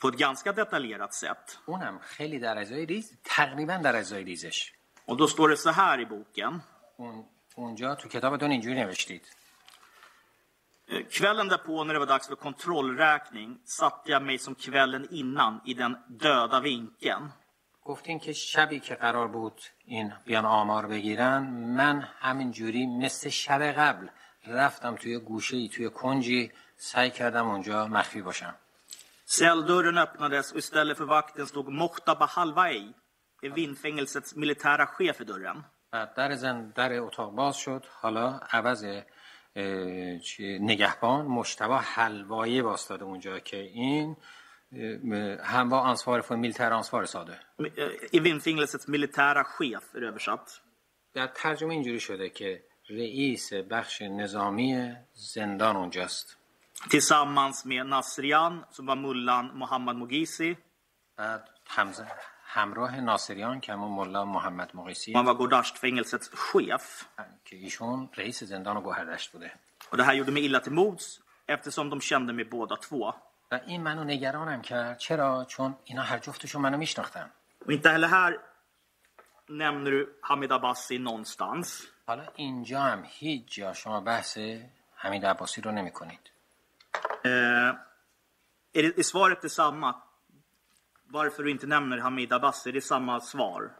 På ett ganska detaljerat sätt. اونم خیلی در ازای ریز تقریبا در ازای ریزش. Och då står det så här i boken. Onja tu kitabaton injuri neveshtid. Kvällen därpå när det var dags för kontrollräkning satte jag mig som kvällen innan i den döda vinkeln. Goftin ke shabi ke qarar bud in bian amar begiran man hamin juri misl shab qabl raftam tu gushe-i tu konji sa'y kardam onja makhfi basham. Celldörren öppnades och istället för vakten stod Mohtab Halvai. Det vindfängelsets militära chef i dörren. Där اتاق باز شد. حالا عوض نگهبان مشتبه حلوایی واسطاده اونجا که این هم با ansvarig för militär ansvar sade. I vindfängelsets militära chef översatt. در ترجمه اینجوری شده که رئیس بخش نظامی زندان اونجاست. Tillsammans med Nasrian som var mullan Mohammad Mogisi. Hamza همراه ناصریان که همون ملا محمد مقیسی و گوداشت fängelsets chef که ایشون رئیس زندان گوهردشت بوده. و det här gjorde mig illa till mods eftersom de kände mig båda två. و این منو نگرانم کرد. چرا؟ چون اینا هر جفتشون منو میشناختن. و inte heller här nämner du Hamid Abbasi någonstans. حالا اینجا هم هیچ جا شما بحث حمید عباسی رو نمی‌کنید. Är svaret detsamma? Varför du inte nämner Hamid Abbasi, det är samma svar.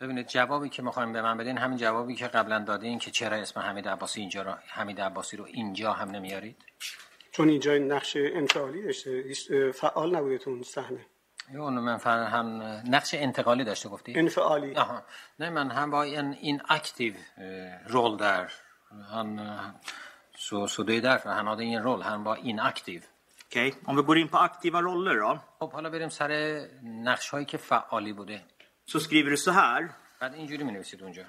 ببینید جوابی که می‌خوایم به من بدین همین جوابی که قبلا دادین که چرا اسم حمید عباسی رو اینجا هم نمیارید؟ چون اینجا نقش انتقالی داشته، فعال نبوده تو اون صحنه. یا من هم نقش انتقالی داشته گفتی؟ انفعالی. آها. نه من هم با این اکتیو رول در han så det är därför han hade ingen roll, han var inaktiv. Okej, om vi går in på aktiva roller då. خب حالا بریم سر نقش‌هایی که فعالی بوده. Så skriver du så här. بعد اینجوری می‌نویسید اونجا.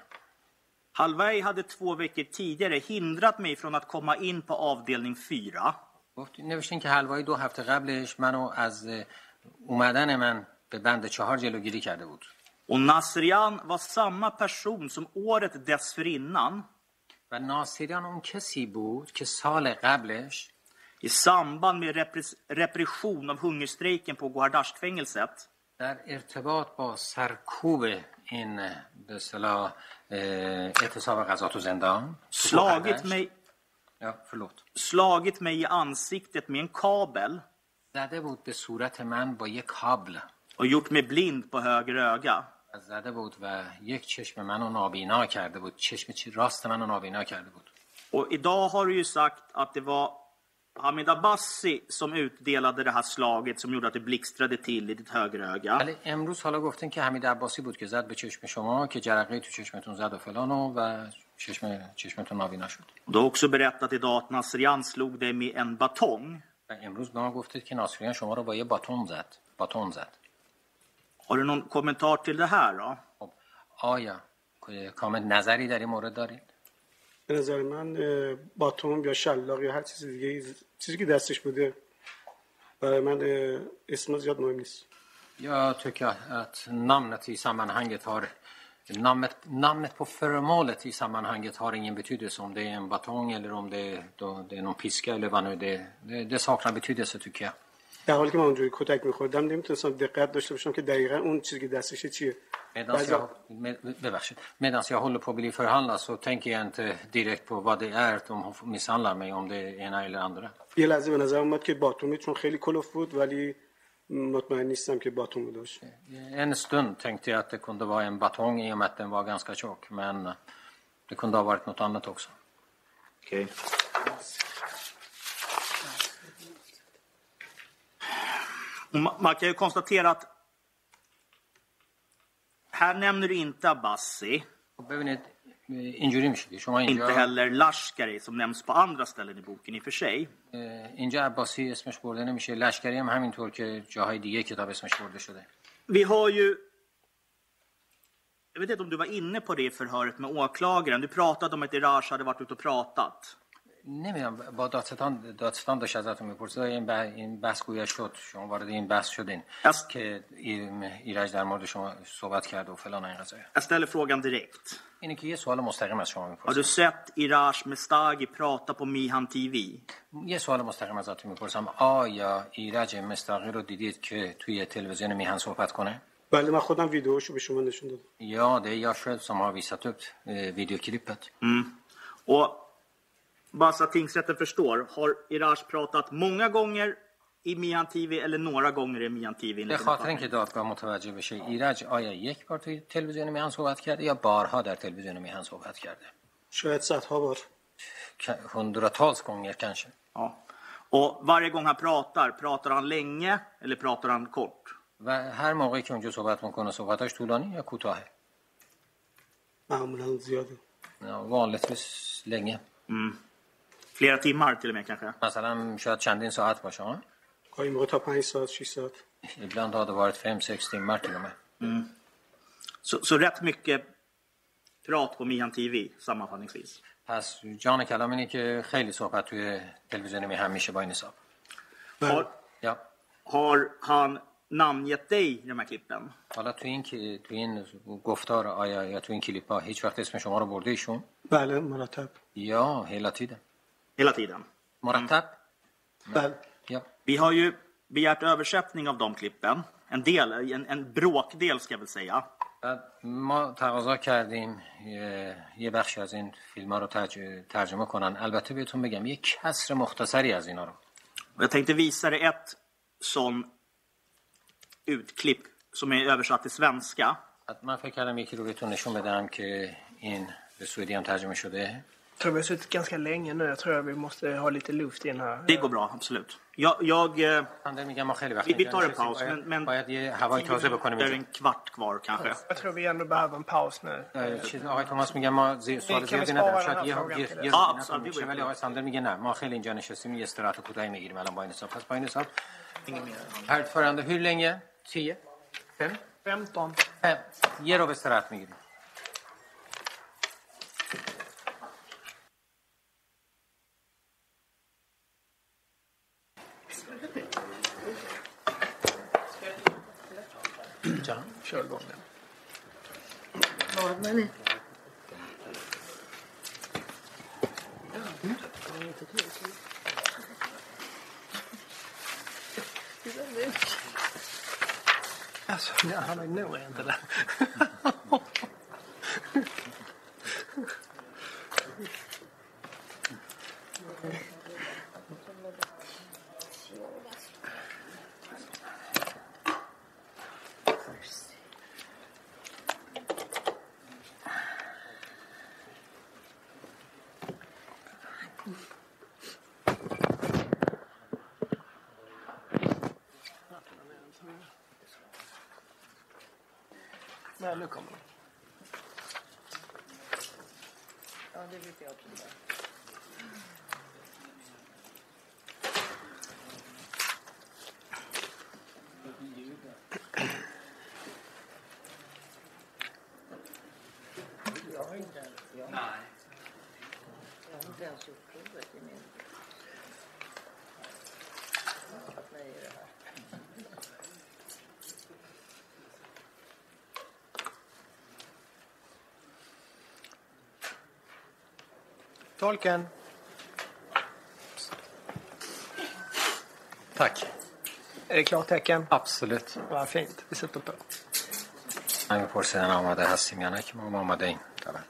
Halvai hade 2 veckor tidigare hindrat mig från att komma in på avdelning 4. گفتین نوشتین که حلوایی 2 هفته قبلش منو از اومدن من به بند 4 جلوگیری کرده بود. Och Nasrian var samma person som året dessförinnan. و ناصریان اون کسی بود که سال قبلش i samband med repression av hungerstrejken på Gohardasht-fängelset där irtibat ba sarkub in besala etisab gazat och zindan slagit mig i ansiktet med en kabel zade bud be surat man ba yek kabel och gjort mig blind på höger öga zade bud va yek cheshm manu nabina karde bud cheshm rast manu nabina karde bud. Och idag har du ju sagt att det var Hamid Abbasi som utdelade det här slaget som gjorde att det blixtrade till i ditt högeröga. ولی امروز حالا گفتن که حمید عباسی بود که زد به چشم شما که جرقه تو چشمتون زد و فلان و چشمتون نابینا شد. Du har också berättat idag att Nasrian slog dig med en batong. امروز به ما گفتید که ناصریان شما رو با یه باتون زد. Har du någon kommentar till det här då? آیا کامنت نظری در این مورد دارید؟ به نظر من باتوم یا شلاق یا هر چیز دیگه چیزی که دستش بوده برای من اسم زیاد مهم نیست. یا تکات namnet i sammanhanget har namnet på föremålet i sammanhanget har ingen betydelse om det är en batong eller om det är någon piska eller vad nu det saknar betydelse tycker jag. در حالی که من اونجوری کتک می‌خوردم نمی‌تونستم دقت داشته باشم که دقیقاً اون چیزی که دستشه چیه. Medan jag håller på att bli förhandlad så tänker jag inte direkt på vad det är att de misshandlar mig om det är ena eller andra. یه لحظه به نظر اومد که باتومی چون خیلی کلوف بود ولی مطمئن نیستم که باتوم بودش. En stund tänkte jag att det kunde vara en batong i och med att den var ganska tjock men det kunde ha varit något annat också. Okej. Man kan ju konstatera att här nämner du inte Abbasi. Inte heller Lashkari som nämns på andra ställen i boken i och för sig. Vi har ju, jag vet inte om du var inne på det förhöret med åklagaren. Du pratade om att Iraj hade varit ute och pratat. نمیدونم با دادستان داشت ازتون میپرسید این بحث گویا شد شما وارد این بحث شدین که ایرج در مورد شما صحبت کرد و فلان این قضایا. Jag ställer frågan direkt. اینه که یه سوال مستقیم از شما میپرسم. Har du sett Iraj Mestagi prata på Mihan TV? یه سوال مستقیم ازتون میپرسم آیا ایرج مستاقی رو دیدید که توی تلویزیون میهن صحبت کنه؟ بله من خودم ویدیوشو به شما نشون دادم. Ja, det är jag själv som har visat upp videoklippet. Och bara så att tingsrätten förstår, har Iraj pratat många gånger i Mihan TV eller några gånger i Mihan TV? به خاطر اینکه دادگاه متوجه بشه ایرج آیا یک بار توی تلویزیون میهن صحبت کرده یا بارها در تلویزیون میهن صحبت کرده؟ شاید صدها بار. Hundratals gånger kanske. Ja. Och varje gång han pratar han länge eller pratar han kort? و هر موقعی که اونجا صحبت میکنه صحبتاش طولانی یا کوتاهه؟ معمولا زیاده. Vanligtvis länge. Flera timmar till och med kanske. Masalan شاید چندین ساعت باشه ها. گاهی موقع تا 5 ساعت 6 ساعت. Ibland har det varit 5-6 timmar till och med. Så rätt mycket prat på Mihan TV sammanfattningsvis. پس جان کلام اینه که خیلی صحبت توی تلویزیون میهن میشه با این حساب. Har han namngett dig i de här klippen? حالا توی این گفتار آیا یا توی این کلیپ ها هیچ وقت اسم شما رو برده ایشون؟ بله مرتب. یا hela tiden. Moratap. Ja. Vi har ju begärt översättning av de klippen. En bråkdel ska jag väl säga. ما تقاضا کردیم یه بخشی از این فیلم‌ها رو ترجمه کنن. البته بهتون بگم یه کسر مختصری از اینا رو. Jag tänkte visa dig ett sån utklipp som är översatt till svenska. من فکر کردم یکی رو بهتون نشون بدم که این به سوئدی هم ترجمه شده. Jag tror vi har suttit ganska länge nu. Jag tror vi måste ha lite luft i den här. Det går bra, absolut. Vi tar en paus, men det är en kvart kvar kanske. Jag tror vi ändå behöver en paus nu. Thomas میگه ما سوال زیادی نداریم. شاید یه ولی آقای ساندر میگه نه ما خیلی اینجا نشستیم یه استراحت کوتاهی میگیریم الان با این حساب. پس با این حساب ordförande hur länge? 10 5 15 یه رو استراحت میگیریم. Kör igång den. Varmen är. Alltså, han har nog inte det. Nej, nu kommer den. Ja, det vet jag också. Jag har inte ens gjort provet i min. Jag har fått mig i det här. Tolken. Tack. Är det klartecken? Absolut. Vad fint. Vi sitter på. من پرسیدن آماده هستیم یا نه که ما آماده ایم. دارم.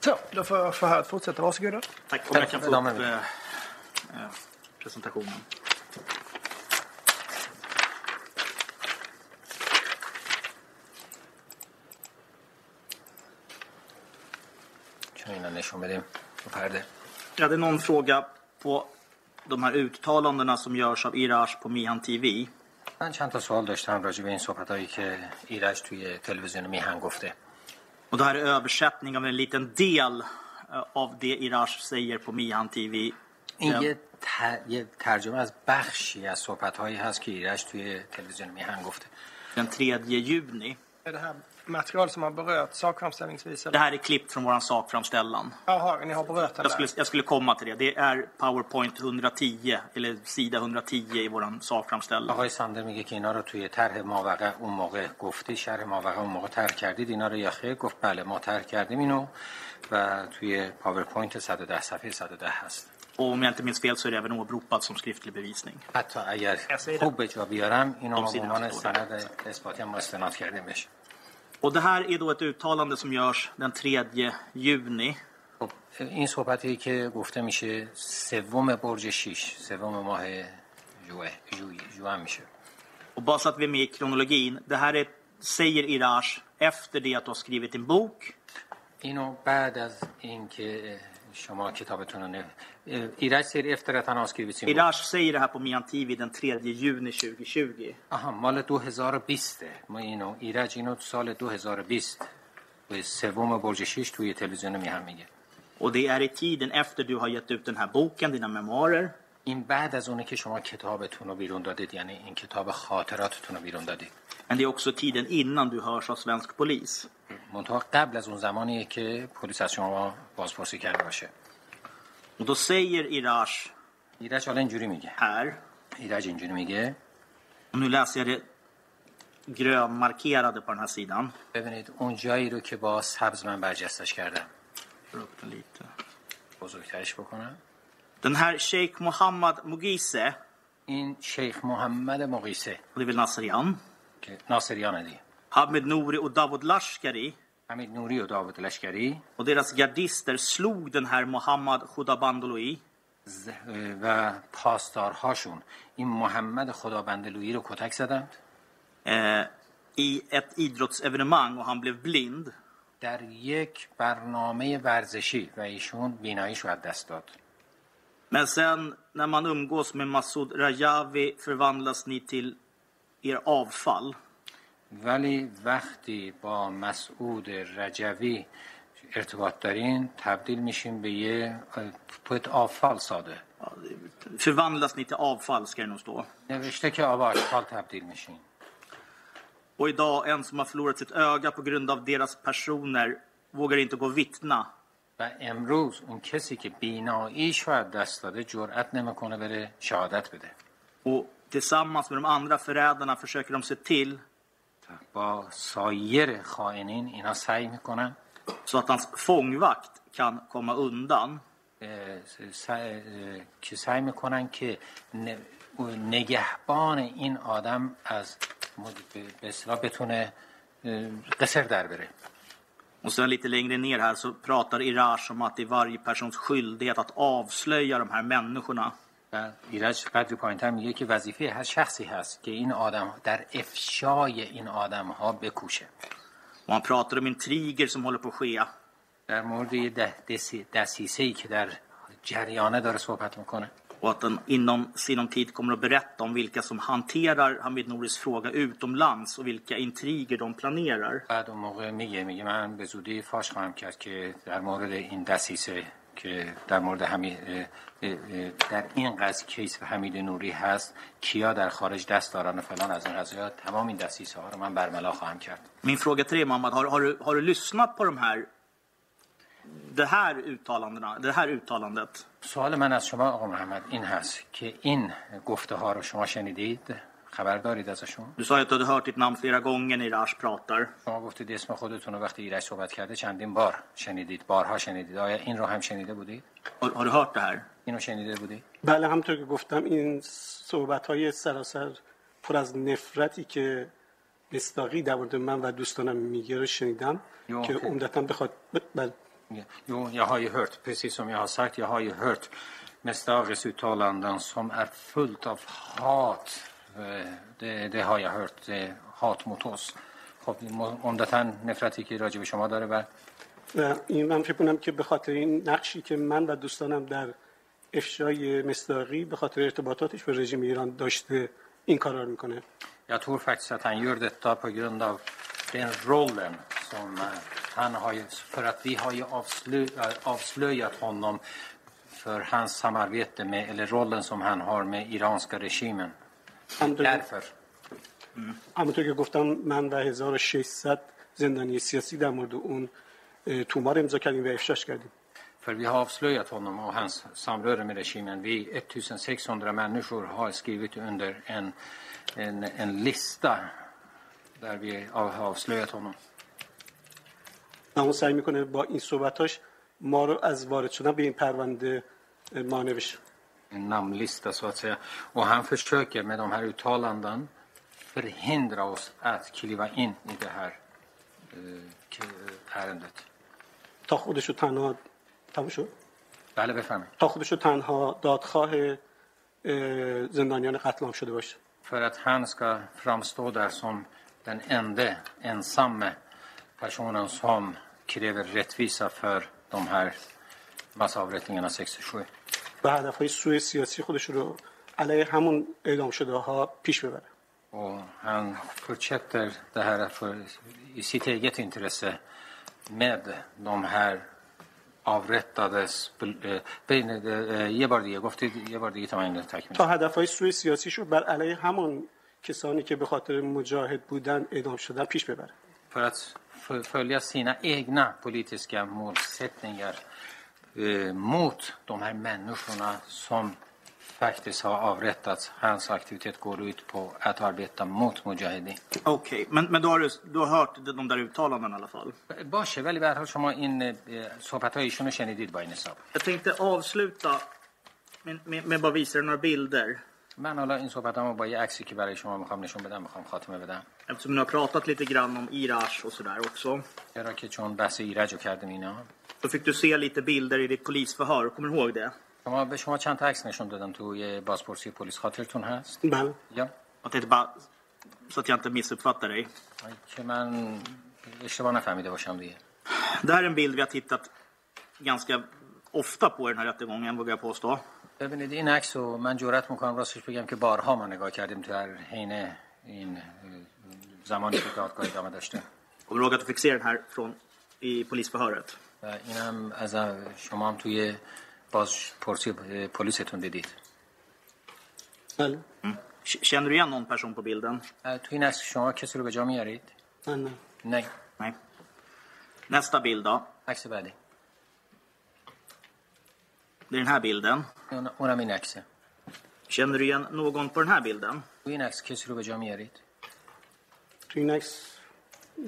Så, då får jag förhöret fortsätta. Varsågoda. Tack. Om jag kan få upp presentationen. Kan innan nation med det på pärde. Jag hade någon fråga på de här uttalandena som görs av Iraj på Mihan TV. من چند تا سوال داشتم راجع به این صحبتایی که ایرج توی تلویزیون میهن گفته. Och det här är översättning av en liten del av det Iraj säger på Mihan TV. این یه ترجمه از بخشی از صحبت‌هایی هست که ایرج توی تلویزیون میهن گفته. Den 3 juni. Det här material som har berört sakframställningsvis. Det här är klippt från våran sakframställan. Jaha, ni har berört den. Jag skulle komma till det. Det är PowerPoint 110 eller sida 110 i våran sakframställan. آقای ساندر میگه که اینا رو توی طرح ماوقع اون موقع گفتی، شرح ماوقع اون موقع طرح کردید اینا رو یا خیر؟ گفت بله ما طرح کردیم اینو و توی PowerPoint 110 صفحه 110 هست. Och om jag inte minns fel så är det även åberopat som skriftlig bevisning. Hatta agar خوب به جا بیارم اینو ما به عنوان سند اثباتی هم استناد کردیم بهش. Och det här är då ett uttalande som görs den 3 juni. این صحبتی که گفته میشه سوم برج 6 سوم ماه ژوئن میشه. Och bara så att vi är med i kronologin, det här är säger Iraj efter det att du har skrivit din bok. اینو بعد از اینکه شما کتابتون رو ایرج سیر افتراتن آسکریبیتیم ایرج سیر ده här på Mihan TV den 3 juni 2020 آها مال 2020 ما اینو ایرج اینو سال 2020 به سوم برج 6 توی تلویزیون میهن میگه och det är i tiden efter du har gett ut den här boken dina memoarer این بعد از اونه که شما کتابتون رو بیرون دادید یعنی این کتاب خاطراتتون رو بیرون دادید men det är också tiden innan du hörs av svensk polis منطقه قبل از اون زمانیه که پلیس از شما بازپرسی کرده باشه Och då säger Iraj حالا اینجوری میگه här Iraj اینجوری میگه nu läser jag det grönmarkerade på den här sidan ببینید اون جایی رو که با سبز من برجستش کردم روبتون lite بزرگترش بکنم den här Sheikh Mohammad Moghise این شیخ محمد مغیسه det vill Nasrian که ناصریانه دی Hamid Nouri och Davud Lashkari Hamid Nouri och Davud Lashkari och deras gardister slog den här Mohammad Khudabandloi و پاسدارهاشون این محمد خدابندلویی رو کتک زدند i ett idrottsevenemang och han blev blind در یک برنامه ورزشی و ایشون بیناییش رو از دست داد men sen när man umgås med Massoud Rajavi förvandlas ni till er avfall ولی وقتی با مسعود رجوی ارتباط دارین تبدیل میشین به یه پت آفال ساده förvandlas ni till avfall ska det nog stå نوشته که آب آشغال تبدیل میشین och idag en som har förlorat sitt öga på grund av deras personer vågar inte gå vittna و امروز اون کسی که بیناییش رو دست داده جرئت نمیکنه بره شهادت بده och tillsammans med de andra förrädarna försöker de se till با سایر خائنین اینا سعی میکنن så att hans fångvakt kan komma undan که سعی میکنن که نگهبان این آدم از به اصطلاح بتونه قصر در بره och sen lite längre ner här så pratar Iraj om att det är varje persons skyldighet att avslöja de här människorna ایرج قدر پایین‌تر میگه که وظیفه هر شخصی هست که این آدم در افشای این آدم‌ها بکوشه. Man pratar om intriger som håller på att ske. در مورد دسیسه‌ای که در جریانه داره صحبت میکنه. och att den inom sinom tid kommer att berätta om vilka som hanterar Hamid Nouris fråga utomlands och vilka intriger de planerar. بعد اون موقع میگه من به زودی فاش خواهم کرد که در مورد این دسیسه که در مورد همین در این قضیه کیس حمید نوری هست کیا در خارج دست دارن و فلان از این قضايا تمام این دسیسه ها رو من برملا خواهم کرد. Min fråga till dig, Mohammad, har du lyssnat på det här uttalandet. سوال من از شما آقا محمد این هست که این گفته ها رو شما شنیدید؟ خبر دارید ازشون؟ Du sa att du hört ditt namn flera gånger när Irash pratar. شما گفتید اسم خودتون رو وقتی ایرج صحبت کرده چندین بار شنیدید، بارها شنیدید. آیا این رو هم شنیده بودید؟ Har du hört det här? اینو شنیده بودی؟ بله، همونطور که گفتم این صحبت‌های سراسر پر از نفرتی که مصداقی در مورد من و دوستانم میگه رو شنیدم که عمدتاً بخواد jag har ju hört, precis som jag har sagt, jag har ju hört Mestagis uttalanden som är fullt av hat. Det har jag hört, hat mot oss. Om det här nefrati ki rajibi shoma dare va من فکر می‌کنم که به خاطر این نقشی که من و دوستانم در افشای مصداقی به خاطر ارتباطاتش با رژیم ایران داشته این کارا رو میکنه. Jag tror faktiskt att han gör detta på grund av den rollen som han har ju, för att vi har ju avslöjat honom för hans samarbete med eller rollen som han har med iranska regimen. Därför. همونطور که گفتم من و 1600 زندانی سیاسی در مورد اون تومار امضا کردیم و افشاش کردیم. För vi har avslöjat honom och hans samröre med regimen. Vi 1600 människor har skrivit under en lista där vi har avslöjat honom. اون سعی میکنه با این صحبتاش ما رو از وارد شدن به این پرونده مانع بشه. Namnlista så att säga. Och han försöker med de här uttalanden förhindra oss att kliva in i det här ärendet. تا خودشو تنها تموشو؟ بله بفهمید. تا خودشو تنها دادخواه زندانیان قتل عام شده باشه. För att han ska framstå där som den ende ensamme personen som kräver rättvisa för de här massavrättningarna 67. بعد از سوء سیاسی خودش رو علیه همون اعدام شده ها پیش ببره. Och han fortsätter det här för i sitt eget intresse med de här avrättades یه بار دیگه تمام تکمیل. تا هدفهای سوء سیاسیشو بر علیه همون کسانی که به خاطر مجاهد بودن اعدام شدن پیش ببره. För att följa sina egna politiska målsättningar mot de här människorna som faktiskt har avrättats. Hans aktivitet går ut på att arbeta mot mujahedin. Okej, men du har hört de där uttalandena i alla fall. باشه ولی به هر حال شما این صحبت‌های ایشونو شنیدید با این حساب. Jag tänkte avsluta med bara visa några bilder. من حالا این صحبتامو با یه عکسی که برای شما میخوام نشون بدم میخوام خاتمه بدم. Eftersom ni har pratat lite grann om Irash och sådär också. Era که چون بحث ایرج کردین اینا. Då fick du se lite bilder i ditt polisförhör. Kommer du ihåg det? شما به شما چند تا عکس نشون دادم توی بازپرسی پلیس خاطرتون هست؟ بله. یا حتی با سوتیانت missuppfattade dig. که من اشتباه نفهمیده باشم دیگه. Det här är en bild vi har tittat ganska ofta på i den här rättegången vågar jag påstå. ببینید این عکس رو من جرأت میکنم راستش بگم که بارها ما نگاه کردیم تو هر حین این زمانی که دادگاه ادامه داشته. Och jag att fixera den här från i polisförhöret. اینم از شما هم توی بازپرسی پلیستون دیدید. بله. Känner du igen någon person på bilden? تو این عکس شما کسی رو به جا میارید؟ نه. نه. Nästa bild då. عکس بعدی. Det är den här bilden. Ona min axel. Känner du igen någon på den här bilden? Min axel kissar över Jamierit. Min axel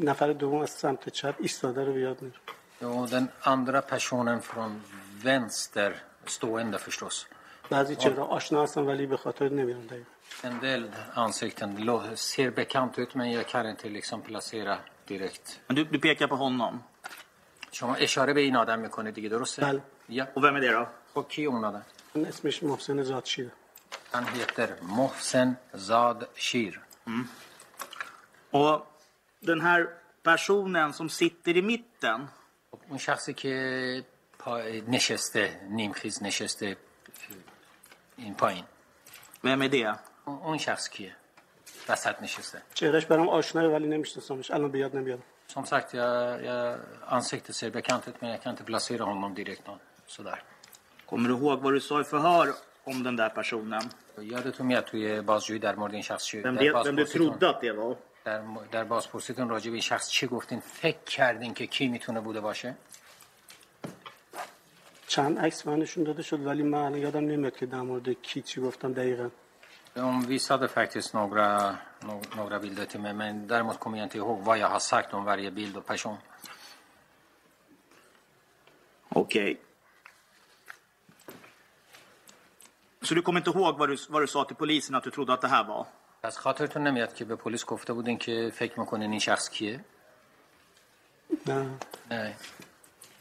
nafar دوم از سمت چپ ایستاده رو بیاد میره. Ja, den andra personen från vänster stående förstås. بعضی چهره آشنا هستن ولی به خاطر نمیارم دقیقاً. En del ansikten ser bekant ut men jag kan inte liksom placera direkt. Men du pekar på honom. شما اشاره به این آدم میکنه دیگه درسته؟ بله. Ja. Och vem är det då? Och کی اون آدم؟ اسمش محسن زادشیر. Han heter Mohsen Zadshir. Och den här personen som sitter i mitten, اون شخصی که نشسته نیمخیز نشسته این پایین. مهمدیه. اون شخص کیه؟ وسط نشسته. چهرهش برام آشناه ولی نمیشناسمش. الان به یاد نمیاد. Som sagt, jag ansiktet ser bekant ut, men jag kan inte placera honom direkt någon. Sådär. Kommer du ihåg vad du sa i förhör om den där personen? Jag hade tog med till basjud där morden shakhs. Vem du trodde att det var? Där baspositionen راجع به شخص چی گفتین؟ فکر کردین که کی میتونه بوده باشه؟ چند عکس منشون داده شد ولی من یادم نمیاد که در مورد کی چی گفتم دقیقاً. De visade faktiskt några bilder till mig, men däremot kommer jag inte ihåg vad jag har sagt om varje bild och person. Okej. Så du kommer inte ihåg vad du sa till polisen att du trodde att det här var? از خاطرتون نمیاد که به پلیس گفته بودین که فکر میکنین این شخص کیه؟ نه.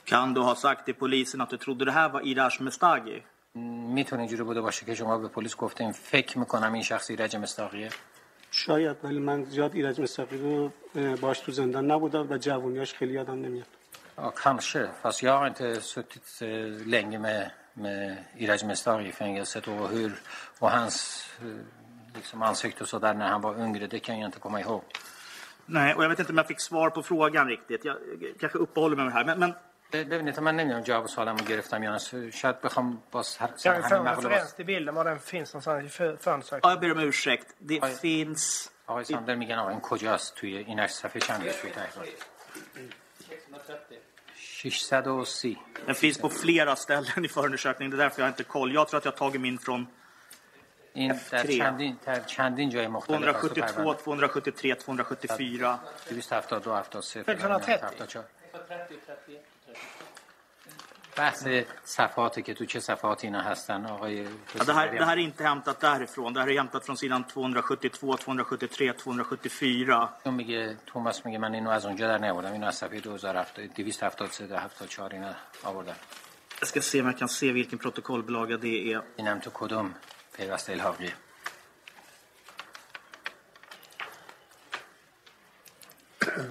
Kan du ha sagt till polisen att du trodde det här var Irash Mestaghi? میتونه اینجوری بوده باشه که شما به پلیس گفتین فکر میکنم این شخص ایرج مستاقیه؟ شاید، ولی من زیاد ایرج مستاقی رو باش تو زندان نبودم و جوونیاش خیلی یادم نمیاد. Kanske, fast jag har inte suttit länge med Iraj Mestaghi i fängelset och hur och hans liksom ansikte och sådär när han var yngre, det kan jag inte komma ihåg. Nej, och jag vet inte om jag fick svar på frågan riktigt. Jag kanske uppehåller mig med det här, men ببینید من نمیدونم جواب سوالمو گرفتم یا نه. شاید بخوام باز هر referens till bilden var den finns någonstans i fönstret. Jag ber om ursäkt. Det finns. آقای ساندر میگن آقا این کجاست توی این عکس صفحه چند توی تایپور 630. Den finns på flera ställen i förundersökningen. Det är därför jag inte koll. Jag tror att jag tagit min från این چندین جای مختلف. 172 273 274 272 774 بحث صفحاتی که تو چه صفحاتی اینا هستن آقای ده هر inte hämtat därifrån det här är hämtat från sidan 272 273 274 میگه توماس میگه من اینو از اونجا در نیاوردم اینو از صفحه 273 274 اینا آوردم jag ska se om jag kan se vilken protokollbilaga det är اینم تو کدوم پیوسته الحاقی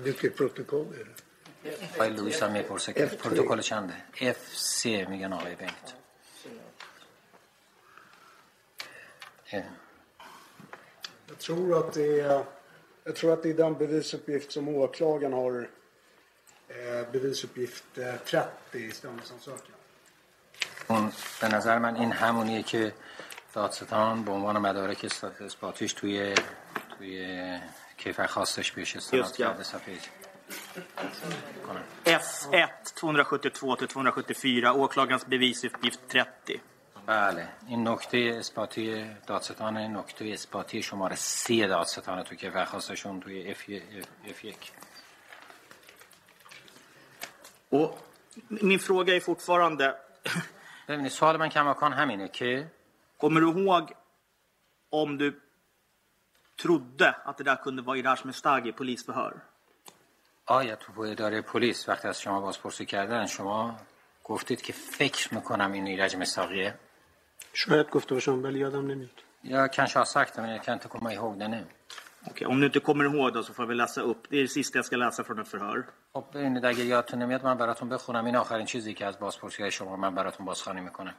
vilket protokoll är det آقای لویس هم میپرسه که پروتکل چنده F3 میگن آقای بینید Jag tror att det är den bevisuppgift som åklagaren har bevisuppgift 30 i stämningsansökan. به نظر من این همونیه که دادستان به عنوان مدارک اثباتیش توی کیفر خواستش پیش استناد کرده صفحه F1 272-274 åklagarens bevisuppgift 30. بله این نکته اثباتی دادستان نکته اثباتی شماره 3 دادستان تو که درخواستشون توی F1. Och min fråga är fortfarande ببینید سوال من کماکان همینه که kommer du ihåg om du trodde att det där kunde vara Irash Mestaghi polisförhör? آیا تو اداره پلیس وقتی از شما بازپرسی کردن شما گفتید که فکر میکنم این ایرج مستاقیه؟ شاید گفته باشم ولی یادم نمیاد. یا kanske har sagt men jag kan inte komma ihåg det nu. Okej, om du inte kommer ihåg då så får vi läsa upp. Det är det sista jag ska läsa från ett förhör. خب ببینید اگه یادتون نمیاد من براتون بخونم این آخرین چیزی که از بازپرسی شما من براتون بازخوانی میکنم.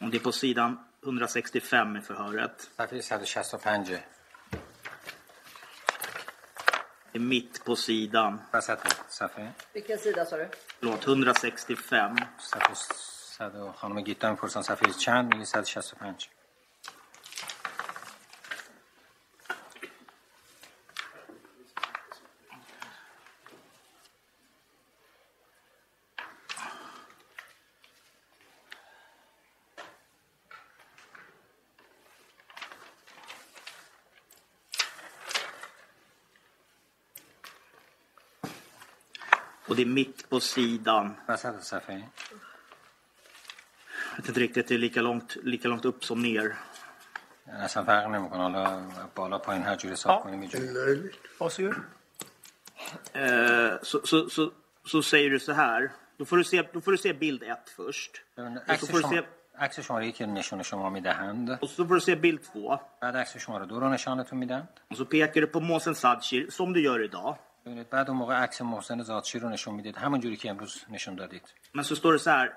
Om det är på sidan 165 i förhöret. صفحه 165. Mitt på sidan. Vilken sida sa du? Låt 165. Safir خانم گیتان پرسان صفحه چند میگه 165. Det är mitt på sidan. Vad sa du Safi? Jag vet inte riktigt att det är lika långt upp som ner. Nästan färgen nu kan hålla på en här ju det sa på mig. Vad så gör? Så säger du så här. Då får du se bild 1 först. Och så får du se عکس شماره 1 نشون شما میدهند. Och så får du se bild 2. بعد عکس شماره 2 رو نشانتون میدن. Och så pekar du på Mohsen Sadshir som du gör idag. بعد اون موقع عکس محسن زادشی رو نشون میدید همون جوری که امروز نشون دادید. Men så står det så här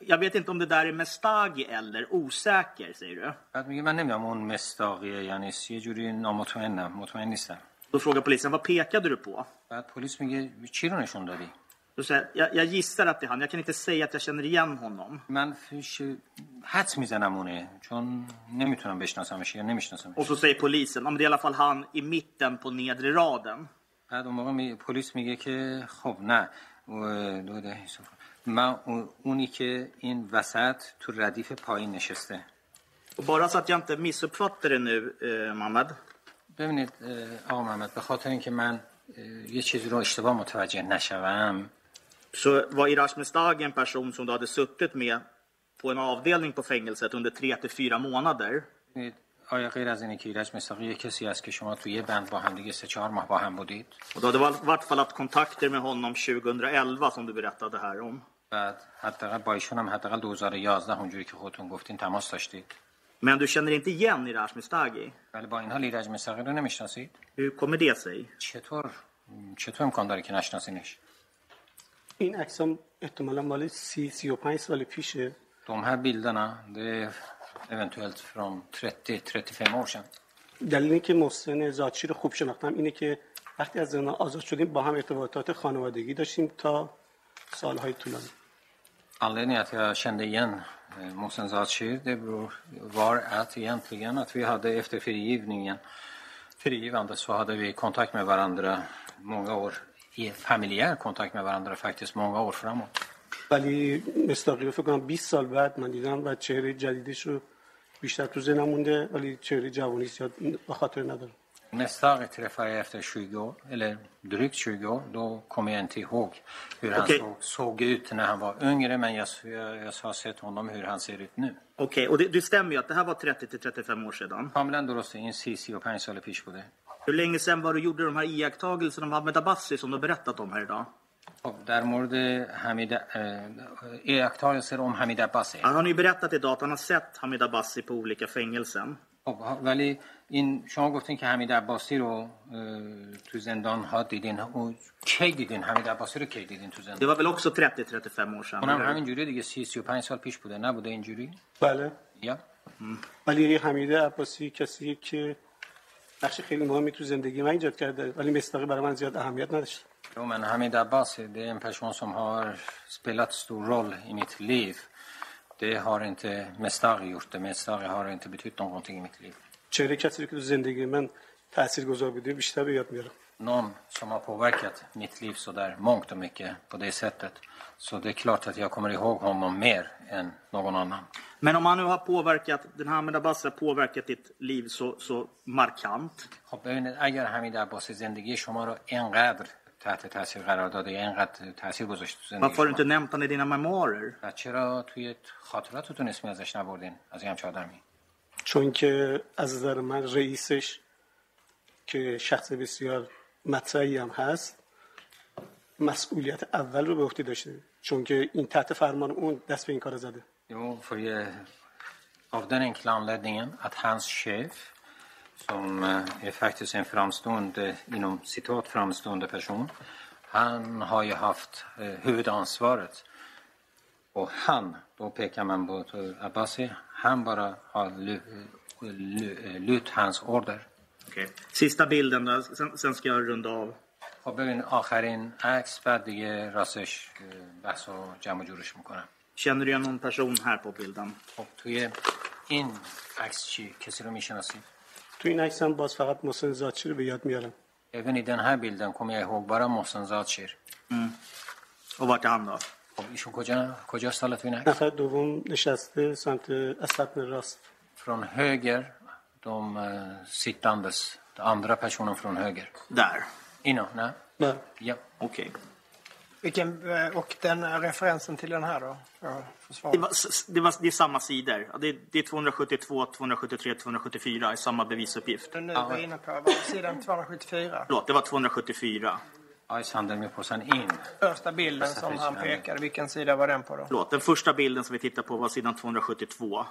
Jag vet inte om det där är mestagi eller osäker, säger du. Att میگه من نمیدونم اون مستاقیه یا نیست. یه جوری نامطمئنم. مطمئن نیستم. Då frågar polisen, vad pekade du på? بعد پلیس میگه چی رو نشون دادی؟ Jag gissar att det är han. Jag kan inte säga att jag känner igen honom. من حدس میزنم اونه چون نمیتونم بشناسمش یا نمیشناسمش. Och så säger polisen, om det är i alla fall han i mitten på nedre raden. بعد اون موقع پلیس میگه که خب نه. من اونی که این وسط تو ردیف پایین نشسته. Bara så att jag inte missuppfattar det nu, Mohammed. ببینید آقا محمد، به خاطر اینکه من یه چیزی رو اشتباه متوجه نشوم. Så var Irash Mestag en person som du hade suttit med på en avdelning på fängelset under 3-4 månader. آیا غیر از اینه که ایرج مستاقی یک کسی است که شما توی یه بند با هم دیگه 3-4 ماه با هم بودید؟ Och du hade varit fallat kontakter med honom 2011 som du berättade här om. بعد حداقل با ایشون هم حداقل 2011 اونجوری که خودتون گفتین تماس داشتید. Men du känner inte igen Irash Mestagi. ولی با این حال ایرج مستاقی رو نمیشناسید؟ Hur kommer det sig? چطور امکان داره که نشناسینش؟ این عکسام احتمالاً مال 35 سال پیشه. De här bilderna, det eventuellt från 30-35 år sedan. دلیلی که محسن زادچی رو خوب شناختم اینه که وقتی از زندان آزاد شدیم با هم ارتباطات خانوادگی داشتیم تا سالهای طولانی. Anledningen att jag kände igen Mohsen Zadchi det var att egentligen att vi hade efter frigivandet så hade vi kontakt med varandra många år, i familjär kontakt med varandra faktiskt många år framåt. ولی مستاقی رو فکر کنم 20 سال بعد من دیدم و چهره جدیدش رو بیشتر تو ذهنم مونده ولی چهره جوانیش یاد به خاطر ندارم. مستاقی träffade efter 20 år eller drygt 20 år då kommer jag inte ihåg hur han såg ut när han var yngre men jag har sett honom hur han ser ut nu. Okej, och det stämmer ju att det här var 30-35 år sedan. Hamlen Dorossi in Sisi och Pensale Pish på det. Hur länge sedan var du gjorde de här iakttagelserna om Ahmed Abbasi som du berättat om här idag? در مورد حمید اکتاجسر ام حمید عباسی han har nu berättat idag att han har sett Hamid Abbasi på olika fängelsen. ولی این شما گفتین که حمید عباسی رو تو زندان ها دیدین. کی دیدین حمید عباسی رو؟ کی دیدین تو زندان؟ Det var väl också 30-35 år sedan. اونم همینجوری دیگه 35 سال پیش بوده. نبوده اینجوری؟ بله. یا ولی حمید عباسی کسی که بخش خیلی مهمی تو زندگی من ایجاد کرده ولی مستاقی برای من زیاد اهمیت نداشت. Jo, men Hamid Abbasi, det är en person som har spelat stor roll i mitt liv. Det har inte Mestari gjort. Det Mestari har inte betytt någonting i mitt liv. Chehre kasiri ke to zindagi man taasirgozar bude, bishtar be yad miaram. Någon som har påverkat mitt liv så där mångt och mycket på det sättet. Så det är klart att jag kommer ihåg honom mer än någon annan. Men om han nu har påverkat, den här Hamid Abbasi har påverkat ditt liv så markant. Hoppas agar Hamid Abbasi zindagi shoma ro inqadr تحت تاثیر قرار داده یا اینقدر تاثیر گذاشت تو زندگی. ما تو نمیتون دیدین مموار. و چرا توی خاطراتتون اسمی ازش نبردین؟ از این همچه آدمی. چون که از نظر من رئیسش که شخص بسیار مطرحی هم هست مسئولیت اول رو به عهده داشته چون که این تحت فرمان اون دست به این کار زده. Jo, för av den enkla anledningen att hans chef som är faktiskt en framstående, inom citat framstående person. Han har ju haft huvudansvaret. Och han, då pekar man på Abbasi, han bara har lytt hans order. Okej. Sista bilden då, sen ska jag runda av. Och början آخرین عکس بعد دیگه راستش بحث رو جمع جورش میکنم. Känner du igen någon person här på bilden? Och توی این عکس چی کسی رو میشناسی؟ تو این عکس هم باز فقط محسن زادچی رو به یاد میارم. Även i den här bilden kommer jag ihåg bara Mohsen Zadchir. Och vart är han då? خب ایشون کجاست حالا تو این عکس؟ نفر دوم نشسته سمت اسطح راست. Från höger, de sittandes, den andra personen från höger. Där. Innan, nej? Nej. Ja. Okej. Och den referensen till den här då? Det är samma sidor. Det är 272, 273, 274 i samma bevisuppgift. Den nu var inne på sidan 274. Förlåt, det var 274. Första bilden som han pekade, vilken sida var den på då? Förlåt, den första bilden som vi tittar på var sidan 272.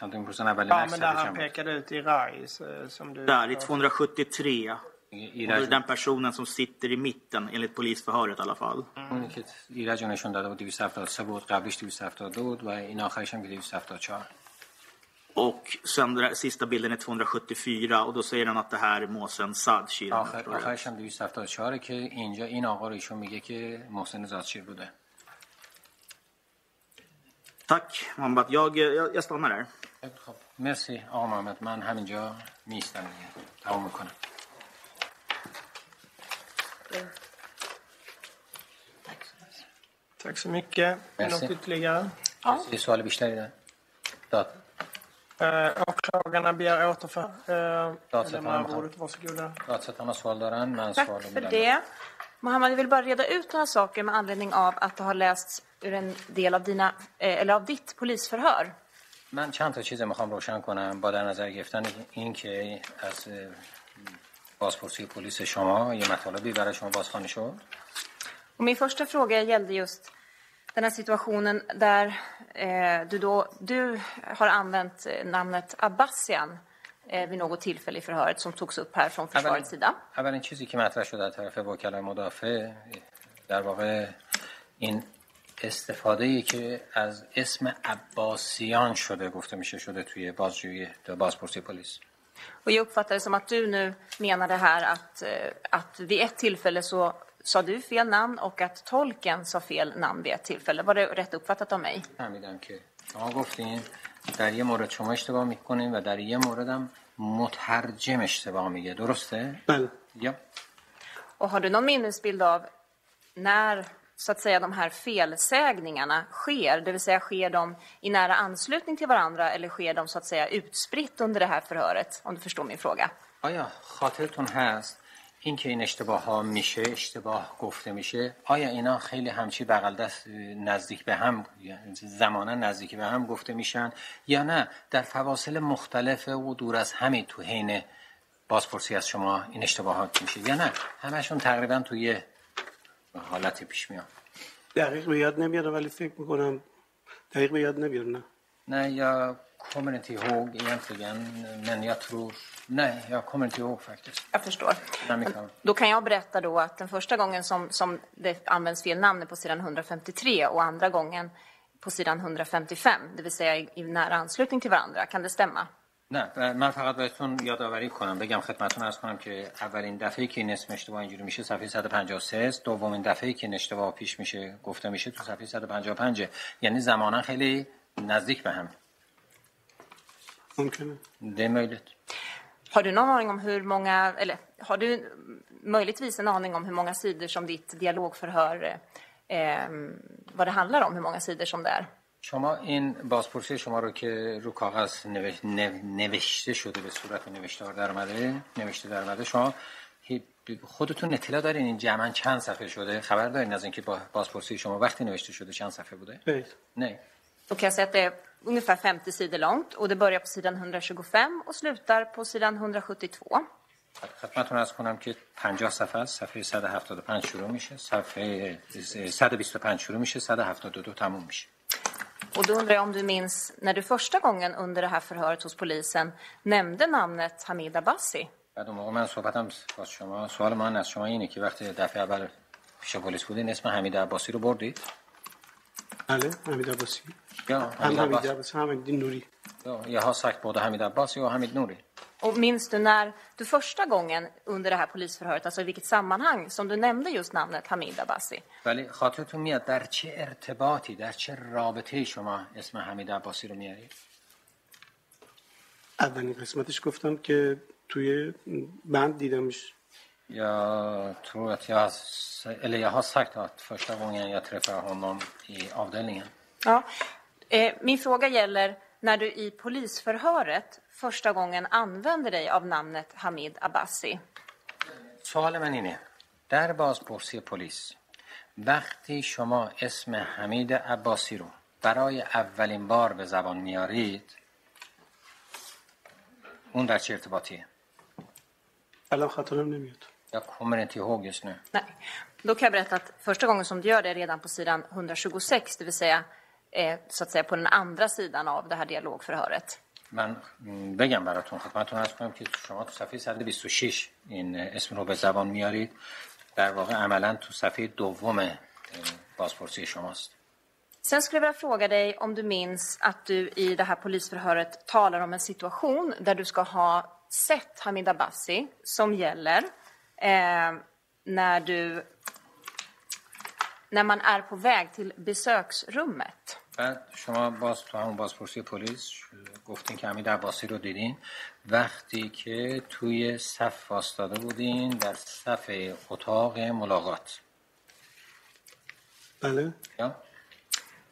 Ja, men där han pekade ut i Rai som du... Där, i 273. Den personen som sitter i mitten, enligt polisförhöret i alla fall. اونی که ایرج نشون داده بود 273 بود، قبلش 272 بود و این آخرش هم 274. Och sen den sista bilden är 274 och då säger han att det här är Mohsen Zadshir. آخرش هم 274 که اینجا این آقا رو ایشون میگه که محسن زادشیر بوده. Tack Mohammed. Jag stannar där. خب مرسی آقا محمد، من همینجا میستم دیگه، تمام میکنم. Tack så mycket. Något ytterligare? Ja. Det är så alldeles där. Åklagarna begär återförande. Varsågoda. Statsrättarna svarar. Men svarar de där. Det. Mohammed vill bara reda ut några saker med anledning av att det har lästs ur en del av dina eller av ditt polisförhör. من چند تا چیز میخوام روشن کنم با در نظر گرفتن این که از بازپرسی پلیس شما یه مطالبی برای شما بازخوانی شد. Och min första fråga gällde just den här situationen där du har använt namnet Abbasian vid något tillfälle i förhöret som togs upp här från försvarets sida. اولین چیزی که مطرح شد از طرف وکلای مدافع در واقع این استفاده‌ای که از اسم عباسیان شده گفته میشه شده توی بازجویی در بازپرسی پلیس. Och jag uppfattar det som att du nu menar det här att vid ett tillfälle så sa du fel namn och att tolken sa fel namn vid ett tillfälle. Var det rätt uppfattat av mig? فهمیدم که شما گفتین در یه مورد شما اشتباه میکنین و در یه موردم مترجم اشتباه میگه، درسته؟ بله. Ja. Och har du någon minnesbild av när så att säga de här felsägningarna sker, det vill säga sker de i nära anslutning till varandra eller sker de så att säga utspritt under det här förhöret, om du förstår min fråga. آیا خاطرتون هست این که این اشتباه ها میشه، اشتباه گفته میشه، آیا اینا خیلی همچی بغل دست نزدیک به هم زمانا نزدیک به هم گفته میشن یا نه در فواصل مختلف و دور از همه تو حین بازپرسی از شما این اشتباهات میشه یا نه همشون تقریبا توی حالت پیش میان؟ دقیق به یاد نمیارم ولی فکر میکنم دقیق به یاد نمیارم. نه یا community ihåg egentligen, men jag tror... Nej, jag kommer inte ihåg faktiskt. Jag förstår. Då kan jag berätta då att den första gången som det används fel namn är på sidan 153 och andra gången på sidan 155, det vill säga i nära anslutning till varandra. Kan det stämma? نه من فقط بهتون یادآوری کنم بگم خدمتتون عرض کنم که اولین دفعه‌ای که این اسم اشتباه اینجوری میشه صفحه 153 است، دومین دفعه‌ای که اشتباه پیش میشه گفته میشه تو صفحه 155، یعنی زمانا خیلی نزدیک به هم. Det är möjligt. Har du någon aning om hur många eller har du möjligtvis en aning om hur många sidor som ditt dialogförhör vad det handlar om, hur många sidor som det är? شما این بازپرسی شما رو که رو کاغذ نوشته شده به صورت نوشتار در اومده، نوشته در اومده، شما خودتون اطلاع دارین این جمعاً چند صفحه شده؟ خبر دارین از اینکه بازپرسی شما وقتی نوشته شده چند صفحه بوده؟ نه. Då kan jag säga att det är ungefär 50 sidor långt och det börjar på sidan 125 och slutar på sidan 172. خدمتتون عرض کنم که 50 صفحه است، صفحه 175 شروع میشه، صفحه 125 شروع میشه، 172 تموم میشه. Och då undrar jag om du minns när du första gången under det här förhöret hos polisen nämnde namnet Hamid Abbasi. بعد موقع من صحبتم با شما، سوال من از شما اینه که وقتی دفعه اول پیش پلیس بودین اسم حمید عباسی رو بردید؟ بله، حمید عباسی. Ja, Hamid Abbas, Hamid Nouri. Ja, jag har sagt både Hamid Abbasi och Hamid Nouri. Och minns du när du första gången under det här polisförhöret, alltså i vilket sammanhang som du nämnde just namnet Hamid Abbasi? Väl, خاطرتون میاد در چه ارتباطی، در چه رابطه‌ای شما اسم حمید عباسی رو میارید؟ اولین قسمتش گفتم که توی بند دیدمش. Jag tror att jag har sagt att första gången jag träffade honom i avdelningen. Ja. Min fråga gäller när du i polisförhöret första gången använde dig av namnet Hamid Abbasi. سوال من اینه در بازپرسی پلیس وقتی شما اسم حمید عباسی رو برای اولین بار به زبان میارید اون در چه ارتباطیه؟ الان خاطرم نمیاد. Jag kommer inte ihåg just nu. Nej. Då kan jag berätta att första gången som du gör det är redan på sidan 126, det vill säga så att säga på den andra sidan av det här dialogförhöret. من بگم براتون، خدمتتون عرض کنم که شما تو صفحه 126 این اسم رو به زبان میارید، در واقع عملا تو صفحه دوم بازپرسی شماست. Sen skulle jag vilja fråga dig om du minns att du i det här polisförhöret talar om en situation där du ska ha sett Hamid Abbasi som gäller när man är på väg till besöksrummet. شما باز تو همون بازپرسی پلیس گفتین که حمید عباسی رو دیدین وقتی که توی صف وایساده بودین در صف اتاق ملاقات. بله.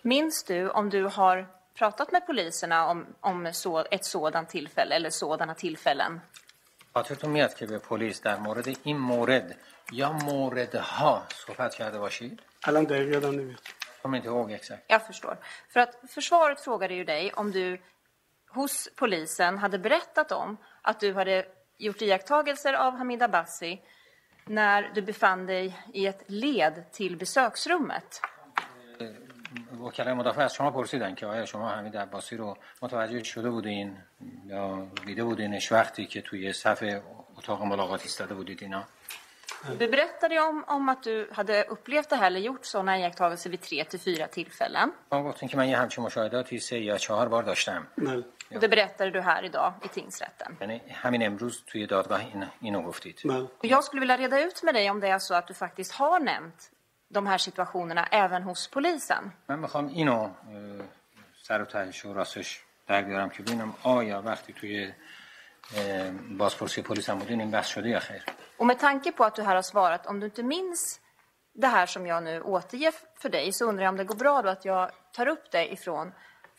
Minns du om du har pratat med poliserna om så ett sådant tillfälle eller sådana tillfällen? خاطرتون میاد که به پلیس در مورد این مورد یا موردها صحبت کرده باشید؟ الان دقیق یادم نمیاد. Jag förstår. För att försvaret frågade ju dig om du hos polisen hade berättat om att du hade gjort iakttagelser av Hamid Abbasi när du befann dig i ett led till besöksrummet. وکلای مدافع از شما پرسیدن که آیا شما حمید عباسی رو متوجه شده بودین یا دیده بودینش وقتی که توی صف اتاق ملاقات ایستاده بودید اینا؟ Du berättade om att du hade upplevt det här eller gjort sådana iakttagelser vid 3 till 4 tillfällen. Och det berättade du här idag i tingsrätten. Och jag skulle vilja reda ut med dig om det är så att du faktiskt har nämnt de här situationerna även hos polisen. Och med tanke på att du här har svarat om du inte minns det här som jag nu återger för dig så undrar jag om det går bra då att jag tar upp det ifrån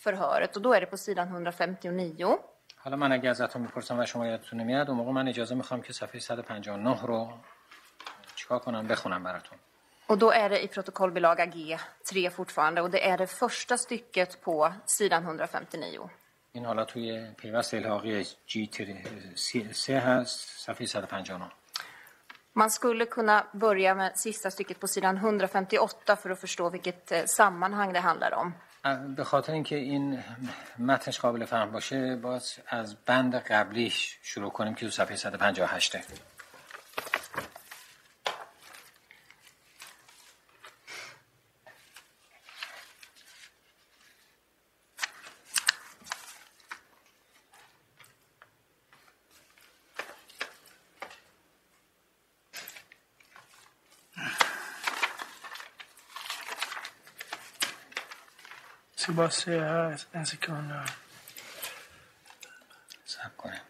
förhöret och då är det på sidan 159. حالا من اگه ازتون میپرسم و شما یادتون نمیاد اون موقع من اجازه میخوام که صفحه 159 رو چیکار کنم بخونم براتون. Och då är det i protokollbilaga G3 fortfarande och det är det första stycket på sidan 159. این حالا توی پیوست الحاقی G3 هست صفحه 159. Man skulle kunna börja med sista stycket på sidan 158 för att förstå vilket sammanhang det handlar om. به خاطر اینکه این متنش قابل فهم باشه باز از بند قبلیش شروع کنیم که تو صفحه 158. Bara se här en sekund. Så här går det.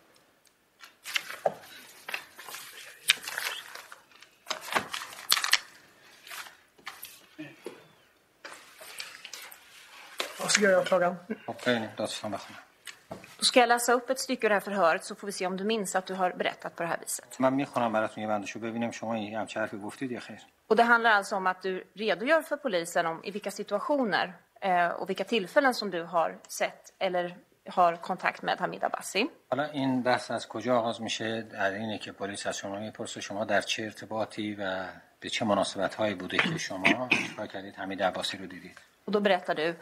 Vad ska jag göra klagan? Okej, då ska jag läsa upp ett stycke ur det här förhöret så får vi se om du minns att du har berättat på det här viset. Man میخونم براتون یه بندشو ببینم شما هم چه حرفی گفتید یا خیر. Och det handlar alltså om att du redogör för polisen om i vilka situationer och vilka tillfällen som du har sett eller har kontakt med Hamid Abbasi. حالا این بحث از کجا آغاز میشه؟ در اینه که پلیس از شما میپرسه شما در چه ارتباطی و به چه مناسبت‌هایی بوده که شما اشاره کردید حمید عباسی رو دیدید. Och då berättar du: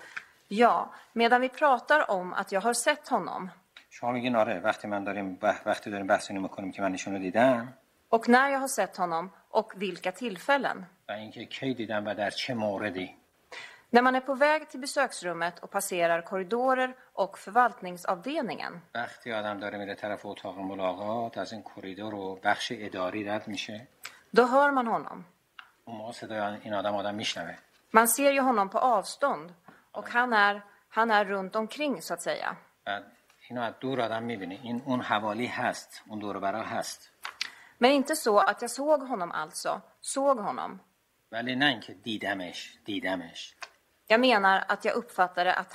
"Ja, medan vi pratar om att jag har sett honom." شما میگین آره وقتی داریم بحث اینو می‌کنیم که من ایشون رو دیدم. Och när jag har sett honom och vilka tillfällen. و اینکه کی دیدم و در چه موردی. När man är på väg till besöksrummet och passerar korridorer och förvaltningsavdelningen. وقتی آدم داره میره طرف اتاق ملاقات از این کوریدور و بخش اداری رد میشه. Då hör man honom. اون صدای این آدم میشنوه. Man ser ju honom på avstånd och han är runt omkring så att säga. اینو از دور آدم میبینه. این اون حوالی هست، اون دور و برا هست. Men inte så att jag såg honom alltså. Såg honom. ولی نه اینکه دیدمش. Jag menar att jag uppfattade att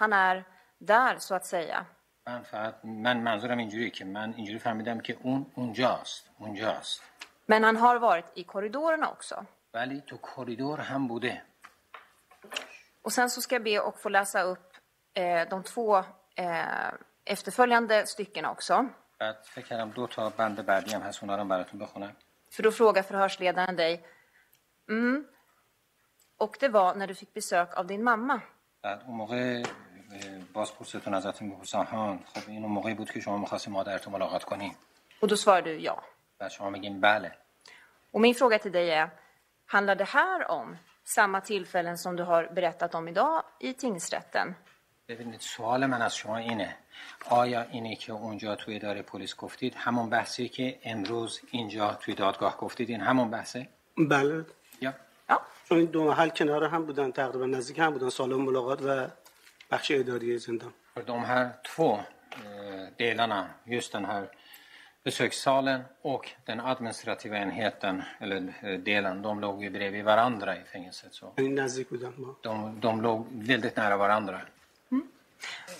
han är där så att säga. Men han har varit i korridorerna också. Och sen så ska jag be och få läsa upp de två efterföljande stycken också. För då frågar förhörsledaren dig. Och det var när du fick besök av din mamma. باز پرستون ازتون بپرسم هان، خب این اون موقعی بود که شما می‌خواستید مادرتون ملاقات کنین؟ Och då svarade du ja. Vad sa min bälle? Och min fråga till dig är, handlar det här om samma tillfällen som du har berättat om idag i tingsrätten? ببینید سوال من از شما اینه، آیا اینه که اونجا توی اداره پلیس گفتید همون بحثی که امروز اینجا توی دادگاه گفتید این همون بحثه؟ بله. یا چون این دو محل کنار هم بودن، تقریبا نزدیک هم بودن، سالن ملاقات و بخش اداری زندان. De här två delarna, just den här besökssalen och den administrativa enheten eller delen, de låg ju bredvid varandra i fängelset så. نزدیک بودن ما. De låg väldigt nära varandra.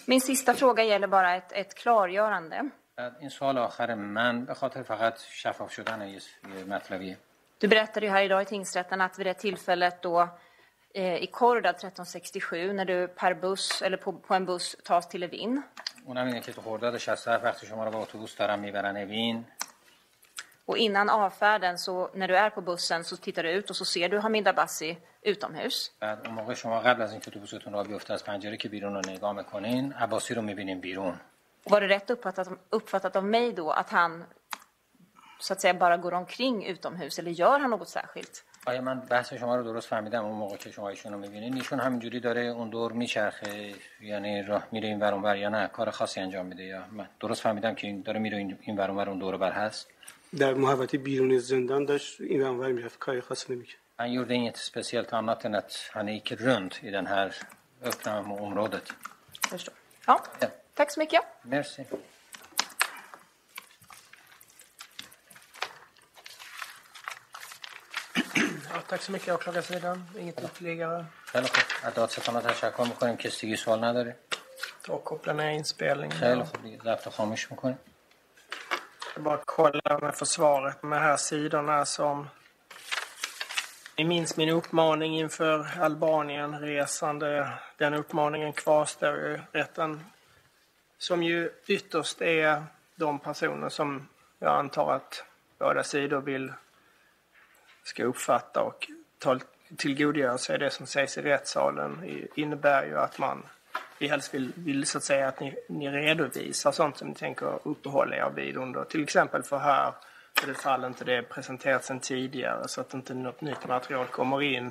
Min sista fråga gäller bara ett klargörande. این سوال آخر من به خاطر فقط شفاف شدن یه مطلبیه. Du berättade ju här idag i tingsrätten att vid det tillfället då i Korda 1367 när du per buss eller på en buss tas till Evin. اونم اینه که تو خرداد 67 وقتی شما رو با اتوبوس دارن میبرن اوین. Och innan avfärden så när du är på bussen så tittar du ut och så ser du Hamid Abbasi utomhus. بعد اون موقع شما قبل از اینکه اتوبوستون راه بیفته از پنجره که بیرون رو نگاه میکنین عباسی رو میبینین بیرون. Var det rätt uppfattat av mig då att han så att säga bara går omkring utomhus eller gör han något särskilt? آیا من بحث شما رو درست فهمیدم؟ اون موقع که شما ایشون رو میبینین ایشون همینجوری داره اون دور میچرخه، یعنی راه میره این ور اون ور یا نه کار خاصی انجام میده؟ یا من درست فهمیدم که این داره میره این ور اون ور اون دور بر هست؟ در محوطه بیرون زندان داشت این ور اون ور میرفت، کاری خاصی نمیکرد. من یورده این speciellt annat än att han gick runt i den här öppna området. Förstår. Ja. Tack så mycket. Merci. Tack så mycket åklagarsidan. Inget ytterligare. Advokatsättarna tackar میکنیم که استیگی سوال نداره. تا kopplar ner inspelningen. Själv laptop خاموش میکنیم. Bara kolla med försvaret med här sidorna som ni minns min uppmaning inför Albanien resande. Den uppmaningen kvarstår ju rätten som ju ytterst är de personer som jag antar att båda sidor vill ska uppfatta och tillgodogöra sig det som sägs i rättssalen innebär ju att man vi helst vill så att säga att ni redovisar sånt som ni tänker uppehålla er vid under till exempel för här i det fall inte det presenterats sedan tidigare så att inte något nytt material kommer in.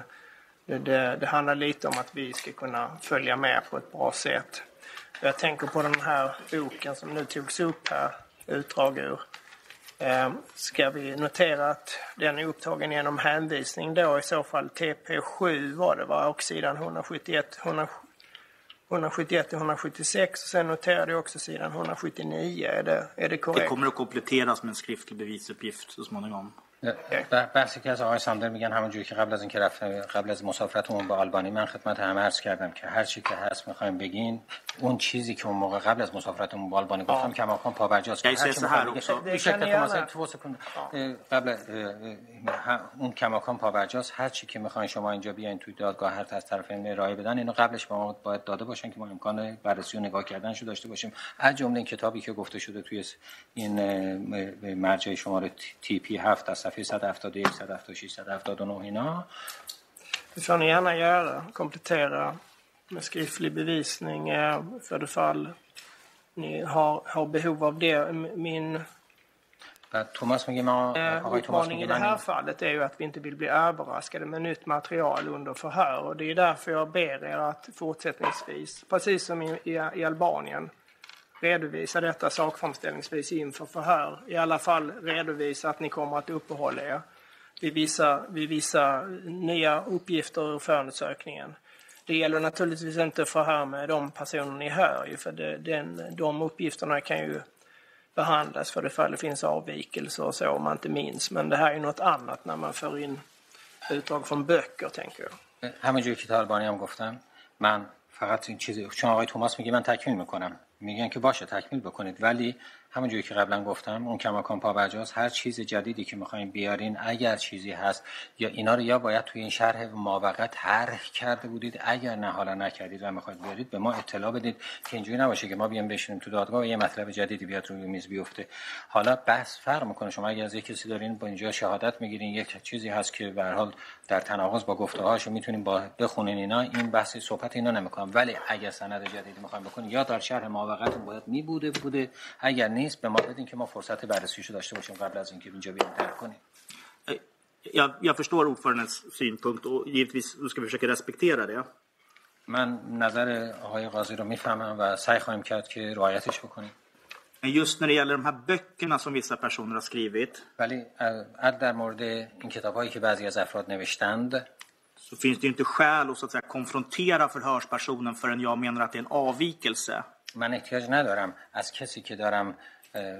Det handlar lite om att vi ska kunna följa med på ett bra sätt. Jag tänker på den här boken som nu togs upp här, utdrag ur. Ska vi notera att den är upptagen genom hänvisning då i så fall TP7 var det va? Och sidan 171-176 och sen noterade jag också sidan 179. Är det korrekt? Det kommer att kompletteras med en skriftlig bevisuppgift så småningom. بحثی که از آقای سامدر میگن همونجوری که قبل از اینکه رفتم قبل از مسافرتمون به آلبانی من خدمت همه عرض کردم که هر چی که هست میخوایم بگین اون چیزی که اون موقع قبل از مسافرتمون به آلبانی گفتم کماکان پابرجاست. قبل اون کماکان پابرجاست. هر چی که میخواین شما اینجا بیاین توی دادگاه هر طرف این رای بدن اینو قبلش به ما باید داده باشن که ما امکان بررسی و نگاه کردنشو داشته باشیم. از جمله این کتابی که گفته شده توی این مرجع شماره TP7 است. Finns det 171, 176, 179 اینا؟ Det får ni gärna göra. Komplettera med skriftlig bevisning för det fall ni har behov av det. Min utmaning i det här fallet är ju att vi inte vill bli överraskade med nytt material under förhör. Och det är därför jag ber er att fortsättningsvis, precis som i Albanien, redovisa detta sakframställningsvis inför förhör. I alla fall redovisa att ni kommer att uppehålla er vid vissa nya uppgifter ur förundersökningen. Det gäller naturligtvis inte förhör med de personer ni hör ju för de uppgifterna kan ju behandlas för det fall det finns avvikelser och så om man inte minns. Men det här är ju något annat när man för in utdrag från böcker tänker jag. همونجوری که تا آلبانی هم گفتم من فقط این چیزی چون آقای توماس میگه من تکمیل میکنم میگن که باشه تکمیل بکنید ولی همونجوری که قبلا گفتم اون کماکان پابرجاست. هر چیز جدیدی که میخواین بیارین اگر چیزی هست، یا اینا رو یا باید توی این شرح مابقی طرح کرده بودید، اگر نه حالا نکردید و میخواید بیارید به ما اطلاع بدید که اینجوری نباشه که ما بیام بشینیم تو دادگاه و یه مطلب جدیدی بیاد روی میز بیفته. حالا بحث فرق میکنه. شما اگر از یک کسی دارین با اینجا شهادت میگیرین، یک چیزی هست که به هر حال در تناقض با گفته هاشو میتونین با بخونین، اینا این بحث صحبت اینا نمیکنم. ولی اگر سند جدیدی میخواین بکنین، یا در شرح مابقیتون باید میبوده، اگر نیست به ما بدین که ما فرصت بررسیشو داشته باشیم قبل از اینکه اینجا بیایم ترک کنیم. Jag förstår ordförandens synpunkt och givetvis ska vi försöka respektera det. من نظر آقای قاضی رو میفهمم و سعی خواهیم کرد که رعایتش بکنیم. Just när det gäller de här böckerna som vissa personer har skrivit. ولی در مورد این کتاب‌هایی که بعضی از افراد نوشتند، så finns det inte skäl att så att säga konfrontera förhörspersonen förrän jag menar att det är en avvikelse. من احتیاج ندارم از کسی که دارم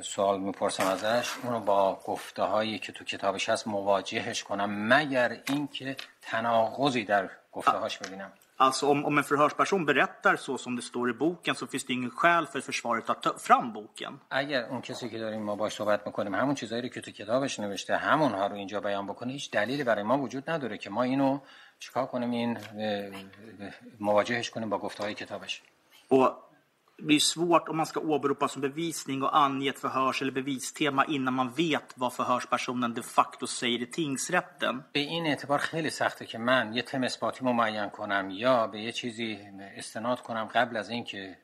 سوال میپرسم ازش اونو با گفته هایی که تو کتابش هست مواجهش کنم، مگر اینکه تناقضی در گفته هاش ببینم. Alltså om en förhörsperson berättar så som det står i boken så finns det ingen skäl för försvaret att ta fram boken. اگر اون کسی که داریم ما باهاش صحبت میکنیم همون چیزایی رو که تو کتابش نوشته همونها رو اینجا بیان بکنه، هیچ دلیلی برای ما وجود نداره که ما اینو چیکار کنیم، این مواجهش کنیم با گفته های کتابش. Det blir svårt om man ska åberopa som bevisning och ange ett förhörs- eller bevistema innan man vet vad förhörspersonen de facto säger i tingsrätten. به این اعتبار خیلی سخته که من یه تم اثباتی معین کنم یا به یه چیزی استناد کنم قبل از اینکه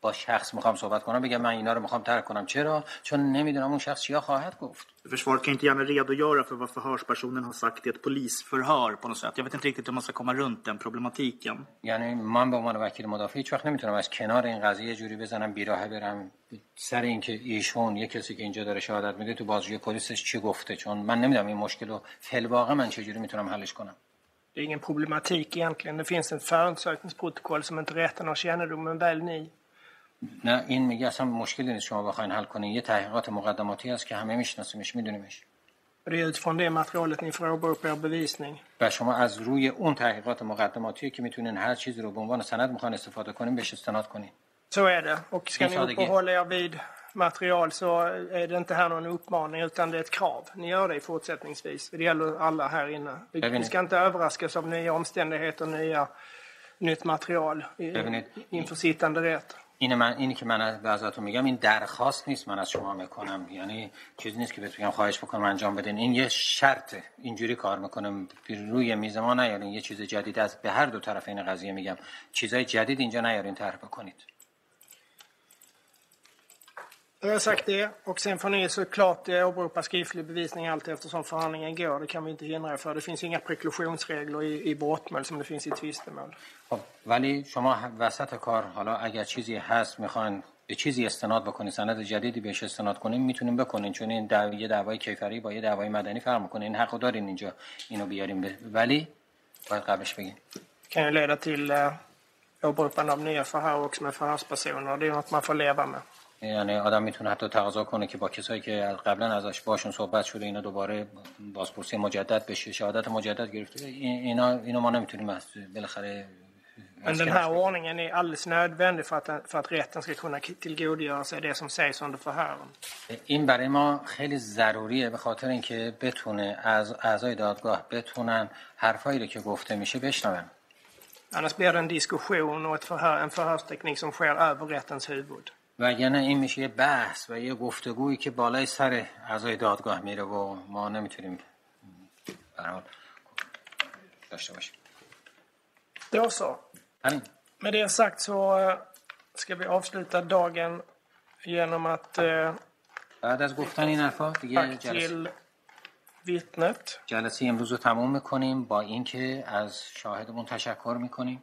با شخص میخوام صحبت کنم بگم من اینا رو میخوام ترک کنم. چرا؟ چون نمیدونم اون شخص چیا خواهد گفت. Försvaret kan inte gärna redogöra för vad förhörspersonen har sagt i ett polisförhör på något sätt. Jag vet inte riktigt hur man ska komma runt den problematiken. یعنی من به عنوان وکیل مدافع هیچ وقت نمیتونم از کنار این قضیه جوری بزنم بیراهه برم سر اینکه ایشون یه کسی که اینجا داره شهادت میده تو بازجویی پلیسش چی گفته، چون من نمیدونم این مشکل رو فلواقع من چجوری میتونم حلش کنم. Det är ingen problematik egentligen. Det finns ett förundersökningsprotokoll som inte rätten har kännedom men väl ni. نه این میگه اصلا مشکلی نیست شما بخواین حل کنین، یه تحقیقات مقدماتی هست که همه میشناسیمش میدونیمش. Utifrån det materialet ni frågar upp er bevisning. و شما از روی اون تحقیقات مقدماتی که میتونین هر چیز رو به عنوان سند میخواین استفاده کنین بهش استناد کنین. Så är det. Och ska ni uppehålla er vid material så är det inte här någon uppmaning utan det är ett krav. Ni gör det fortsättningsvis. Det gäller alla här inne. Vi ska inte överraskas av nya omständigheter och nytt material inför sittande rätt. اینی که من ازتون میگم این درخواست نیست من از شما میکنم، یعنی چیزی نیست که بگم خواهش بکنم انجام بدین. این یه شرطه، اینجوری کار میکنم روی میز ما نیارین یه چیز جدید. از به هر دو طرف این قضیه میگم چیزای جدید اینجا نیارین طرح بکنید. Jag har sagt det och sen får ni såklart åberopa skriftlig bevisning allt eftersom förhandlingen går. Det kan vi inte hindra för. Det finns inga preklusionsregler i brottmål som det finns i tvistemål. خب ولی شما وسط کار حالا اگر چیزی هست میخواین به چیزی استناد بکنین، سند جدیدی بهش استناد کنین، میتونین بکنین، چون این دعوای کیفری با یه دعوای مدنی فرق میکنه. این حقو دارین اینجا اینو بیارین ولی باید قبلش بگین. Kan ju leda till åberopande av nya förhör också med förhörspersoner. Det är något man får leva med. یعنی آدم میتونه حتی تقاضا کنه که با کسایی که قبلا ازش باشون صحبت شده اینا دوباره بازپرسی مجدد بشه، شهادت مجدد گرفته، اینو ما نمیتونیم از بالاخره. Men den här ordningen är alldeles nödvändig för att rätten ska kunna tillgodogöra sig det som sägs under förhören. این برای ما خیلی ضروریه به خاطر اینکه بتونه از اعضای دادگاه بتونن حرفایی رو که گفته میشه بشنون. Annars blir det en diskussion och en förhörsteknik som sker över rättens huvud. وگرنه این میشه یه بحث و یه گفتگویی که بالای سر اعضای دادگاه میره و ما نمیتونیم به هر حال داشته باشیم. Då så. Med det sagt så ska vi avsluta dagen genom att tack till vittnet. جلسه امروز رو تموم میکنیم با اینکه از شاهدمون تشکر میکنیم.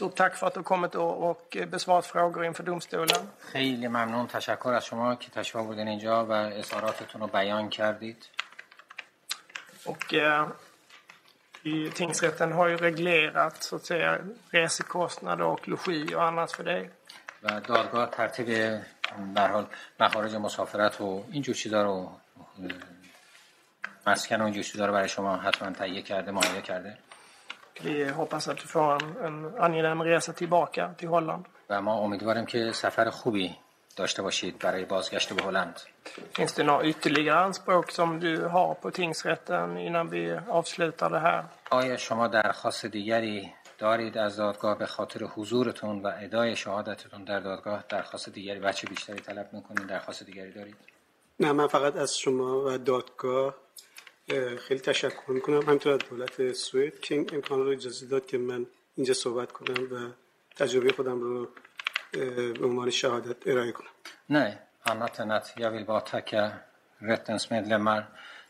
Stort tack för att du kommit och besvarat frågor inför domstolen. خیلی ممنون، تشکر از شما که تشریف آوردین اینجا و اظهاراتتون رو بیان کردید. Och tingsrätten har ju reglerat så att säga resekostnader och logi och annat för dig. و دادگاه ترتیب به هر حال مخارج مسافرت و این جور چیزا رو مسکن و این جور چیزا رو برای شما حتما تهیه کرده، مهیا کرده. Vi hoppas att du får en angenäm resa tillbaka till Holland. و ما امیدواریم که سفر خوبی داشته باشید برای بازگشت به هلند. Finns det några ytterligare anspråk som du har på tingsrätten innan vi avslutar det här? آیا شما درخواست دیگری دارید از دادگاه به خاطر حضورتون و ادای شهادتتون در دادگاه؟ درخواست دیگری و چه بیشتری طلب می‌کنید؟ درخواست دیگری دارید؟ نه، من فقط از شما و دادگاه خیلی تشکر می‌کنم، همینطور از دولت سوئد که این امکان رو اجازه داد که من اینجا صحبت کنم و تجربه خودم رو به عنوان شهادت ارائه کنم. نه، annat än att jag vill bara tacka rättens medlemmar,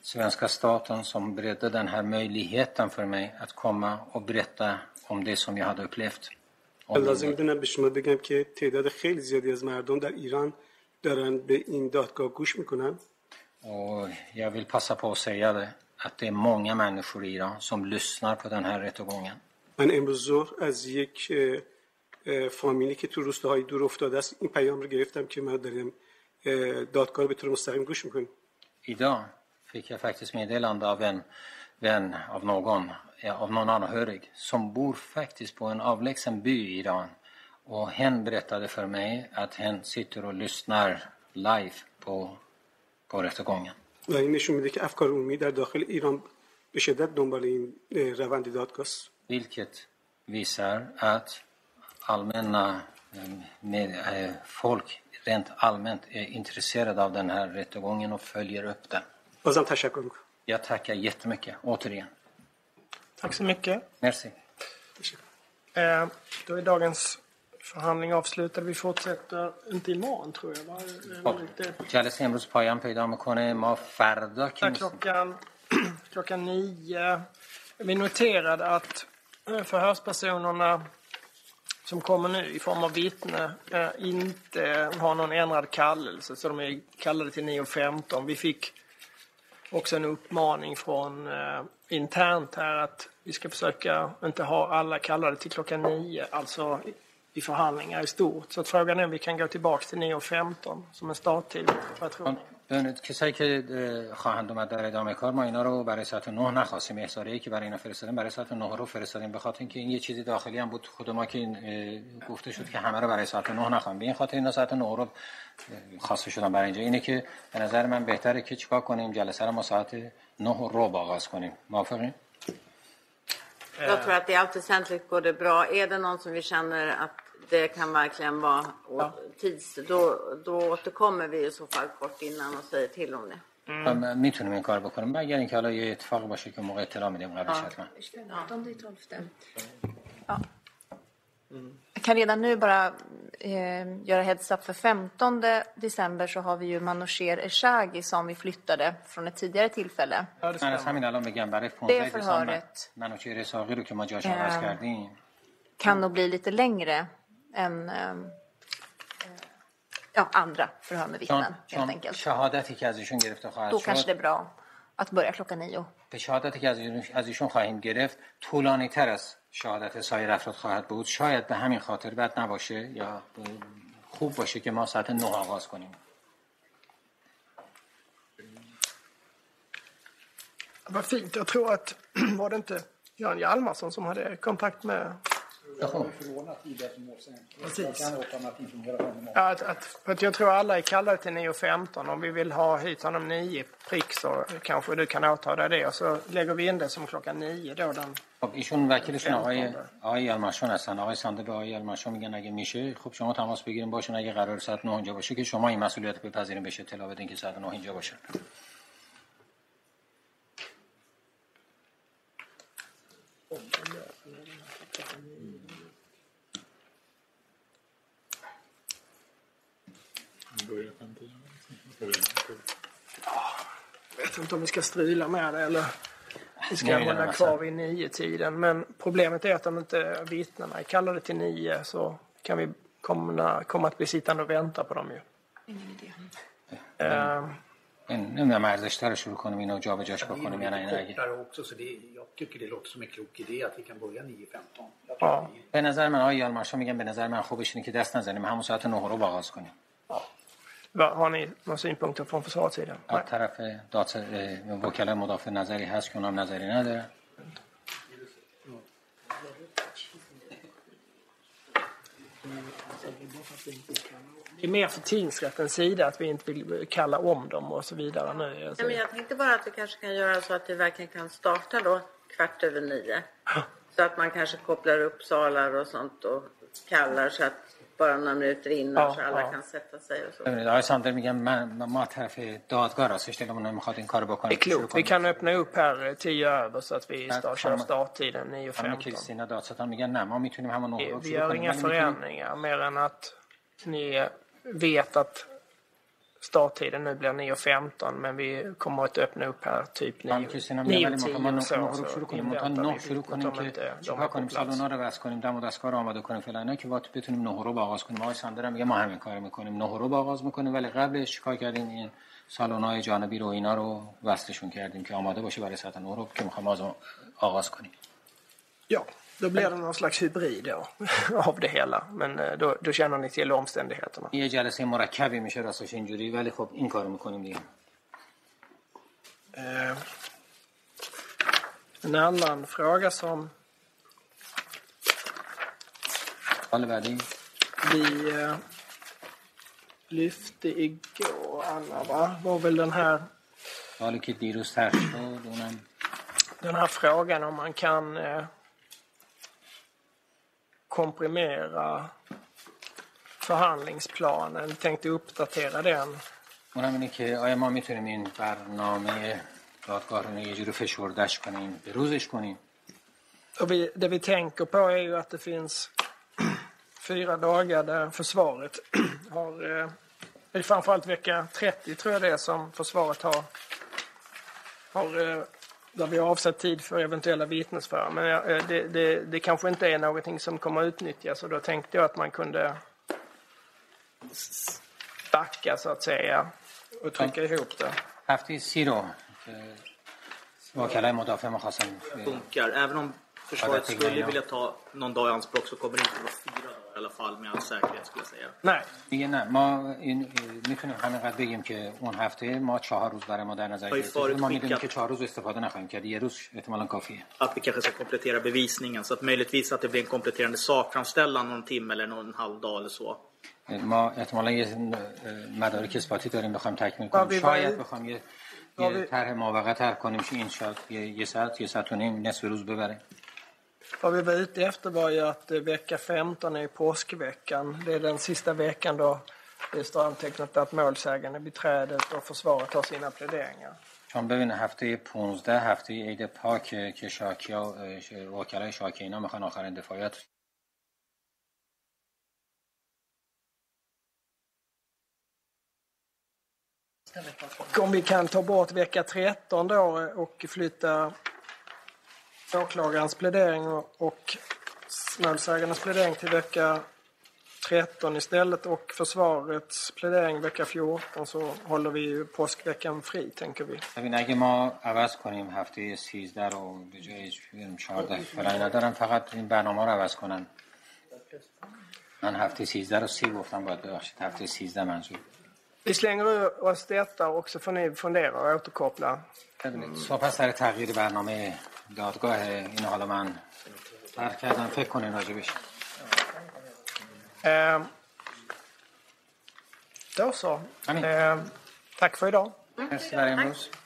svenska staten som beredde den här möjligheten för mig att komma och berätta om det som jag hade upplevt. لازم بدونم به شما بگم که تعداد خیلی زیادی از مردم در ایران دارن به این دادگاه گوش میکنن. Och jag vill passa på att säga det, att det är många människor i Iran som lyssnar på den här rättegången. من امروز ظهر از یک فامیلی که تو روستاهای دور افتاده است این پیام رو گرفتم که من دارم دادگاه رو به طور مستقیم گوش میکنم. Idag fick jag faktiskt meddelande av en vän av någon anhörig som bor faktiskt på en avlägsen by i Iran och hen berättade för mig att hen sitter och lyssnar live på rättegången. و این نشون میده که افکار عمومی در داخل ایران به شدت دنبال این روند دادگاه است. Vilket visar att allmänna folk rent allmänt är intresserade av den här rättegången och följer upp den. Bazam tackar. Jag tackar jättemycket återigen. Tack så mycket. Merci. Då är dagens förhandling avslutad. Vi fortsätter inte imorgon tror jag. Charles Hemros payam پیدا میکنه ما فردا که klockan 9. Vi noterade att förhörspersonerna som kommer nu i form av vittne inte har någon ändrad kallelse, så de är kallade till 9:15. Vi fick också en uppmaning från internt här att vi ska försöka inte ha alla kallade till klockan 9, alltså i förhandlingar i stort. Så frågan är om vi kan gå tillbaka till 9:15 som en starttid för att کسایی که خواهند اومد در ادامه کار ما اینا رو برای ساعت 9 نخواستیم. احضاریه‌ای که برای اینا فرستادیم برای ساعت 9 رو فرستادیم به خاطر اینکه این یه چیزی داخلی هم بود خود ما که این گفته شد که همه رو برای ساعت 9 نخوام. به این خاطر اینا ساعت 9 رو خواسته شدن برای اینجا. اینه که به نظر من بهتره که چیکار کنیم جلسه رو ما ساعت 9:15 آغاز کنیم. موافقین؟ Jag tror att det allt väsentligt går det bra. Är det någon som vi känner att det kan verkligen vara tids då återkommer vi i så fall kort innan och säger till om det. Men میتونیم این کار بکنیم مگر اینکه حالا یه اتفاقی باشه که موقع اطلاع میدیم قبلش حتما. Ja. Jag kan redan nu bara göra heads up för 15 december så har vi ju Manoucher Eshaghi som vi flyttade från ett tidigare tillfälle. Det förhöret Manoucher Eshaghi رو که ما جاش عوض کردیم kan nog bli lite längre än andra förhör med vittnen helt enkelt. Då kanske det är bra att börja klockan 9. به شهادتی که از ایشون خواهیم گرفت طولانی تر از شهادت سایر افراد خواهد بود. شاید به همین خاطر بد نباشه یا خوب باشه که ما ساعت 9 آغاز کنیم. Vad fint. Jag tror att var det inte Jan Hjalmarsson som hade kontakt med att jag tror alla är kallade till 9:15 om vi vill ha hit honom 9 prick så kanske du kan åta dig det och så lägger vi in det som klockan 9 då den. خب ایشون وکیلشون آقای المشون هستن. آقای صندوق آقای المشون میگن اگه میشه خب شما تماس بگیریم باشون اگه قرار ساعت 9 اونجا باشه که شما این مسئولیت بپذیرین بشه اطلاع بدین که ساعت 9 اینجا باشه. Jag vet inte om vi ska strila med det eller vi ska hålla kvar vid 9-tiden. Men problemet är att om inte vittnena är kallade till 9 så kan vi komma att bli sittande och vänta på dem ju. Ingen idé. نمیدونم ارزش تر شروع کنم اینو جا به جاش بکنم یا نه این اگه jag tycker det låter som en klok idé att vi kan börja 9:15. به نظر من آقای یالمارشا میگم به نظر من خوبش اینه که دست نزنیم همون ساعت 9 رو آغاز کنیم. Har ni några synpunkter från försvarssidan? Att طرف وکلا مدافع نظری هست که اونم نظری نداره. Det är mer för tingsrättens sida att vi inte vill kalla om dem och så vidare nu. Nej, men jag tänkte bara att vi kanske kan göra så att vi verkligen kan starta då 9:15. Så att man kanske kopplar upp salar och sånt och kallar så att bara några minuter innan så alla kan sätta sig och så. Ja, Sander میگم ما طرف دادگاه راستش دلمون نمیخواد این کارو بکنیم. Vi kan öppna upp här 10 över så att vi startar starttiden 9:15. Kristina Datsatan میگن نه ما میتونیم همون موقع شروع کنیم. Vi gör inga förändringar mer än att ni vet att starttiden nu blir 9:15 men vi kommer att öppna upp här typ 9:10 så شروع کنیم تا 9 شروع کنیم که چیکار کنیم سالونا رو بس کنیم دم و دستگاه رو آماده کنیم فلان اینا که وقت بتونیم 9 رو آغاز کنیم. آقای ساندر هم میگه ما همین کارو میکنیم 9 رو آغاز میکنیم ولی قبلش چیکار کردیم این سالونای جانبی رو اینا رو وصلشون کردیم که آماده باشه برای ساعت 9 رو که میخوام آغاز کنیم. Ja, då blir det någon slags hybrid av det hela, men då känner ni till omständigheterna. یه جلسه مرکبی میشه راستش اینجوری ولی خب این کارو میکنیم دیگه. En annan fråga som vi lyfte igår Anna var väl den här den här frågan om man kan komprimera förhandlingsplanen. Tänkte uppdatera den. Hon menar که آیا ما میتونیم این برنامه دادگاه رو یه جوری فشردهش کنیم، بروزش کنیم. Och det vi tänker på är ju att det finns 4 dagar där försvaret har framförallt vecka 30 tror jag det är som försvaret har där vi har avsatt tid för eventuella vittnesförhör. Men det kanske inte är någonting som kommer att utnyttjas. Och då tänkte jag att man kunde backa så att säga och trycka ihop det. Häftig sidor. Vad kallar motdagen med Hassan? Funkar. Även om försvaret skulle vilja ta någon dag i anspråk så kommer det inte vara 4 dagar i alla fall med all säkerhet skulle jag säga. Nej. Nej, man میتونیم همینقدر بگیم که اون هفته ما 4 روز برای ما در نظر گرفتیم. ما میدونیم که 4 روز استفاده نخواهیم کرد. یه روز احتمالاً کافیه. Att vi kanske ska komplettera bevisningen så att möjligtvis att det blir en kompletterande sakframställan någon timme eller någon halv dag eller så. ما احتمالاً یه مدارک اثباتی داریم بخوایم تکمیل کنیم. شاید بخوایم یه طرح ماوقعه طرح کنیم که این شاید یه ساعت یا ساعت و نیم نصف روز ببره. Vad vi var ute efter var ju att vecka 15 är påskveckan. Det är den sista veckan då det står antecknat att målsägande beträdet och försvaret har sina pläderingar. چون ببینه هفته 15 هفته عید پاک که شاکیا وکلای شاکی اینا میخوان آخرین دفاعیت Om vi kan ta bort vecka 13 då och flytta åklagarens plädering och målsägarnas plädering till vecka 13 istället och försvarets plädering vecka 14 så håller vi ju påskveckan fri tänker vi. Men اگه ما عوض کنیم هفته 13 رو به جای 14 فعلا ندارم فقط این برنامه رو عوض کنن. من هفته 13 رو 3 گفتم باید ببخشید هفته 13 منظور. Vi slänger oss detta och så får ni fundera och återkoppla. Så passar det تغییر برنامه دادگاه این حالا من درک کردم فکر کنین راجبش. Då så. Tack för idag. Tack.